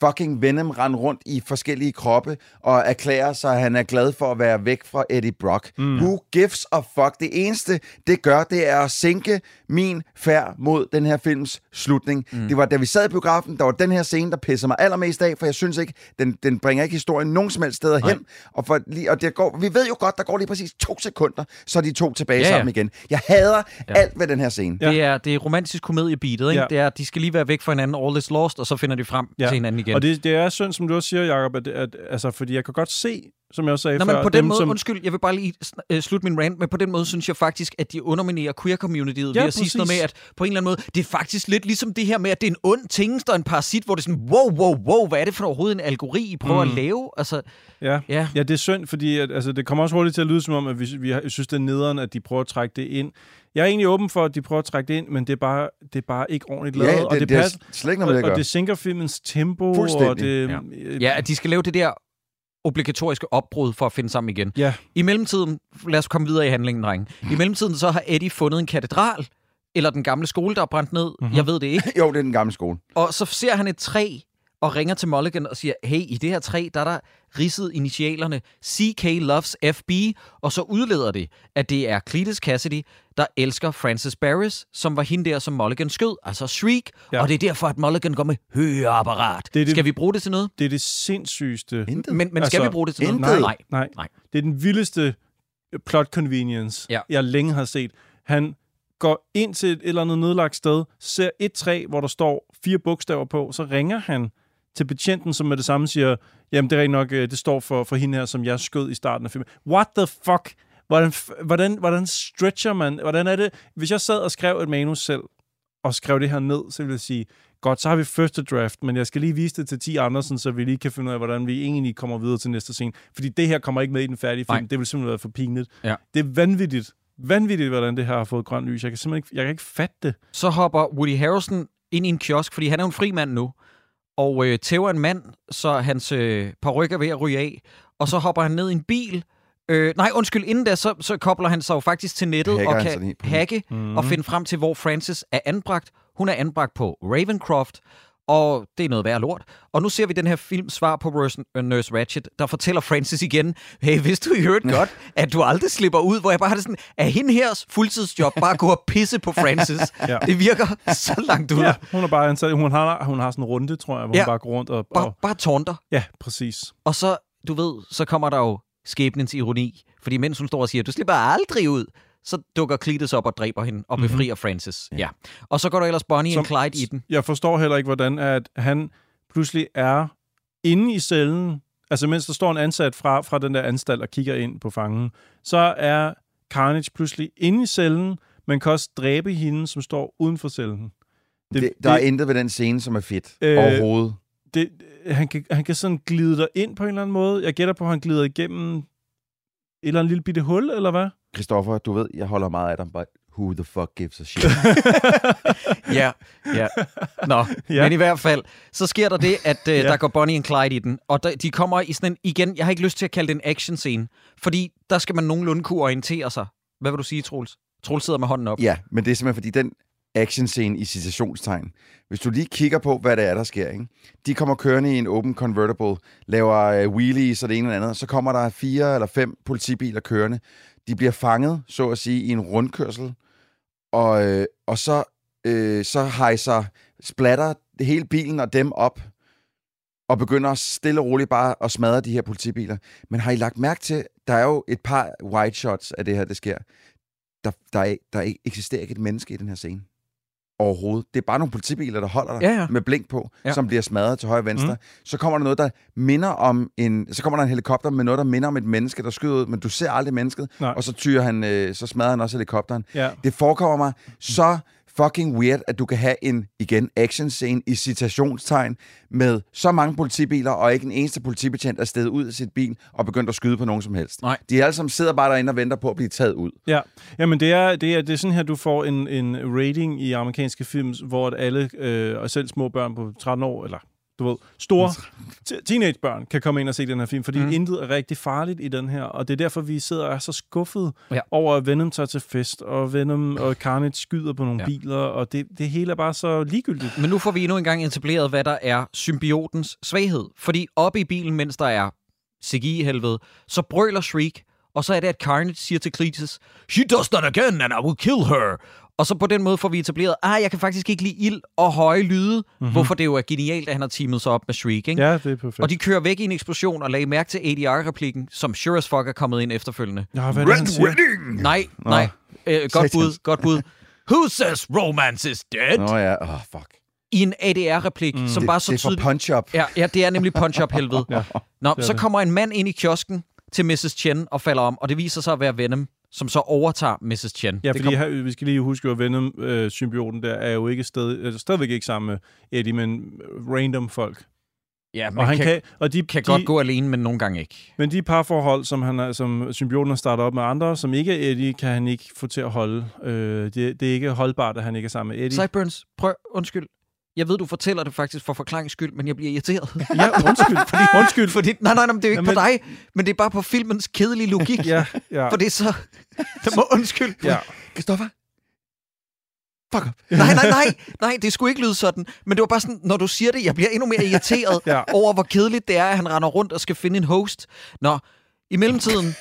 fucking Venom rende rundt i forskellige kroppe og erklærer sig, at han er glad for at være væk fra Eddie Brock. Mm. Who gives a fuck? Det eneste, det gør, det er at sænke min færd mod den her films slutning. Mm. Det var, da vi sad i biografen, der var den her scene, der pisser mig allermest af, for jeg synes ikke, den, den bringer ikke historien nogen som helst steder hen. Nej. Og, for, og det går, vi ved jo godt, der går lige præcis to sekunder, så de to tilbage ja, ja. sammen igen. Jeg hader ja. alt ved den her scene. Ja. Det, er, det er romantisk komediebeatet, ikke? Ja. Det er, de skal lige være væk fra hinanden, all is lost, og så finder de frem ja. til hinanden igen. Og det, det er synd, som du også siger, Jacob, at, at, altså, fordi jeg kan godt se, som jeg også sagde Nå, før... Nå, men på den dem, måde, som... undskyld, jeg vil bare lige uh, slutte min rant, men på den måde synes jeg faktisk, at de underminerer queer-communityet ja, ved at præcis. sige noget med, at på en eller anden måde, det er faktisk lidt ligesom det her med, at det er en ond tingest og en parasit, hvor det er sådan, wow, wow, wow, hvad er det for overhovedet en algori, I prøver mm. at lave? Altså, ja. Ja. ja, det er synd, fordi at, altså, det kommer også hurtigt til at lyde som om, at vi, vi synes, det er nederen, at de prøver at trække det ind. Jeg er egentlig åben for, at de prøver at trække det ind, men det er bare, det er bare ikke ordentligt lavet, ja, det, og det, det passer, slet ikke, og, det og det sænker filmens tempo. Og det, ja. ja, at de skal lave det der obligatoriske opbrud for at finde sammen igen. Ja. I mellemtiden, lad os komme videre i handlingen, drenge. I mellemtiden så har Eddie fundet en katedral, eller den gamle skole, der er brændt ned. Mm-hmm. Jeg ved det ikke. Jo, det er den gamle skole. Og så ser han et træ, og ringer til Mulligan og siger, hey, i det her træ, der er der ridset initialerne C K Loves F B, og så udleder det, at det er Cletus Kasady, der elsker Francis Barris, som var hende der, som Mulligan skød, altså Shriek, ja. Og det er derfor, at Mulligan går med høreapparat. Det det, skal vi bruge det til noget? Det er det sindssygeste. Men, men skal altså, vi bruge det til intet? Noget? Nej, nej, nej. Det er den vildeste plot convenience, ja. Jeg længe har set. Han går ind til et eller andet nedlagt sted, ser et træ, hvor der står fire bogstaver på, så ringer han til betjenten, som med det samme siger, jamen det er rigtig nok, det står for, for hende her, som jeg skød i starten af filmen. What the fuck? Hvordan, hvordan, hvordan stretcher man? Hvordan er det? Hvis jeg sad og skrev et manus selv, og skrev det her ned, så ville jeg sige, godt, så har vi første draft, men jeg skal lige vise det til ti Andersen, så vi lige kan finde ud af, hvordan vi egentlig kommer videre til næste scene. Fordi det her kommer ikke med i den færdige film. Nej. Det vil simpelthen være for pinligt. Ja. Det er vanvittigt. Vanvittigt, hvordan det her har fået grønt lys. Jeg kan simpelthen ikke, jeg kan ikke fatte det. Så hopper Woody Harrelson ind i en kiosk, fordi han er en fri mand nu, og øh, tæver en mand, så hans øh, paryk er ved at ryge af, og så hopper han ned i en bil. Øh, nej, undskyld, inden da, så, så kobler han sig jo faktisk til nettet Hacker og kan hacke mm. og finde frem til, hvor Francis er anbragt. Hun er anbragt på Ravencroft, og det er noget værre lort. Og nu ser vi den her film svar på Nurse Ratched, der fortæller Francis igen, hey, vidste du i øvrigt godt, at du aldrig slipper ud, hvor jeg bare har det sådan, er hende hers fuldtidsjob bare gå og pisse på Francis? Ja. Det virker så langt ud. Ja, hun er bare ansat, hun har, hun har sådan en runde, tror jeg, hvor ja, hun bare går rundt og... Bare, og... bare tårnter. Ja, præcis. Og så, du ved, så kommer der jo skæbnens ironi, fordi mens hun står og siger, du slipper aldrig ud, så dukker Cletus op og dræber hende og befrier mm-hmm. Francis. Ja. Og så går der ellers Bonnie og Clyde i den. Jeg forstår heller ikke, hvordan at han pludselig er inde i cellen, altså mens der står en ansat fra, fra den der anstalt og kigger ind på fangen, så er Carnage pludselig inde i cellen, men kan også dræbe hende, som står uden for cellen. Det, det, der det, er intet ved den scene, som er fedt øh, overhovedet. Det, han, kan, han kan sådan glide der ind på en eller anden måde. Jeg gætter på, at han glider igennem et eller andet lille bitte hul, eller hvad? Christoffer, du ved, jeg holder meget af dig, but who the fuck gives a shit? Ja, ja. Nå, ja. Men i hvert fald, så sker der det, at uh, ja. Der går Bonnie and Clyde i den, og der, de kommer i sådan en, igen, jeg har ikke lyst til at kalde det en action-scene, fordi der skal man nogenlunde kunne orientere sig. Hvad vil du sige, Troels? Troels sidder med hånden op. Ja, men det er simpelthen, fordi den action-scene i citationstegn, hvis du lige kigger på, hvad det er, der sker, ikke? De kommer kørende i en open convertible, laver uh, wheelies og det ene eller andet, så kommer der fire eller fem politibiler kørende. De bliver fanget, så at sige, i en rundkørsel, og, øh, og så, øh, så hejser, splatter hele bilen og dem op, og begynder stille og roligt bare at smadre de her politibiler. Men har I lagt mærke til, der er jo et par wide shots af det her, det sker. Der, der, er, der eksisterer ikke et menneske i den her scene. Overhovedet. Det er bare nogle politibiler, der holder dig ja, ja. Med blink på, ja. Som bliver smadret til højre og venstre. Mm. Så kommer der noget, der minder om en... Så kommer der en helikopter med noget, der minder om et menneske, der skyder ud, men du ser aldrig mennesket. Nej. Og så tyrer han, øh, så smadrer han også helikopteren. Ja. Det forekommer mig så fucking weird, at du kan have en, igen, action-scene i citationstegn med så mange politibiler, og ikke en eneste politibetjent er stedet ud af sit bil og begyndt at skyde på nogen som helst. Nej. De alle sammen sidder bare derinde og venter på at blive taget ud. Ja, jamen det er, det er, det er sådan her, du får en, en rating i amerikanske film, hvor alle, øh, og selv små børn på tretten år, eller du ved, store t- teenagebørn kan komme ind og se den her film, fordi mm. intet er rigtig farligt i den her, og det er derfor, vi sidder og er så skuffet ja. Over, at Venom tager til fest, og Venom og Carnage skyder på nogle ja. Biler, og det, det hele er bare så ligegyldigt. Men nu får vi endnu engang etableret, hvad der er symbiotens svaghed, fordi oppe i bilen, mens der er C G I-helvede, så brøler Shriek, og så er det, at Carnage siger til Cletus, "She does that again, and I will kill her!" Og så på den måde får vi etableret, ah, jeg kan faktisk ikke lide ild og høje lyde, mm-hmm. hvorfor det jo er genialt, at han har teamet sig op med Shriek, ikke? Ja, det er perfekt. Og de kører væk i en eksplosion og lagde mærke til A D R-replikken, som sure as fuck er kommet ind efterfølgende. Ja, hvad Red det, Wedding! Nej, nej. Øh, godt bud, godt bud. Who says romance is dead? Nå ja, åh, oh, fuck. I en A D R-replik, mm. som det, bare så tydeligt... Det er for Punch-Up. Ja, ja, det er nemlig Punch-Up-helvede. Ja. Nå, så kommer en mand ind i kiosken til missus Chen og falder om, og det viser sig at være Venom, som så overtager missus Chen. Ja, fordi kom... her, vi skal lige huske, at Venom-symbioten øh, der er jo ikke sted, stadigvæk ikke sammen med Eddie, men random folk. Ja, men og han kan, kan, og de, kan de, godt de, gå alene, men nogle gange ikke. Men de parforhold, som, han, som symbioten har startet op med andre, som ikke er Eddie, kan han ikke få til at holde. Øh, det, det er ikke holdbart, at han ikke er sammen med Eddie. Seiberns, prøv, undskyld. Jeg ved, du fortæller det faktisk for forklaringens skyld, men jeg bliver irriteret. Ja, undskyld. Fordi, undskyld. Fordi, nej, nej, nej, det er jo ikke ja, men... på dig, men det er bare på filmens kedelige logik. Ja, ja. For det er så... Det må undskylde. Ja. Christoffer, fuck up. Nej, nej, nej, nej, det skulle ikke lyde sådan. Men det var bare sådan, når du siger det, jeg bliver endnu mere irriteret ja. over, hvor kedeligt det er, at han render rundt og skal finde en host. Nå, i mellemtiden,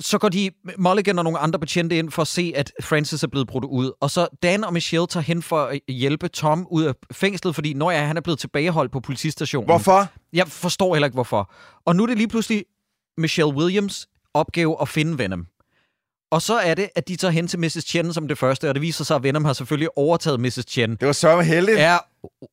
så går de, Mulligan og nogle andre betjente ind for at se, at Francis er blevet brudt ud. Og så Dan og Michelle tager hen for at hjælpe Tom ud af fængslet, fordi når jeg, han er blevet tilbageholdt på politistationen. Hvorfor? Jeg forstår heller ikke, hvorfor. Og nu er det lige pludselig Michelle Williams' opgave at finde Venom. Og så er det, at de tager hen til missus Chen som det første, og det viser sig, at Venom har selvfølgelig overtaget missus Chen. Det var så heldigt. Ja,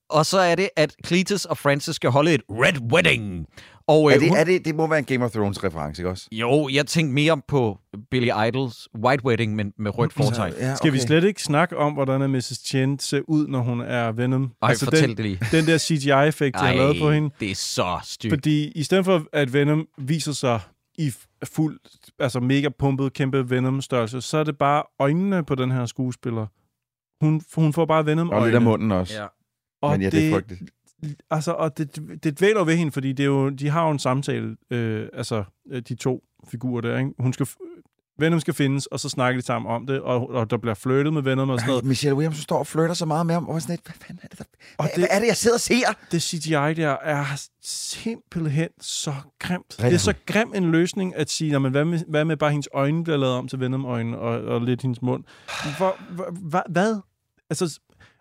og så er det, at Cletus og Francis skal holde et Red Wedding. Og, er det, hun... er det, det må være en Game of Thrones-reference, ikke også? Jo, jeg tænkte mere på Billy Idols White Wedding, men med rødt fortegn. Ja, okay. Skal vi slet ikke snakke om, hvordan missus Chen ser ud, når hun er Venom? Ej, altså, fortæl den, det lige. Den der C G I-effekt, jeg har lavet på hende. Det er så stygt. Fordi i stedet for, at Venom viser sig i fuld, altså mega pumpet, kæmpe Venom-størrelse, så er det bare øjnene på den her skuespiller. Hun, hun får bare Venom-øjne. Og lidt af munden også. Ja. Og men ja, det er frygteligt. Altså, og det, det dvæler ved hende, fordi det er jo, de har jo en samtale, øh, altså de to figurer der, ikke? Hun skal, Venom skal findes, og så snakker de sammen om det, og, og der bliver flirtet med Venom og sådan noget. Michelle Williams står og flirter så meget med ham, og sådan lidt, hvad fanden er det der? Og hvad, det, hvad er det, jeg sidder og ser? Det C G I der er simpelthen så grimt. Det er så grim en løsning at sige, men hvad med, hvad med bare hendes øjne bliver lavet om til Venom-øjne, og, og lidt hendes mund? Hvor, hva, hvad? Altså,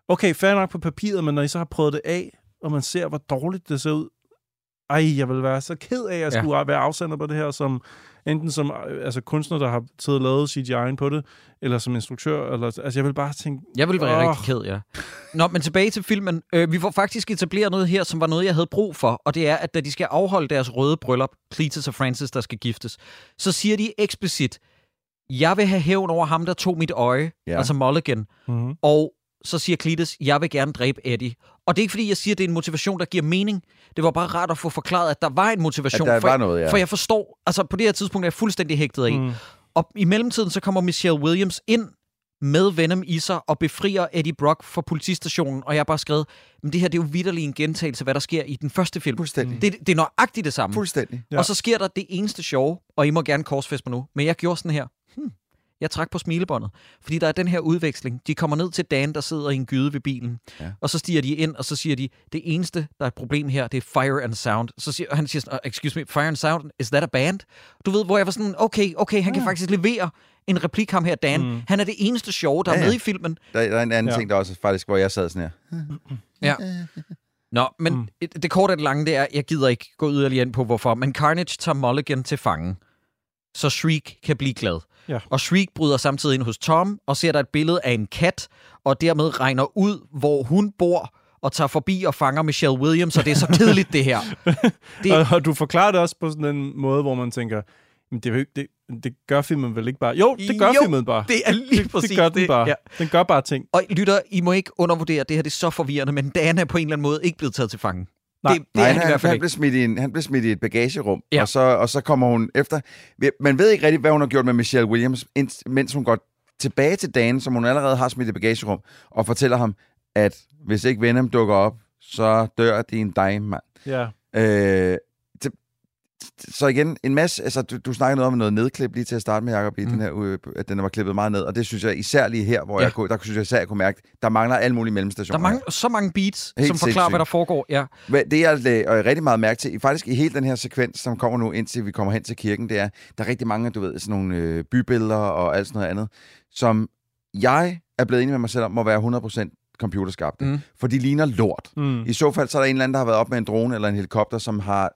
okay, fair nok på papiret, men når I så har prøvet det af, og man ser, hvor dårligt det ser ud. Ej, jeg vil være så ked af, at jeg skulle ja. være afsender på det her, som enten som altså, kunstner, der har taget lavet C G I'en på det, eller som instruktør. Eller, altså, jeg vil bare tænke... Jeg vil være åh. rigtig ked, ja. Nå, men tilbage til filmen. Øh, vi får faktisk etableret noget her, som var noget, jeg havde brug for, og det er, at da de skal afholde deres røde bryllup, Cletus og Francis, der skal giftes, så siger de eksplicit, jeg vil have hævn over ham, der tog mit øje, ja. altså Mulligan, mm-hmm. og så siger Cletus, jeg vil gerne dræbe Eddie. Og det er ikke, fordi jeg siger, at det er en motivation, der giver mening. Det var bare rart at få forklaret, at der var en motivation. Der for, var noget, ja. for jeg forstår, altså på det her tidspunkt er jeg fuldstændig hægtet af. Mm. Og i mellemtiden, så kommer Michelle Williams ind med Venom i sig og befrier Eddie Brock fra politistationen. Og jeg har bare skrevet, men det her det er jo vitterlig en gentagelse, hvad der sker i den første film. Fuldstændig. Det, det er nøjagtigt det samme. Fuldstændig. Ja. Og så sker der det eneste sjove, og I må gerne korsfæste mig nu, men jeg gjorde sådan her. Hmm. Jeg træk på smilebåndet, fordi der er den her udveksling. De kommer ned til Dan, der sidder i en gyde ved bilen, ja. og så stiger de ind, og så siger de, det eneste, der er et problem her, det er Fire and Sound. Så siger, og han siger, excuse me, Fire and Sound, is that a band? Du ved, hvor jeg var sådan, okay, okay, han ja. kan faktisk levere en replik ham her, Dan. Mm. Han er det eneste sjove, der ja, ja. er med i filmen. Der, der er en anden ja. ting, der også faktisk, hvor jeg sad sådan her. Ja. Nå, men mm. det korte og det lange, det er, jeg gider ikke gå yderligere ind på, hvorfor, men Carnage tager Mulligan til fange, så Shriek kan blive glad. Ja. Og Shriek bryder samtidig ind hos Tom og ser der et billede af en kat, og dermed regner ud, hvor hun bor, og tager forbi og fanger Michelle Williams, og det er så kedeligt, det her. Det... Og, og du forklarer det også på sådan en måde, hvor man tænker, men det, det, det gør filmen vel ikke bare? Jo, det gør jo, filmen bare. Det er lige præcis det. Det gør den bare. Ja. Den gør bare ting. Og lytter, I må ikke undervurdere, det her det er så forvirrende, men Dan er på en eller anden måde ikke blevet taget til fange. Nej, det, det Nej han, han, han, blev smidt i en, han blev smidt i et bagagerum, ja. og, så, og så kommer hun efter. Man ved ikke rigtig, hvad hun har gjort med Michelle Williams, mens hun går tilbage til Dan, som hun allerede har smidt i bagagerum, og fortæller ham, at hvis ikke Venom dukker op, så dør din dig, mand. Ja. Øh, til, så igen, en masse... Altså, du, du snakkede noget om noget nedklip lige til at starte med, Jacob, mm. den her, at den var klippet meget ned, og det synes jeg især lige her, hvor ja. jeg, der synes jeg især, jeg kunne mærke, der mangler alle mulige mellemstationer. Der mangler så mange beats, helt som forklarer, sindssygt. Hvad der foregår. Ja. Det, jeg lagde rigtig meget mærke til, faktisk i hele den her sekvens, som kommer nu, indtil vi kommer hen til kirken, det er, der er rigtig mange, du ved, sådan nogle øh, bybilleder og alt sådan noget andet, som jeg er blevet enig med mig selv om, må være hundrede procent computerskabte, mm. for de ligner lort. Mm. I så fald, så er der en eller anden, der har været op med en drone eller en helikopter, som har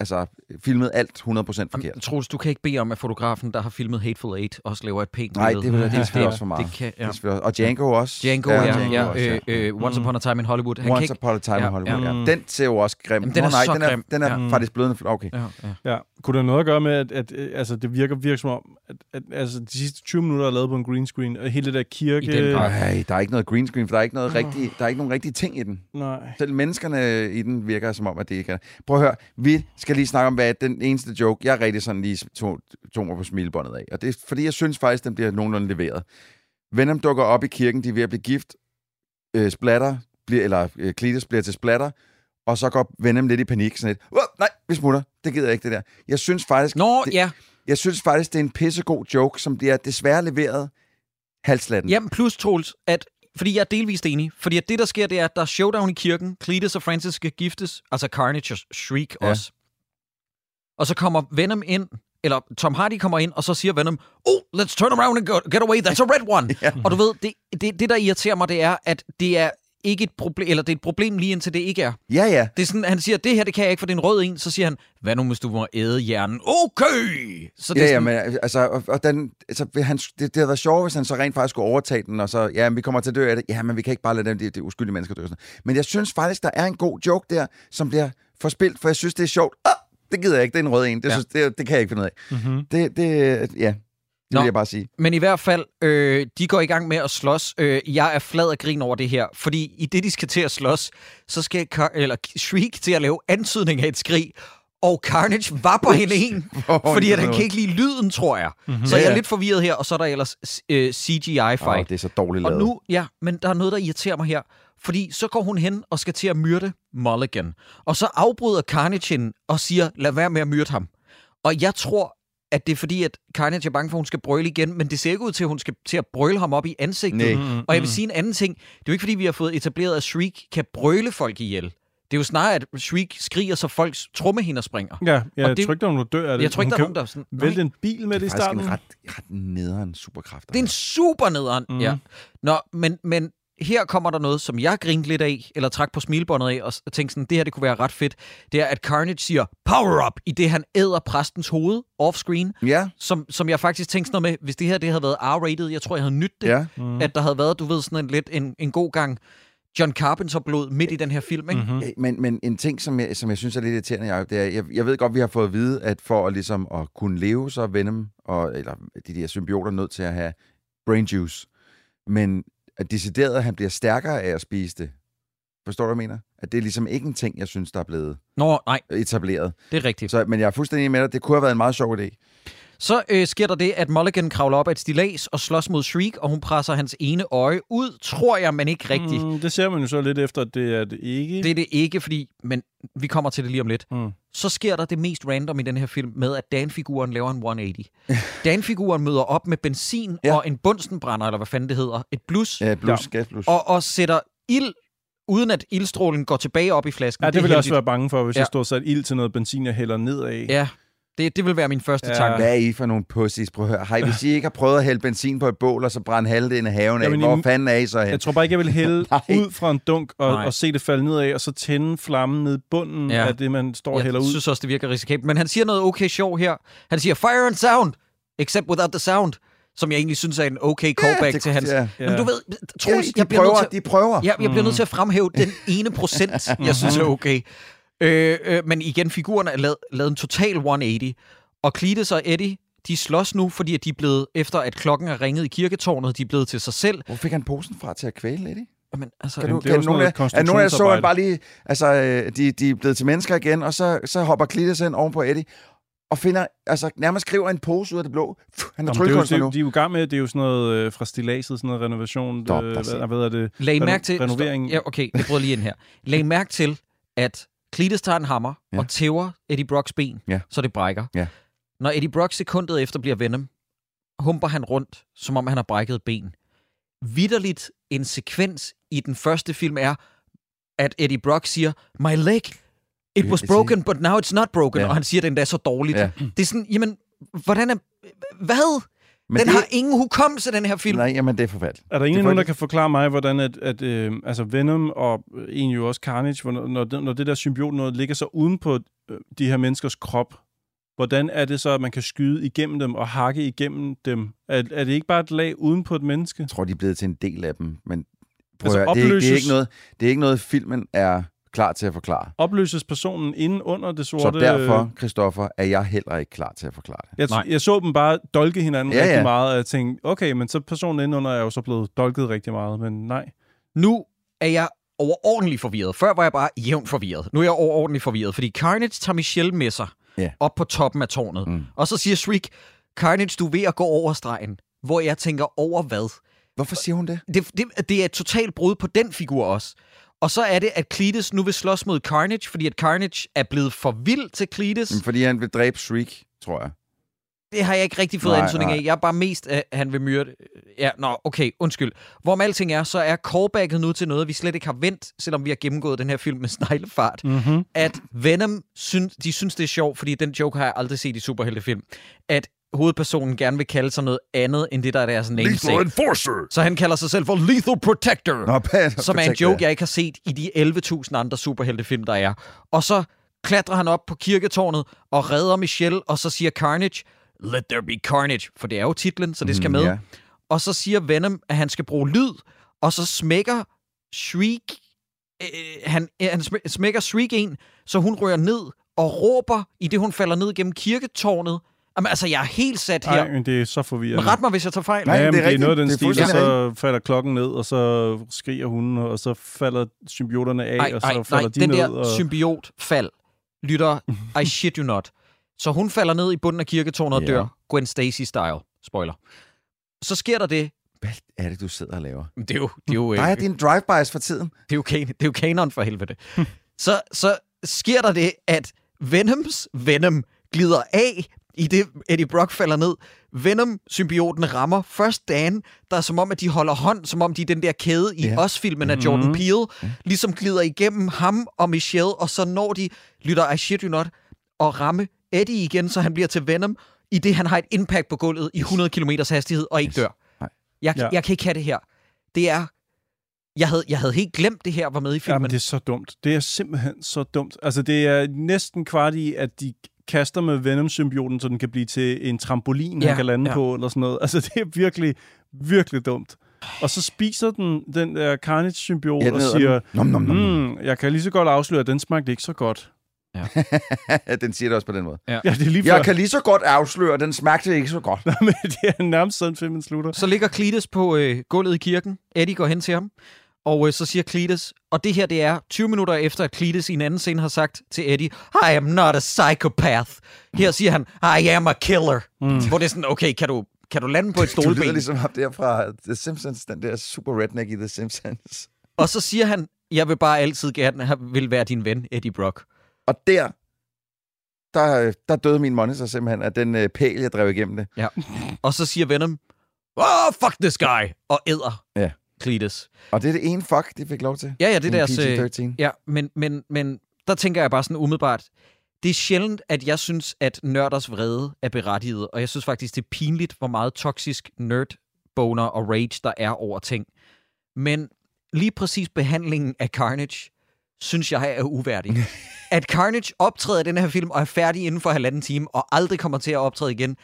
altså filmet alt hundrede procent forkert. Troels, du kan ikke bede om, at fotografen, der har filmet Hateful Eight, også laver et pænt billede. Nej, det, det, det er selvfølgelig også for meget. Det kan, ja. det er og Django også. Django, ja. ja, Django ja. Også, ja. Uh, uh, Once Upon a Time in Hollywood. Han Once ikke... Upon a Time ja, in Hollywood, ja. ja. Den ser jo også grim. Jamen, den er oh, nej, så den er, grim. Den er ja. faktisk blødende. Okay. Ja, ja. Ja. Kunne der noget at gøre med, at, at, at altså, det virker virkelig som om, at, at altså, de sidste tyve minutter er lavet på en green screen, og hele det der kirke... Nej, der er ikke noget green screen, for der er ikke, noget oh. rigtig, der er ikke nogen rigtige ting i den. Nej. Selv menneskerne i den virker som om, at det ikke er... Prøv at høre, vi skal lige snakke om, hvad den eneste joke, jeg rigtig sådan lige tog, tog mig på smilebåndet af. Og det er, fordi jeg synes faktisk, den bliver nogenlunde leveret. Venom dukker op i kirken, de er ved at blive gift, øh, splatter, bliver, eller øh, Cletus bliver til splatter, og så går Venom lidt i panik, sådan lidt, nej, vi smutter, det gider jeg ikke, det der. Jeg synes faktisk, Nå, det, ja. jeg synes faktisk, det er en pissegod joke, som bliver desværre leveret halslatten. Jamen plus, Troels, at Fordi jeg er delvist enig. Fordi at det, der sker, det er, at der er showdown i kirken. Cletus og Francis skal giftes. Altså Carnage og Shriek ja. også. Og så kommer Venom ind. Eller Tom Hardy kommer ind, og så siger Venom, oh, let's turn around and get away, that's a red one. Ja. Og du ved, det, det, det, der irriterer mig, det er, at det er ikke et problem, eller det er et problem lige indtil det ikke er. Ja, ja. Det er sådan, han siger, det her, det kan jeg ikke, for det er en rød en. Så siger han, hvad nu, hvis du må æde hjernen? Okay! Så det ja, sådan... ja, men altså, og, og den, altså han, det, det havde været sjovt, hvis han så rent faktisk skulle overtage den, og så, ja, men vi kommer til at dø af det. Ja, men vi kan ikke bare lade dem, det, det er uskyldige mennesker dø. Men jeg synes faktisk, der er en god joke der, som bliver forspildt, for jeg synes, det er sjovt. Det gider jeg ikke, det er en rød en. Det, ja. synes, det, det kan jeg ikke finde ud af. Mm-hmm. Det, det, ja, det Nå, vil jeg bare sige. Men i hvert fald, øh, de går i gang med at slås. Øh, jeg er flad af grin over det her, fordi i det, de skal til at slås, så skal Car- eller Shriek til at lave antydning af et skrig, og Carnage vapper hende en, oh, fordi at han kan ikke lide lyden, tror jeg. Mm-hmm. Så jeg er lidt forvirret her, og så er der ellers øh, C G I-fight. Oh, det er så dårligt lavet. Og nu, ja, men der er noget, der irriterer mig her. Fordi så går hun hen og skal til at myrde Mulligan. Og så afbryder Carnage hende og siger, lad være med at myrde ham. Og jeg tror, at det er fordi, at Carnage er bange for, at hun skal brøle igen. Men det ser ikke ud til, at hun skal til at brøle ham op i ansigtet. Mm-hmm. Og jeg vil sige en anden ting. Det er jo ikke fordi, vi har fået etableret, at Shriek kan brøle folk ihjel. Det er jo snarere, at Shriek skriger, så folks trommehinder springer. Ja, jeg og det, trykte, hun dør af det. Jeg trykte, hun dør. Vælte en bil med det i starten. Det er faktisk en ret, ret nederen superkraft. Det er en super nederen, mm. ja. Nå, men... men her kommer der noget, som jeg grinte lidt af, eller trak på smilbåndet af, og tænkte sådan, det her det kunne være ret fedt. Det er, at Carnage siger, power up, i det han æder præstens hoved offscreen. Yeah. Som, som jeg faktisk tænkte sådan noget med, hvis det her det havde været R-rated, jeg tror, jeg havde nydt det, yeah. mm. at der havde været, du ved, sådan en lidt en, en god gang John Carpenter-blod midt i den her film, ikke? Mm-hmm. Men, men en ting, som jeg, som jeg synes er lidt irriterende, Jacob, det er, jeg, jeg ved godt, vi har fået at vide, at for at, ligesom, at kunne leve, så er Venom, og, eller de der symbioter, nødt til at have brain juice. Men at decideret, at han bliver stærkere af at spise det. Forstår du, hvad jeg mener? At det er ligesom ikke en ting, jeg synes, der er blevet Nå, nej. etableret. Det er rigtigt. Så, men jeg er fuldstændig med dig. Det kunne have været en meget sjov idé. Så øh, sker der det, at Mulligan kravler op af et stillads og slås mod Shriek, og hun presser hans ene øje ud, tror jeg, men ikke rigtigt. Mm, det ser man jo så lidt efter, at det er det ikke. Det er det ikke, fordi... Men vi kommer til det lige om lidt. Mm. Så sker der det mest random i den her film med, at Dan-figuren laver en et hundrede og otte nul. Dan-figuren møder op med benzin ja. og en bunsenbrænder, eller hvad fanden det hedder, et blus, ja, blus, ja. blus. Og, og sætter ild, uden at ildstrålen går tilbage op i flasken. Ja, det, det ville jeg også være bange for, hvis ja. jeg stod sat ild til noget benzin, jeg hælder nedad. Ja. Det, det vil være min første tanke. Ja. Hvad er I for nogle pussies? Prøv at høre. Hej, hvis I ikke har prøvet at hælde benzin på et bål, og så brænde halvdelen af haven af, hvor fanden er I så hen? Jeg tror bare ikke, jeg vil hælde ud fra en dunk og, og se det falde nedad, og så tænde flammen ned i bunden ja. af det, man står og hælder ud. Jeg synes også, det virker risikabelt. Men han siger noget okay sjov her. Han siger, fire and sound, except without the sound. Som jeg egentlig synes er en okay callback yeah, til hans... Yeah. Men du ved, Troels, yeah, de jeg bliver prøver, nødt til, de prøver. Ja, jeg bliver nødt til at fremhæve den ene procent, jeg synes er okay. Øh, øh, men igen, figuren er lavet, lavet en total et hundrede og otte nul. Og Cletus og Eddie, de slås nu, fordi at de er blevet, efter at klokken er ringet i kirketårnet, de er blevet til sig selv. Hvor fik han posen fra til at kvæle Eddie? Jamen, altså, kan du, det er jo nogle af så, han bare lige... Altså, de, de er blevet til mennesker igen, og så, så hopper Cletus ind oven på Eddie, og finder, altså nærmest skriver en pose ud af det blå. Puh, han er tryllekunstner nu. De er jo i gang med, det er jo sådan noget øh, fra stillaset, sådan noget renovation, Dop, øh, hvad, hvad er det? Lag mærke til... Renovering. Ja, okay, jeg prøver lige ind her. Lag mærke til, at Cletus tager en hammer ja. og tæver Eddie Brocks ben, ja. så det brækker. Ja. Når Eddie Brock sekundet efter bliver Venom, humper han rundt, som om han har brækket ben. Vitterligt en sekvens i den første film er, at Eddie Brock siger, my leg, it was broken, but now it's not broken. Ja. Og han siger, den der er så dårligt. Ja. Det er sådan, jamen, hvordan er... Hvad? Men den det... har ingen hukommelse, den her film. Nej, jamen det er forfærdeligt. Er der ingen, nogen, der kan forklare mig, hvordan at, at, øh, altså Venom og øh, egentlig jo også Carnage, når det, når det der symbiot noget ligger så uden på øh, de her menneskers krop, hvordan er det så, at man kan skyde igennem dem og hakke igennem dem? Er, er det ikke bare et lag uden på et menneske? Jeg tror, de er blevet til en del af dem, men prøv altså, høre, det, er, det, er ikke noget, det er ikke noget, filmen er klar til at forklare. Opløses personen inden under det sorte... Så derfor, Christoffer, er jeg heller ikke klar til at forklare det. Jeg, t- jeg så dem bare dolke hinanden ja, rigtig ja. meget, og jeg tænkte, okay, men så personen inden under er jo så blevet dolket rigtig meget, men nej. Nu er jeg overordentlig forvirret. Før var jeg bare jævnt forvirret. Nu er jeg overordentlig forvirret, fordi Carnage tager Michelle med sig yeah. op på toppen af tårnet, mm. og så siger Shriek, Carnage, du er ved at gå over stregen, hvor jeg tænker, over hvad? Hvorfor siger hun det? Det, det, det er et totalt brud på den figur også. Og så er det, at Cletus nu vil slås mod Carnage, fordi at Carnage er blevet for vild til Cletus. Fordi han vil dræbe Shriek, tror jeg. Det har jeg ikke rigtig fået ansøgning af. Jeg er bare mest, at han vil myrde. Ja, nå, okay, undskyld. Hvorom alting er, så er callbacket nu til noget, vi slet ikke har vendt, selvom vi har gennemgået den her film med sneglefart. Mm-hmm. At Venom, synes, de synes, det er sjovt, fordi den joke har jeg aldrig set i superheltefilm. At hovedpersonen gerne vil kalde sig noget andet, end det, der er deres namesake. Lethal Enforcer! Så han kalder sig selv for Lethal Protector, Nå, Peter, som er en joke, jeg ikke har set i de elleve tusind andre superheltefilm, der er. Og så klatrer han op på kirketårnet og redder Michelle, og så siger Carnage, Let there be carnage, for det er jo titlen, så det skal med. Mm, yeah. Og så siger Venom, at han skal bruge lyd, og så smækker Shriek, øh, han, han smækker Shriek en, så hun rører ned og råber, i det hun falder ned gennem kirketårnet. Jamen, altså, jeg er helt sat her. Nej, men det er så forvirrende. Men ret mig, hvis jeg tager fejl. Nej, men det er, det er noget den stil, så falder klokken ned, og så skriger hun, og så falder symbioterne af, ej, og så ej, falder nej, de den ned. Den der og... symbiotfald, lytter, I shit you not. Så hun falder ned i bunden af kirketårnet og dør. Yeah. Gwen Stacy-style. Spoiler. Så sker der det. Hvad er det, du sidder og laver? Det er jo... Det er jo øh, nej, det er en drive-bys for tiden. Det er jo, kan- det er jo kanon for helvede. så, så sker der det, at Venoms Venom glider af, i det Eddie Brock falder ned. Venom-symbioten rammer først Dan, der er som om, at de holder hånd, som om de er den der kæde i yeah. Os-filmen af Jordan mm-hmm. Peele, ligesom glider igennem ham og Michelle, og så når de, lytter I shit you not, og ramme Eddie igen, så han bliver til Venom, i det han har et impact på gulvet i hundrede kilometer hastighed, og ikke yes. dør. Jeg, ja. jeg kan ikke have det her. Det er... Jeg havde, jeg havde helt glemt, det her var med i filmen. Jamen, det er så dumt. Det er simpelthen så dumt. Altså, det er næsten kvart i, at de kaster med Venom-symbioten, så den kan blive til en trampolin, ja, han kan lande ja. på, eller sådan noget. Altså, det er virkelig, virkelig dumt. Og så spiser den den der Carnage-symbiot, ja, og siger, nom, nom, nom. Mm, jeg kan lige så godt afsløre, at den smagte ikke så godt. Ja. Den siger det også på den måde. Ja. Ja, det er lige for... Jeg kan lige så godt afsløre, den smagte ikke så godt. Nå, men det er nærmest sådan, filmen slutter. Så ligger Cletus på øh, gulvet i kirken. Eddie går hen til ham, og øh, så siger Cletus, og det her det er tyve minutter efter, at Cletus i en anden scene har sagt til Eddie, I am not a psychopath. Her siger han, I am a killer. Mm. Hvor det er sådan, okay, kan du, kan du lande på et stolben? Du lyder ligesom op der fra The Simpsons, den der super redneck i The Simpsons. Og så siger han, jeg vil bare altid gerne vil være din ven, Eddie Brock. Og der, der, der døde min monitor simpelthen af den øh, pæl, jeg drev igennem det. Ja. Og så siger Venom, oh, fuck this guy, og æder ja. Cletus. Og det er det ene fuck, de fik lov til. Ja, ja, det der P G thirteen. Ja, men, men, men der tænker jeg bare sådan umiddelbart, det er sjældent, at jeg synes, at nørders vrede er berettiget, og jeg synes faktisk, det er pinligt, hvor meget toksisk nerdboner og rage, der er over ting. Men lige præcis behandlingen af Carnage, synes jeg er uværdig. At Carnage optræder i den her film og er færdig inden for halvanden time og aldrig kommer til at optræde igen,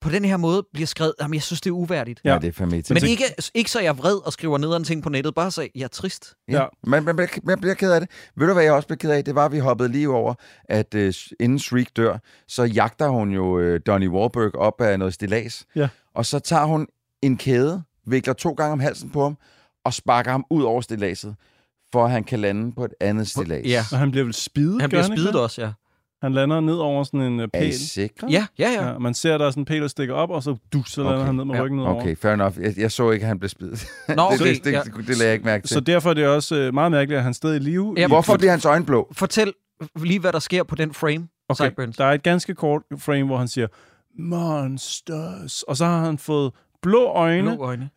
på den her måde bliver skrevet, jamen jeg synes, det er uværdigt. Ja, ja det er familie. Men ikke, ikke så jeg er vred og skriver nederen ting på nettet, bare så jeg er trist. Ja, ja. Man, man, man bliver ked af det. Ved du, hvad jeg også blev ked af? Det var, at vi hoppede lige over, at uh, inden Shriek dør, så jagter hun jo uh, Donnie Wahlberg op af noget stillads, ja. Og så tager hun en kæde, vikler to gange om halsen på ham og sparker ham ud over stilladset, for han kan lande på et andet stillads. Ja. Og han bliver vel spidet, han gør bliver spidet også, ja. Han lander ned over sådan en uh, pæl. Er I sikre? Ja, ja, ja, ja. Man ser, der er sådan en pæl, der stikker op, og så du, så lander okay. han ned med ryggen ja. Ned over. Okay, fair enough. Jeg, jeg så ikke, at han blev spidet. Nå, okay. det, det, det, ja. det, det lader jeg ikke mærke til. Så derfor er det også uh, meget mærkeligt, at han stadig er i live. Ja, hvorfor for, bliver hans øjne blå? Fortæl lige, hvad der sker på den frame. Okay, Sideburns. Der er et ganske kort frame, hvor han siger, Monsters, og så har han fået... blå øjne, blå øjne,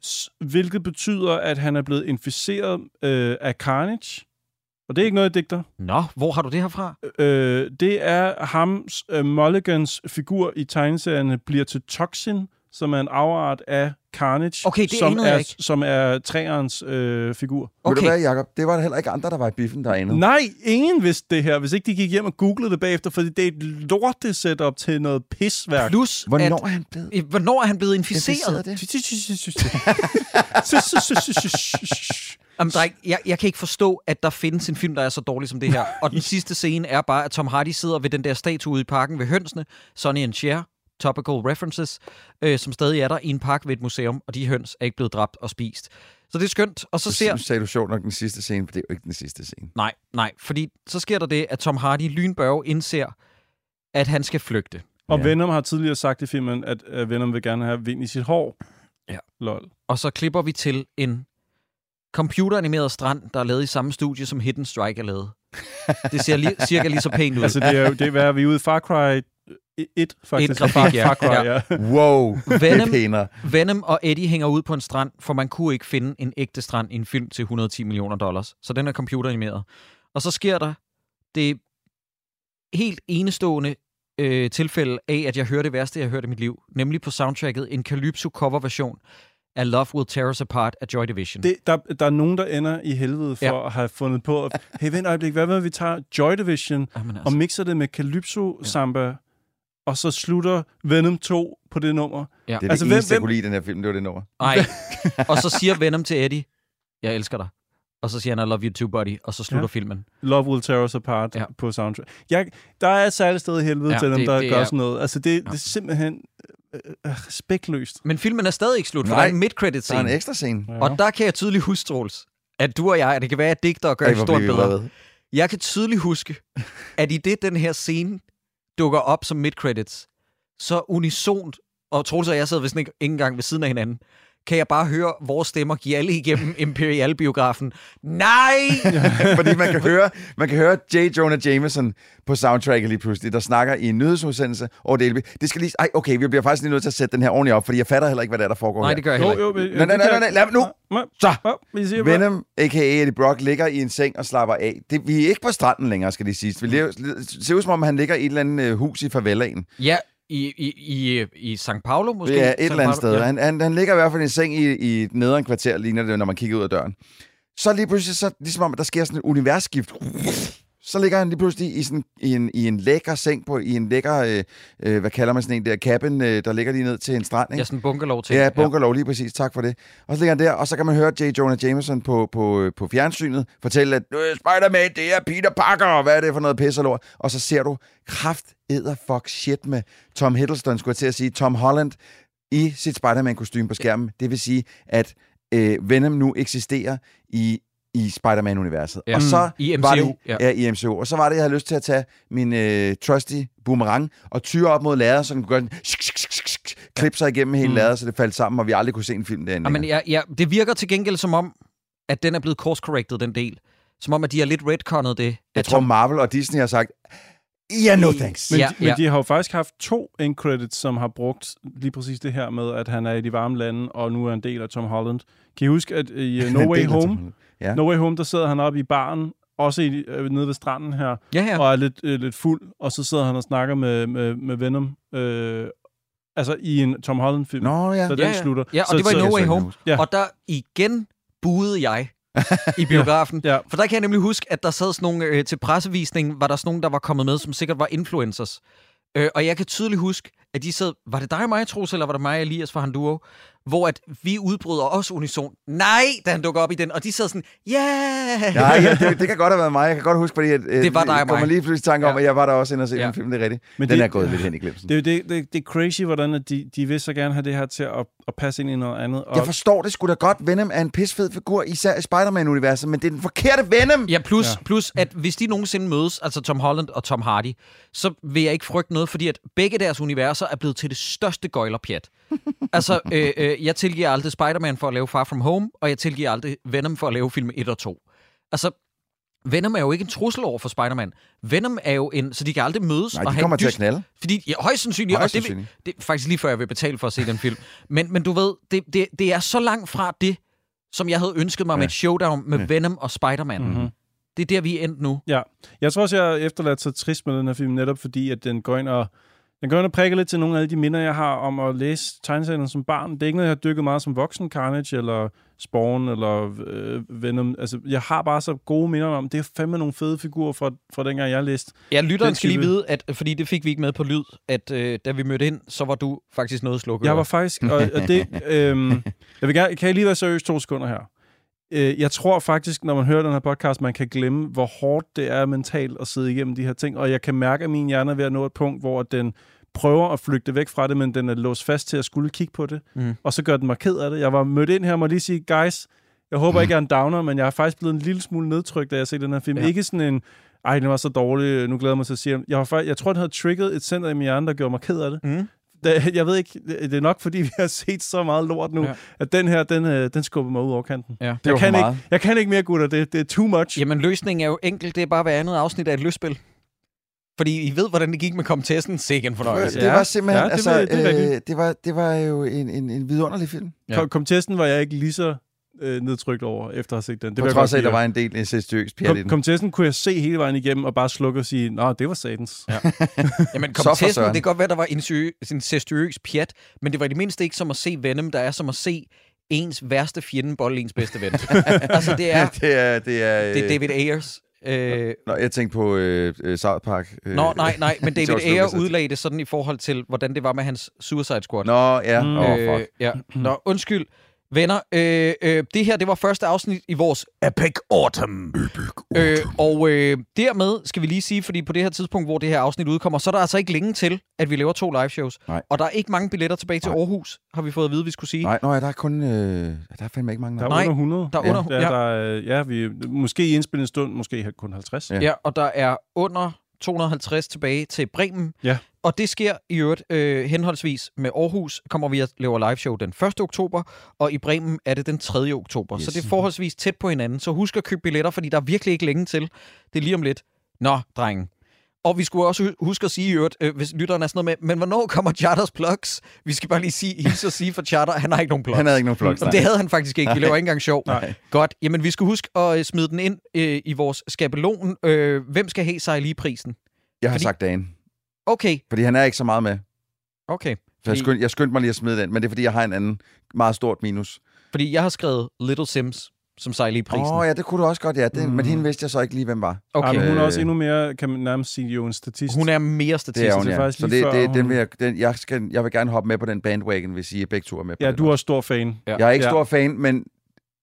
hvilket betyder, at han er blevet inficeret øh, af Carnage. Og det er ikke noget, jeg digter. Nå, hvor har du det herfra? Øh, det er ham, øh, Mulligans figur i tegneserierne, bliver til Toxin, som er en afart af Carnage, okay, som, er, som er træerens øh, figur. Okay. Ved du hvad, Jacob? Det var der heller ikke andre, der var i biffen, der anede. Nej, ingen vidste det her, hvis ikke de gik hjem og googlede det bagefter, fordi det er et lortet setup til noget pisværk. Plus, hvornår, at, er, han blevet... hvornår er han blevet inficeret? Jamen, dreng, jeg, jeg kan ikke forstå, at der findes en film, der er så dårlig som det her. Og den sidste scene er bare, at Tom Hardy sidder ved den der statue ude i parken ved hønsene, Sonny and Cher, topical references, øh, som stadig er der i en park ved et museum, og de høns er ikke blevet dræbt og spist. Så det er skønt, og så ser... Så sagde du sjovt nok den sidste scene, for det er jo ikke den sidste scene. Nej, nej, fordi så sker der det, at Tom Hardy lynbørge indser, at han skal flygte. Og ja. Venom har tidligere sagt i filmen, at Venom vil gerne have vind i sit hår. Ja. Lol. Og så klipper vi til en computeranimeret strand, der er lavet i samme studie, som Hidden Strike er lavet. Det ser li- cirka lige så pænt ud. Altså, det er, det er vi er ude i Far Cry... Et, faktisk. Et grafik, ja. ja. Wow, Venom, Venom og Eddie hænger ud på en strand, for man kunne ikke finde en ægte strand i en film til et hundrede og ti millioner dollars. Så den er computeranimeret. Og så sker der det helt enestående øh, tilfælde af, at jeg hører det værste, jeg har hørt i mit liv. Nemlig på soundtracket en Calypso-cover-version af Love Will Tear Us Apart af Joy Division. Det, der, der er nogen, der ender i helvede for ja. At have fundet på, at, hey, vent øjeblik, hvad med, vi tager Joy Division ah, altså. Og mixer det med Calypso-samba, ja. Og så slutter Venom to på det nummer. Ja. Det er det altså, eneste, hvem... jeg kunne lide i den her film, det var det nummer. Nej. Og så siger Venom til Eddie, jeg elsker dig. Og så siger han, I love you too, buddy. Og så slutter ja. Filmen. Love Will Tear Us Apart ja. På soundtrack. Jeg, der er et særligt sted i helvede ja, til dem, det, der det gør er... sådan noget. Altså, det, ja. Det er simpelthen øh, respektløst. Men filmen er stadig ikke slut, for nej, der er en mid-credit-scene. Der er en ekstra scene. Ja. Og der kan jeg tydeligt huske, Troels, at du og jeg, og det kan være, at digter og gør et stort bedre. Jeg kan tydeligt huske, at i det, den her scene dukker op som mid-credits, så unisont, og Troels og jeg sad vist ikke engang ved siden af hinanden, kan jeg bare høre vores stemmer give alle igennem Imperial-biografen. Nej! Fordi man kan høre, man kan høre J. Jonah Jameson på soundtracket lige pludselig, der snakker i en nyhedsudsendelse over Delby. Det skal lige... Ej, okay, vi bliver faktisk lige nødt til at sætte den her ordentligt op, fordi jeg fatter heller ikke, hvad der er, der foregår nej, her. Nej, det gør jeg heller ikke. Jo, jo, jo, nej, nej, nej, nej, nej, nej, nu! Så! Venom, a k a. Eddie Brock, ligger i en seng og slapper af. Det, vi er ikke på stranden længere, skal det siges. Det ser ud som om, han ligger i et eller andet hus i favelaen. Ja. I, i, i, i São Paulo måske? Ja, et São eller andet Paulo. Sted. Ja. Han, han, han ligger i hvert fald i en seng i, i et nederen kvarter, ligner det, når man kigger ud af døren. Så lige pludselig, så, ligesom om der sker sådan et universskift, så ligger han lige pludselig i, sådan, i, en, i en lækker seng, på, i en lækker, øh, øh, hvad kalder man sådan en der, cabin, øh, der ligger lige ned til en strand. Ikke? Ja, sådan en bunkerlov til. Ja, bunkerlov, lige præcis, tak for det. Og så ligger han der, og så kan man høre J. Jonah Jameson på, på, på fjernsynet fortælle, at Spider-Man, det er Peter Parker, og hvad er det for noget pis og lort? Og så ser du kraft edder fuck shit med Tom Hiddleston, skulle jeg til at sige, Tom Holland, i sit Spider-Man-kostyme på skærmen. Det vil sige, at øh, Venom nu eksisterer i... i Spider-Man-universet. Ja. Og så I M C U. Var det, ja. Ja, i M C U. Og så var det, jeg havde lyst til at tage min øh, trusty boomerang og tyre op mod lader, så den kunne gøre en shik, shik, shik, shik, klip sig igennem hele mm. lader, så det faldt sammen, og vi aldrig kunne se en film derinde. Jamen, ja, ja, det virker til gengæld som om, at den er blevet course-corrected, den del. Som om, at de har lidt retconnet det. Jeg tror, Marvel og Disney har sagt, yeah, no thanks. Men, ja, men ja. De har jo faktisk haft to end credits, som har brugt lige præcis det her med, at han er i de varme lande, og nu er en del af Tom Holland. Kan I huske, at i uh, No Way Home... Ja. No Way Home, der sidder han oppe i baren, også i, øh, nede ved stranden her, ja, ja. Og er lidt, øh, lidt fuld, og så sidder han og snakker med, med, med Venom, øh, altså i en Tom Holland-film, Nå, ja. Så den ja, ja. Slutter. Ja, og så, det var så, i No Way Home, ja. Og der igen buede jeg i biografen, ja, ja. For der kan jeg nemlig huske, at der sad sådan nogle, øh, til pressevisningen, var der sådan nogle, der var kommet med, som sikkert var influencers. Øh, og jeg kan tydeligt huske, at de sad, var det dig og mig, Troels, eller var det mig og Elias fra Honduras? Hvor at vi udbryder også unison, nej, da han dukker op i den, og de sad sådan, yeah! Nej, ja, det, det kan godt have været mig, jeg kan godt huske, fordi at, øh, det var dig og mig. Jeg kommer lige pludselig tanke om, ja. At jeg var der også inde og se ja. En film, det er rigtigt. Men den det, er gået lidt hen i glemsen. Det, det, det, det er crazy, hvordan de, de vil så gerne have det her til at, at passe ind i noget andet. Og jeg forstår det sgu da godt, Venom er en pissfed figur, især i Spider-Man-universet, men det er den forkerte Venom! Ja, plus, ja. plus at hvis de nogensinde mødes, altså Tom Holland og Tom Hardy, så vil jeg ikke frygte noget, fordi at begge deres universer er blevet til det største gøjlerpjat. Altså, øh, øh, jeg tilgiver aldrig Spider-Man for at lave Far From Home, og jeg tilgiver aldrig Venom for at lave film et og to. Altså, Venom er jo ikke en trussel over for Spider-Man. Venom er jo en... Så de kan aldrig mødes. Nej, de og have kommer dyst, til at knalde. Fordi, ja, højst sandsynligt. Højst sandsynligt. Det, det, faktisk lige før jeg vil betale for at se den film. Men, men du ved, det, det, det er så langt fra det, som jeg havde ønsket mig ja. Med et showdown med ja. Venom og Spider-Man. Mm-hmm. Det er der, vi er endt nu. Ja. Jeg tror også, jeg er efterladt så trist med den her film, netop fordi, at den går ind og... Den går ind og prikker lidt til nogle af alle de minder, jeg har om at læse tegneserierne som barn. Det er ikke noget, jeg har dykket meget som voksen, Carnage eller Spawn eller øh, Venom. Altså, jeg har bare så gode minder om, det er fandme nogle fede figurer fra, fra dengang, jeg læste. Ja, lytteren skal lige vide, at, fordi det fik vi ikke med på lyd, at øh, da vi mødte ind, så var du faktisk noget slukket. Jeg var faktisk, og, og det... Øh, jeg vil gerne, kan jeg lige være seriøs to sekunder her? Jeg tror faktisk, når man hører den her podcast, man kan glemme, hvor hårdt det er mentalt at sidde igennem de her ting. Og jeg kan mærke, at min hjerne er ved at nå et punkt, hvor den prøver at flygte væk fra det, men den er låst fast til at skulle kigge på det. Mm. Og så gør den mig ked af det. Jeg var mødt ind her og må lige sige, guys, jeg håber ikke, jeg er en downer, men jeg er faktisk blevet en lille smule nedtrykt, da jeg ser den her film. Ja. Ikke sådan en, ej, den var så dårlig, nu glæder jeg mig til at sige. Jeg, faktisk, jeg tror, den havde trigget et center i min hjerne, der gjorde mig ked af det. Mm. Jeg ved ikke, det er nok fordi vi har set så meget lort nu, ja. At den her, den, den skubber mig ud over kanten. Ja, jeg, kan ikke, jeg kan ikke mere, gutter. Det, det er too much. Jamen løsningen er jo enkelt. Det er bare hver andet afsnit af et løsspil. Fordi I ved, hvordan det gik med komtessen. Sikke en fornøjelse. Det var simpelthen, ja, det altså, det, det, øh, det, var, det var jo en, en, en vidunderlig film. Ja. Komtessen var jeg ikke lige så øh, nedtrykt over, efter at have set den. Det var trods af, at der var en del incestiøs pjat i den. Komtessen kunne jeg se hele vejen igennem, og bare slukke og sige, nej, det var satans. Ja. Jamen, komtessen, det kan godt være, der var incestiøs pjat, men det var i det mindste ikke som at se Venom, der er som at se ens værste fjende bolle ens bedste ven. Altså, det er, det er, det er, øh... det er David Ayers. Øh, Nå, jeg tænkte på øh, øh, South Park. Øh, Nå, nej, nej, men David Ayer udlagde det sådan i forhold til, hvordan det var med hans Suicide Squad. Nå, ja. Mm. Øh, oh, fuck. Ja. Nå, undskyld, venner. Øh, øh, det her, det var første afsnit i vores Epic Autumn. Epic Autumn. Øh, og øh, dermed skal vi lige sige, fordi på det her tidspunkt, hvor det her afsnit udkommer, så er der altså ikke længe til, at vi laver to liveshows. Nej. Og der er ikke mange billetter tilbage til nej. Aarhus, har vi fået at vide, vi skulle sige. Nej, nej, der er kun... Øh, der er fandme ikke mange. Der er under hundrede. Der er under hundrede. Ja, der er, ja vi, måske i indspillende stund, måske kun halvtreds. Ja. Ja, og der er under to hundrede og halvtreds tilbage til Bremen. Ja. Og det sker i øvrigt øh, henholdsvis med Aarhus, kommer vi at lave liveshow den første oktober, og i Bremen er det den tredje oktober. Yes. Så det er forholdsvis tæt på hinanden. Så husk at købe billetter, fordi der er virkelig ikke længe til. Det er lige om lidt. Nå, drengen. Og vi skulle også huske at sige i øvrigt, øh, hvis lytteren er sådan noget med, men hvornår kommer Charters plugs? Vi skal bare lige sige, hilse og sige for Charter, han har ikke nogen plugs. Han havde ikke nogen plugs, nej. Det havde han faktisk ikke. Vi laver ikke engang sjov. Nej. Godt. Jamen, vi skal huske at smide den ind øh, i vores skabelon. Øh, hvem skal have sig lige prisen? Jeg har fordi... sagt Dan. Okay. Fordi han er ikke så meget med. Okay. Fordi... Jeg, skynd, jeg skyndte mig lige at smide den, men det er fordi, jeg har en anden meget stort minus. Fordi jeg har skrevet Little Sims som sejler i prisen. Åh, oh, ja, det kunne du også godt, ja. Det, mm. Men hende vidste jeg så ikke lige, hvem var. Okay. Ja, men hun er også endnu mere, kan man nærmest sige, jo en statist. Hun er mere statist. Det er hun, ja. Så det, det, det, hun... den vil jeg, den, jeg, skal, jeg vil gerne hoppe med på den bandwagon, hvis I er begge to er med på. Ja, du er også stor fan. Ja. Jeg er ikke ja. stor fan, men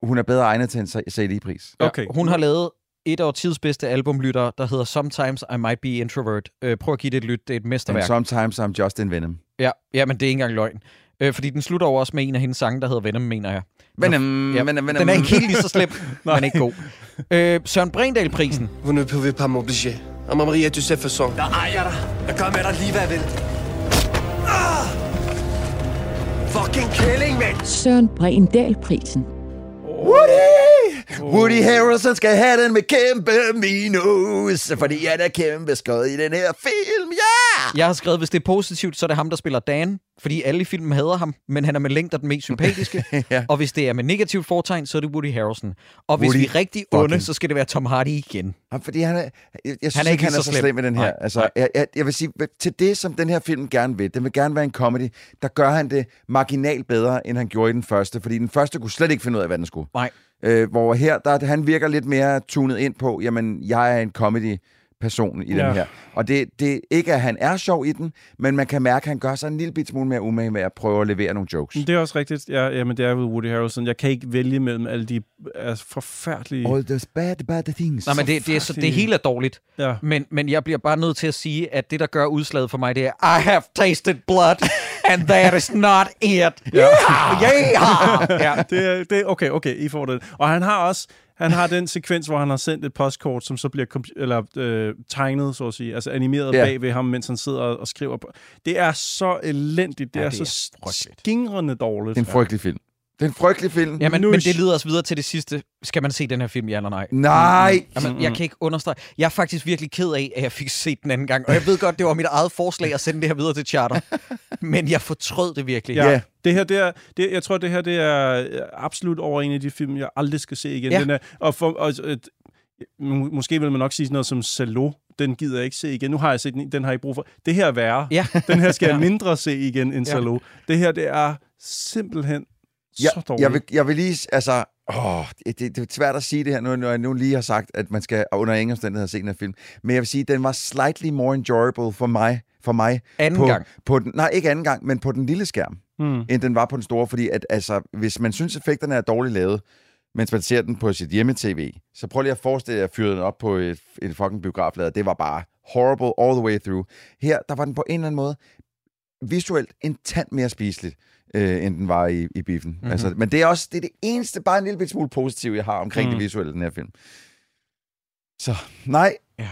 hun er bedre egnet til en C D-pris. Okay. Ja, hun har lavet et af tids bedste albumlytter, der hedder Sometimes I Might Be Introvert. Øh, prøv at give det et lyt. Det er et mesterværk. And sometimes I'm just in Venom. Ja, ja, men det er ikke engang løgn. Øh, fordi den slutter over også med en af hendes sange, der hedder Venom, mener jeg. Venom, ja, Venom, Venom. Den er ikke helt lige så slip, men ikke god. Øh, Søren Brindahl-prisen. Vous ne pouvez pas m'obliger. Og Maria, du ser for sang. Der ejer dig. Jeg gør med dig lige, hvad jeg vil. Ah! Fucking killing, mand. Søren Brindahl-prisen. Woody! Woody Harrelson skal have den med kæmpe minus, fordi han er kæmpe skød i den her film, ja! Yeah! Jeg har skrevet, hvis det er positivt, så er det ham, der spiller Dan, fordi alle i filmen hader ham, men han er med længder den mest sympatiske. Ja. Og hvis det er med negativt fortegn, så er det Woody Harrelson. Og Woody, hvis vi er rigtig onde, så skal det være Tom Hardy igen. Ja, fordi han er, jeg, jeg synes han er ikke, han er så slem med den her. Nej. Altså, jeg, jeg, jeg vil sige, til det, som den her film gerne vil, den vil gerne være en comedy, der gør han det marginalt bedre, end han gjorde i den første, fordi den første kunne slet ikke finde ud af, hvad den skulle. Nej. Øh, hvor her, der, han virker lidt mere tunet ind på, jamen, jeg er en comedy-person i ja. den her. Og det, det ikke, at han er sjov i den, men man kan mærke, at han gør sig en lille bit smule mere umage med at prøve at levere nogle jokes. Det er også rigtigt. Ja, jamen, det er ved Woody Harrelson. Jeg kan ikke vælge mellem alle de altså, forfærdelige... All those bad, bad things. Nej, men det, det, er, så, det hele er dårligt. Ja. Men, men jeg bliver bare nødt til at sige, at det, der gør udslaget for mig, det er I have tasted blood. And that is not it. Ja. Yeah, yeah. Ja. Det, det, okay, okay, I får det. Og han har også, han har den sekvens, hvor han har sendt et postkort, som så bliver komp- eller, øh, tegnet, så at sige, altså animeret yeah. bag ved ham, mens han sidder og skriver. Det er så elendigt, det, ja, det er så er skingrende dårligt. Det er en frygtelig film. Det er en frygtelig film. Ja, men, men det leder os videre til det sidste. Skal man se den her film, ja eller nej? Nej! Mm-hmm. Jamen, jeg kan ikke understrege. Jeg er faktisk virkelig ked af, at jeg fik set den anden gang. Og jeg ved godt, det var mit eget forslag at sende det her videre til Charter. Men jeg fortrød det virkelig. Ja, yeah. det her, det er, det, jeg tror, det her det er absolut over en af de film, jeg aldrig skal se igen. Ja. Den er, og for, og, øh, måske vil man nok sige sådan noget som Salo. Den gider jeg ikke se igen. Nu har jeg set den, den har jeg brug for. Det her er værre. Ja. Den her skal ja. jeg mindre se igen end Salo. Ja. Det her, det er simpelthen... Ja, jeg, vil, jeg vil lige, altså, åh, det, det er svært at sige det her, når jeg nu lige har sagt, at man skal under ingen omstændigheder se den her film. Men jeg vil sige, at den var slightly more enjoyable for mig. For mig anden på, gang? På den, nej, ikke anden gang, men på den lille skærm, mm. end den var på den store. Fordi at, altså, hvis man synes, effekterne er dårligt lavet, mens man ser den på sit hjemme-tv, så prøv lige at forestille jer at fyre den op på et, et fucking biograflader. Det var bare horrible all the way through. Her, der var den på en eller anden måde visuelt en tand mere spiseligt. Øh, end den var i, i biffen. Mm-hmm. Altså, men det er også det, er det eneste, bare en lille smule positiv, jeg har omkring mm. det visuelle, den her film. Så, nej. Ja.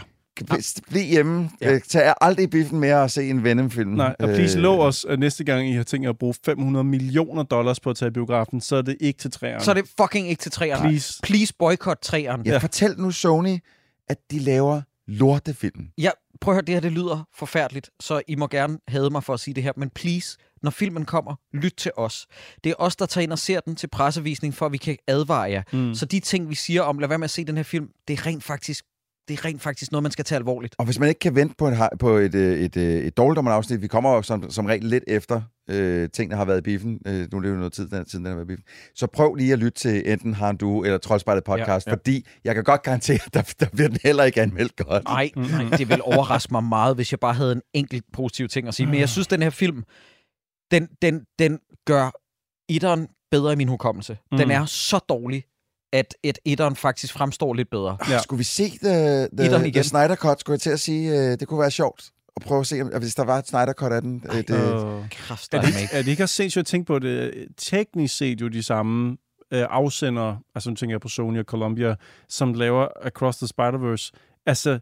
Bliv hjemme. Ja. Tag aldrig biffen med at se en Venom-film. Nej, og please øh, lov os, at næste gang I har tænkt at bruge fem hundrede millioner dollars på at tage biografen, så er det ikke til træerne. Så er det fucking ikke til træerne. Please. Please boycott træerne. Ja, ja. Fortæl nu Sony, at de laver lortefilm. Ja, prøv at høre, det her det lyder forfærdeligt, så I må gerne hade mig for at sige det her, men please, når filmen kommer, lyt til os. Det er os, der tager ind og ser den til pressevisning, for at vi kan advare jer. Mm. Så de ting, vi siger om, lad være med at se den her film, det er rent faktisk Det er rent faktisk noget, man skal tage alvorligt. Og hvis man ikke kan vente på, en, på et, et, et, et dårligdommerne-afsnit, vi kommer jo som, som regel lidt efter øh, ting, der har været i biffen. Øh, nu er det jo noget tid, den, siden den har været i biffen. Så prøv lige at lytte til enten Har en Due eller Troldspejlet podcast, ja, ja. Fordi jeg kan godt garantere, at der, der bliver den heller ikke anmeldt godt. Nej, nej, det ville overraske mig meget, hvis jeg bare havde en enkelt positiv ting at sige. Men jeg synes, den her film, den, den, den gør etteren bedre i min hukommelse. Mm. Den er så dårlig, at et etteren faktisk fremstår lidt bedre. Ja. Skulle vi se The, the, the Snyder Cut, skulle jeg til at sige, uh, det kunne være sjovt at prøve at se, om, hvis der var et Snyder Cut af den. Ej, det, øh. kraft, er, det, er, er det ikke også sindssygt at tænke på det? Teknisk set jo de samme øh, afsender, altså nu tænker jeg på Sony og Columbia, som laver Across the Spider-Verse. Altså,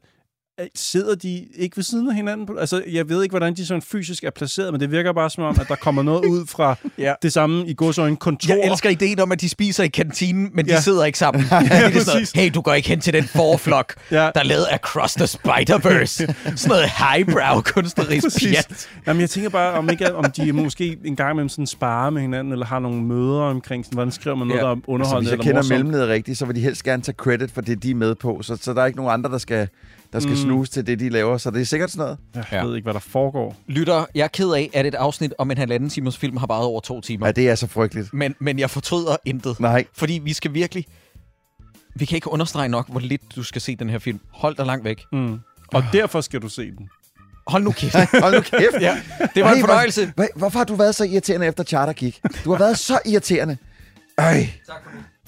sidder de ikke ved siden af hinanden? Altså, jeg ved ikke, hvordan de sådan fysisk er placeret, men det virker bare som om, at der kommer noget ud fra ja. Det samme i godsøjne kontor. Jeg elsker ideen om, at de spiser i kantinen, men ja. De sidder ikke sammen. Ja, ja, det hey, du går ikke hen til den forflok, ja. Der lavede Across the Spider-Verse. Sådan noget highbrow-kunstnerisk pjat. Jamen, jeg tænker bare, om ikke om de måske en gang imellem sådan sparer med hinanden, eller har nogle møder omkring, sådan, hvordan skriver man noget, ja. Der er underholdende eller morsomt. Hvis jeg kender mellemledet rigtigt, så vil de helst gerne tage credit for det, de er med på. Så, så der er ikke nogen andre, der skal... der skal mm. snuse til det, de laver, så det er sikkert sådan noget. Jeg ja. ved ikke, hvad der foregår. Lytter, jeg er ked af, at et afsnit om en halvanden timers film har varet over to timer. Ja, det er så frygteligt. Men, men jeg fortryder intet. Nej. Fordi vi skal virkelig... Vi kan ikke understrege nok, hvor lidt du skal se den her film. Hold dig langt væk. Mm. Og derfor skal du se den. Hold nu kæft. Hold nu kæft. Ja. Det var hey, en fornøjelse. Hvor, hvorfor har du været så irriterende efter Charter gik? Du har været så irriterende. Øj. Tak for det.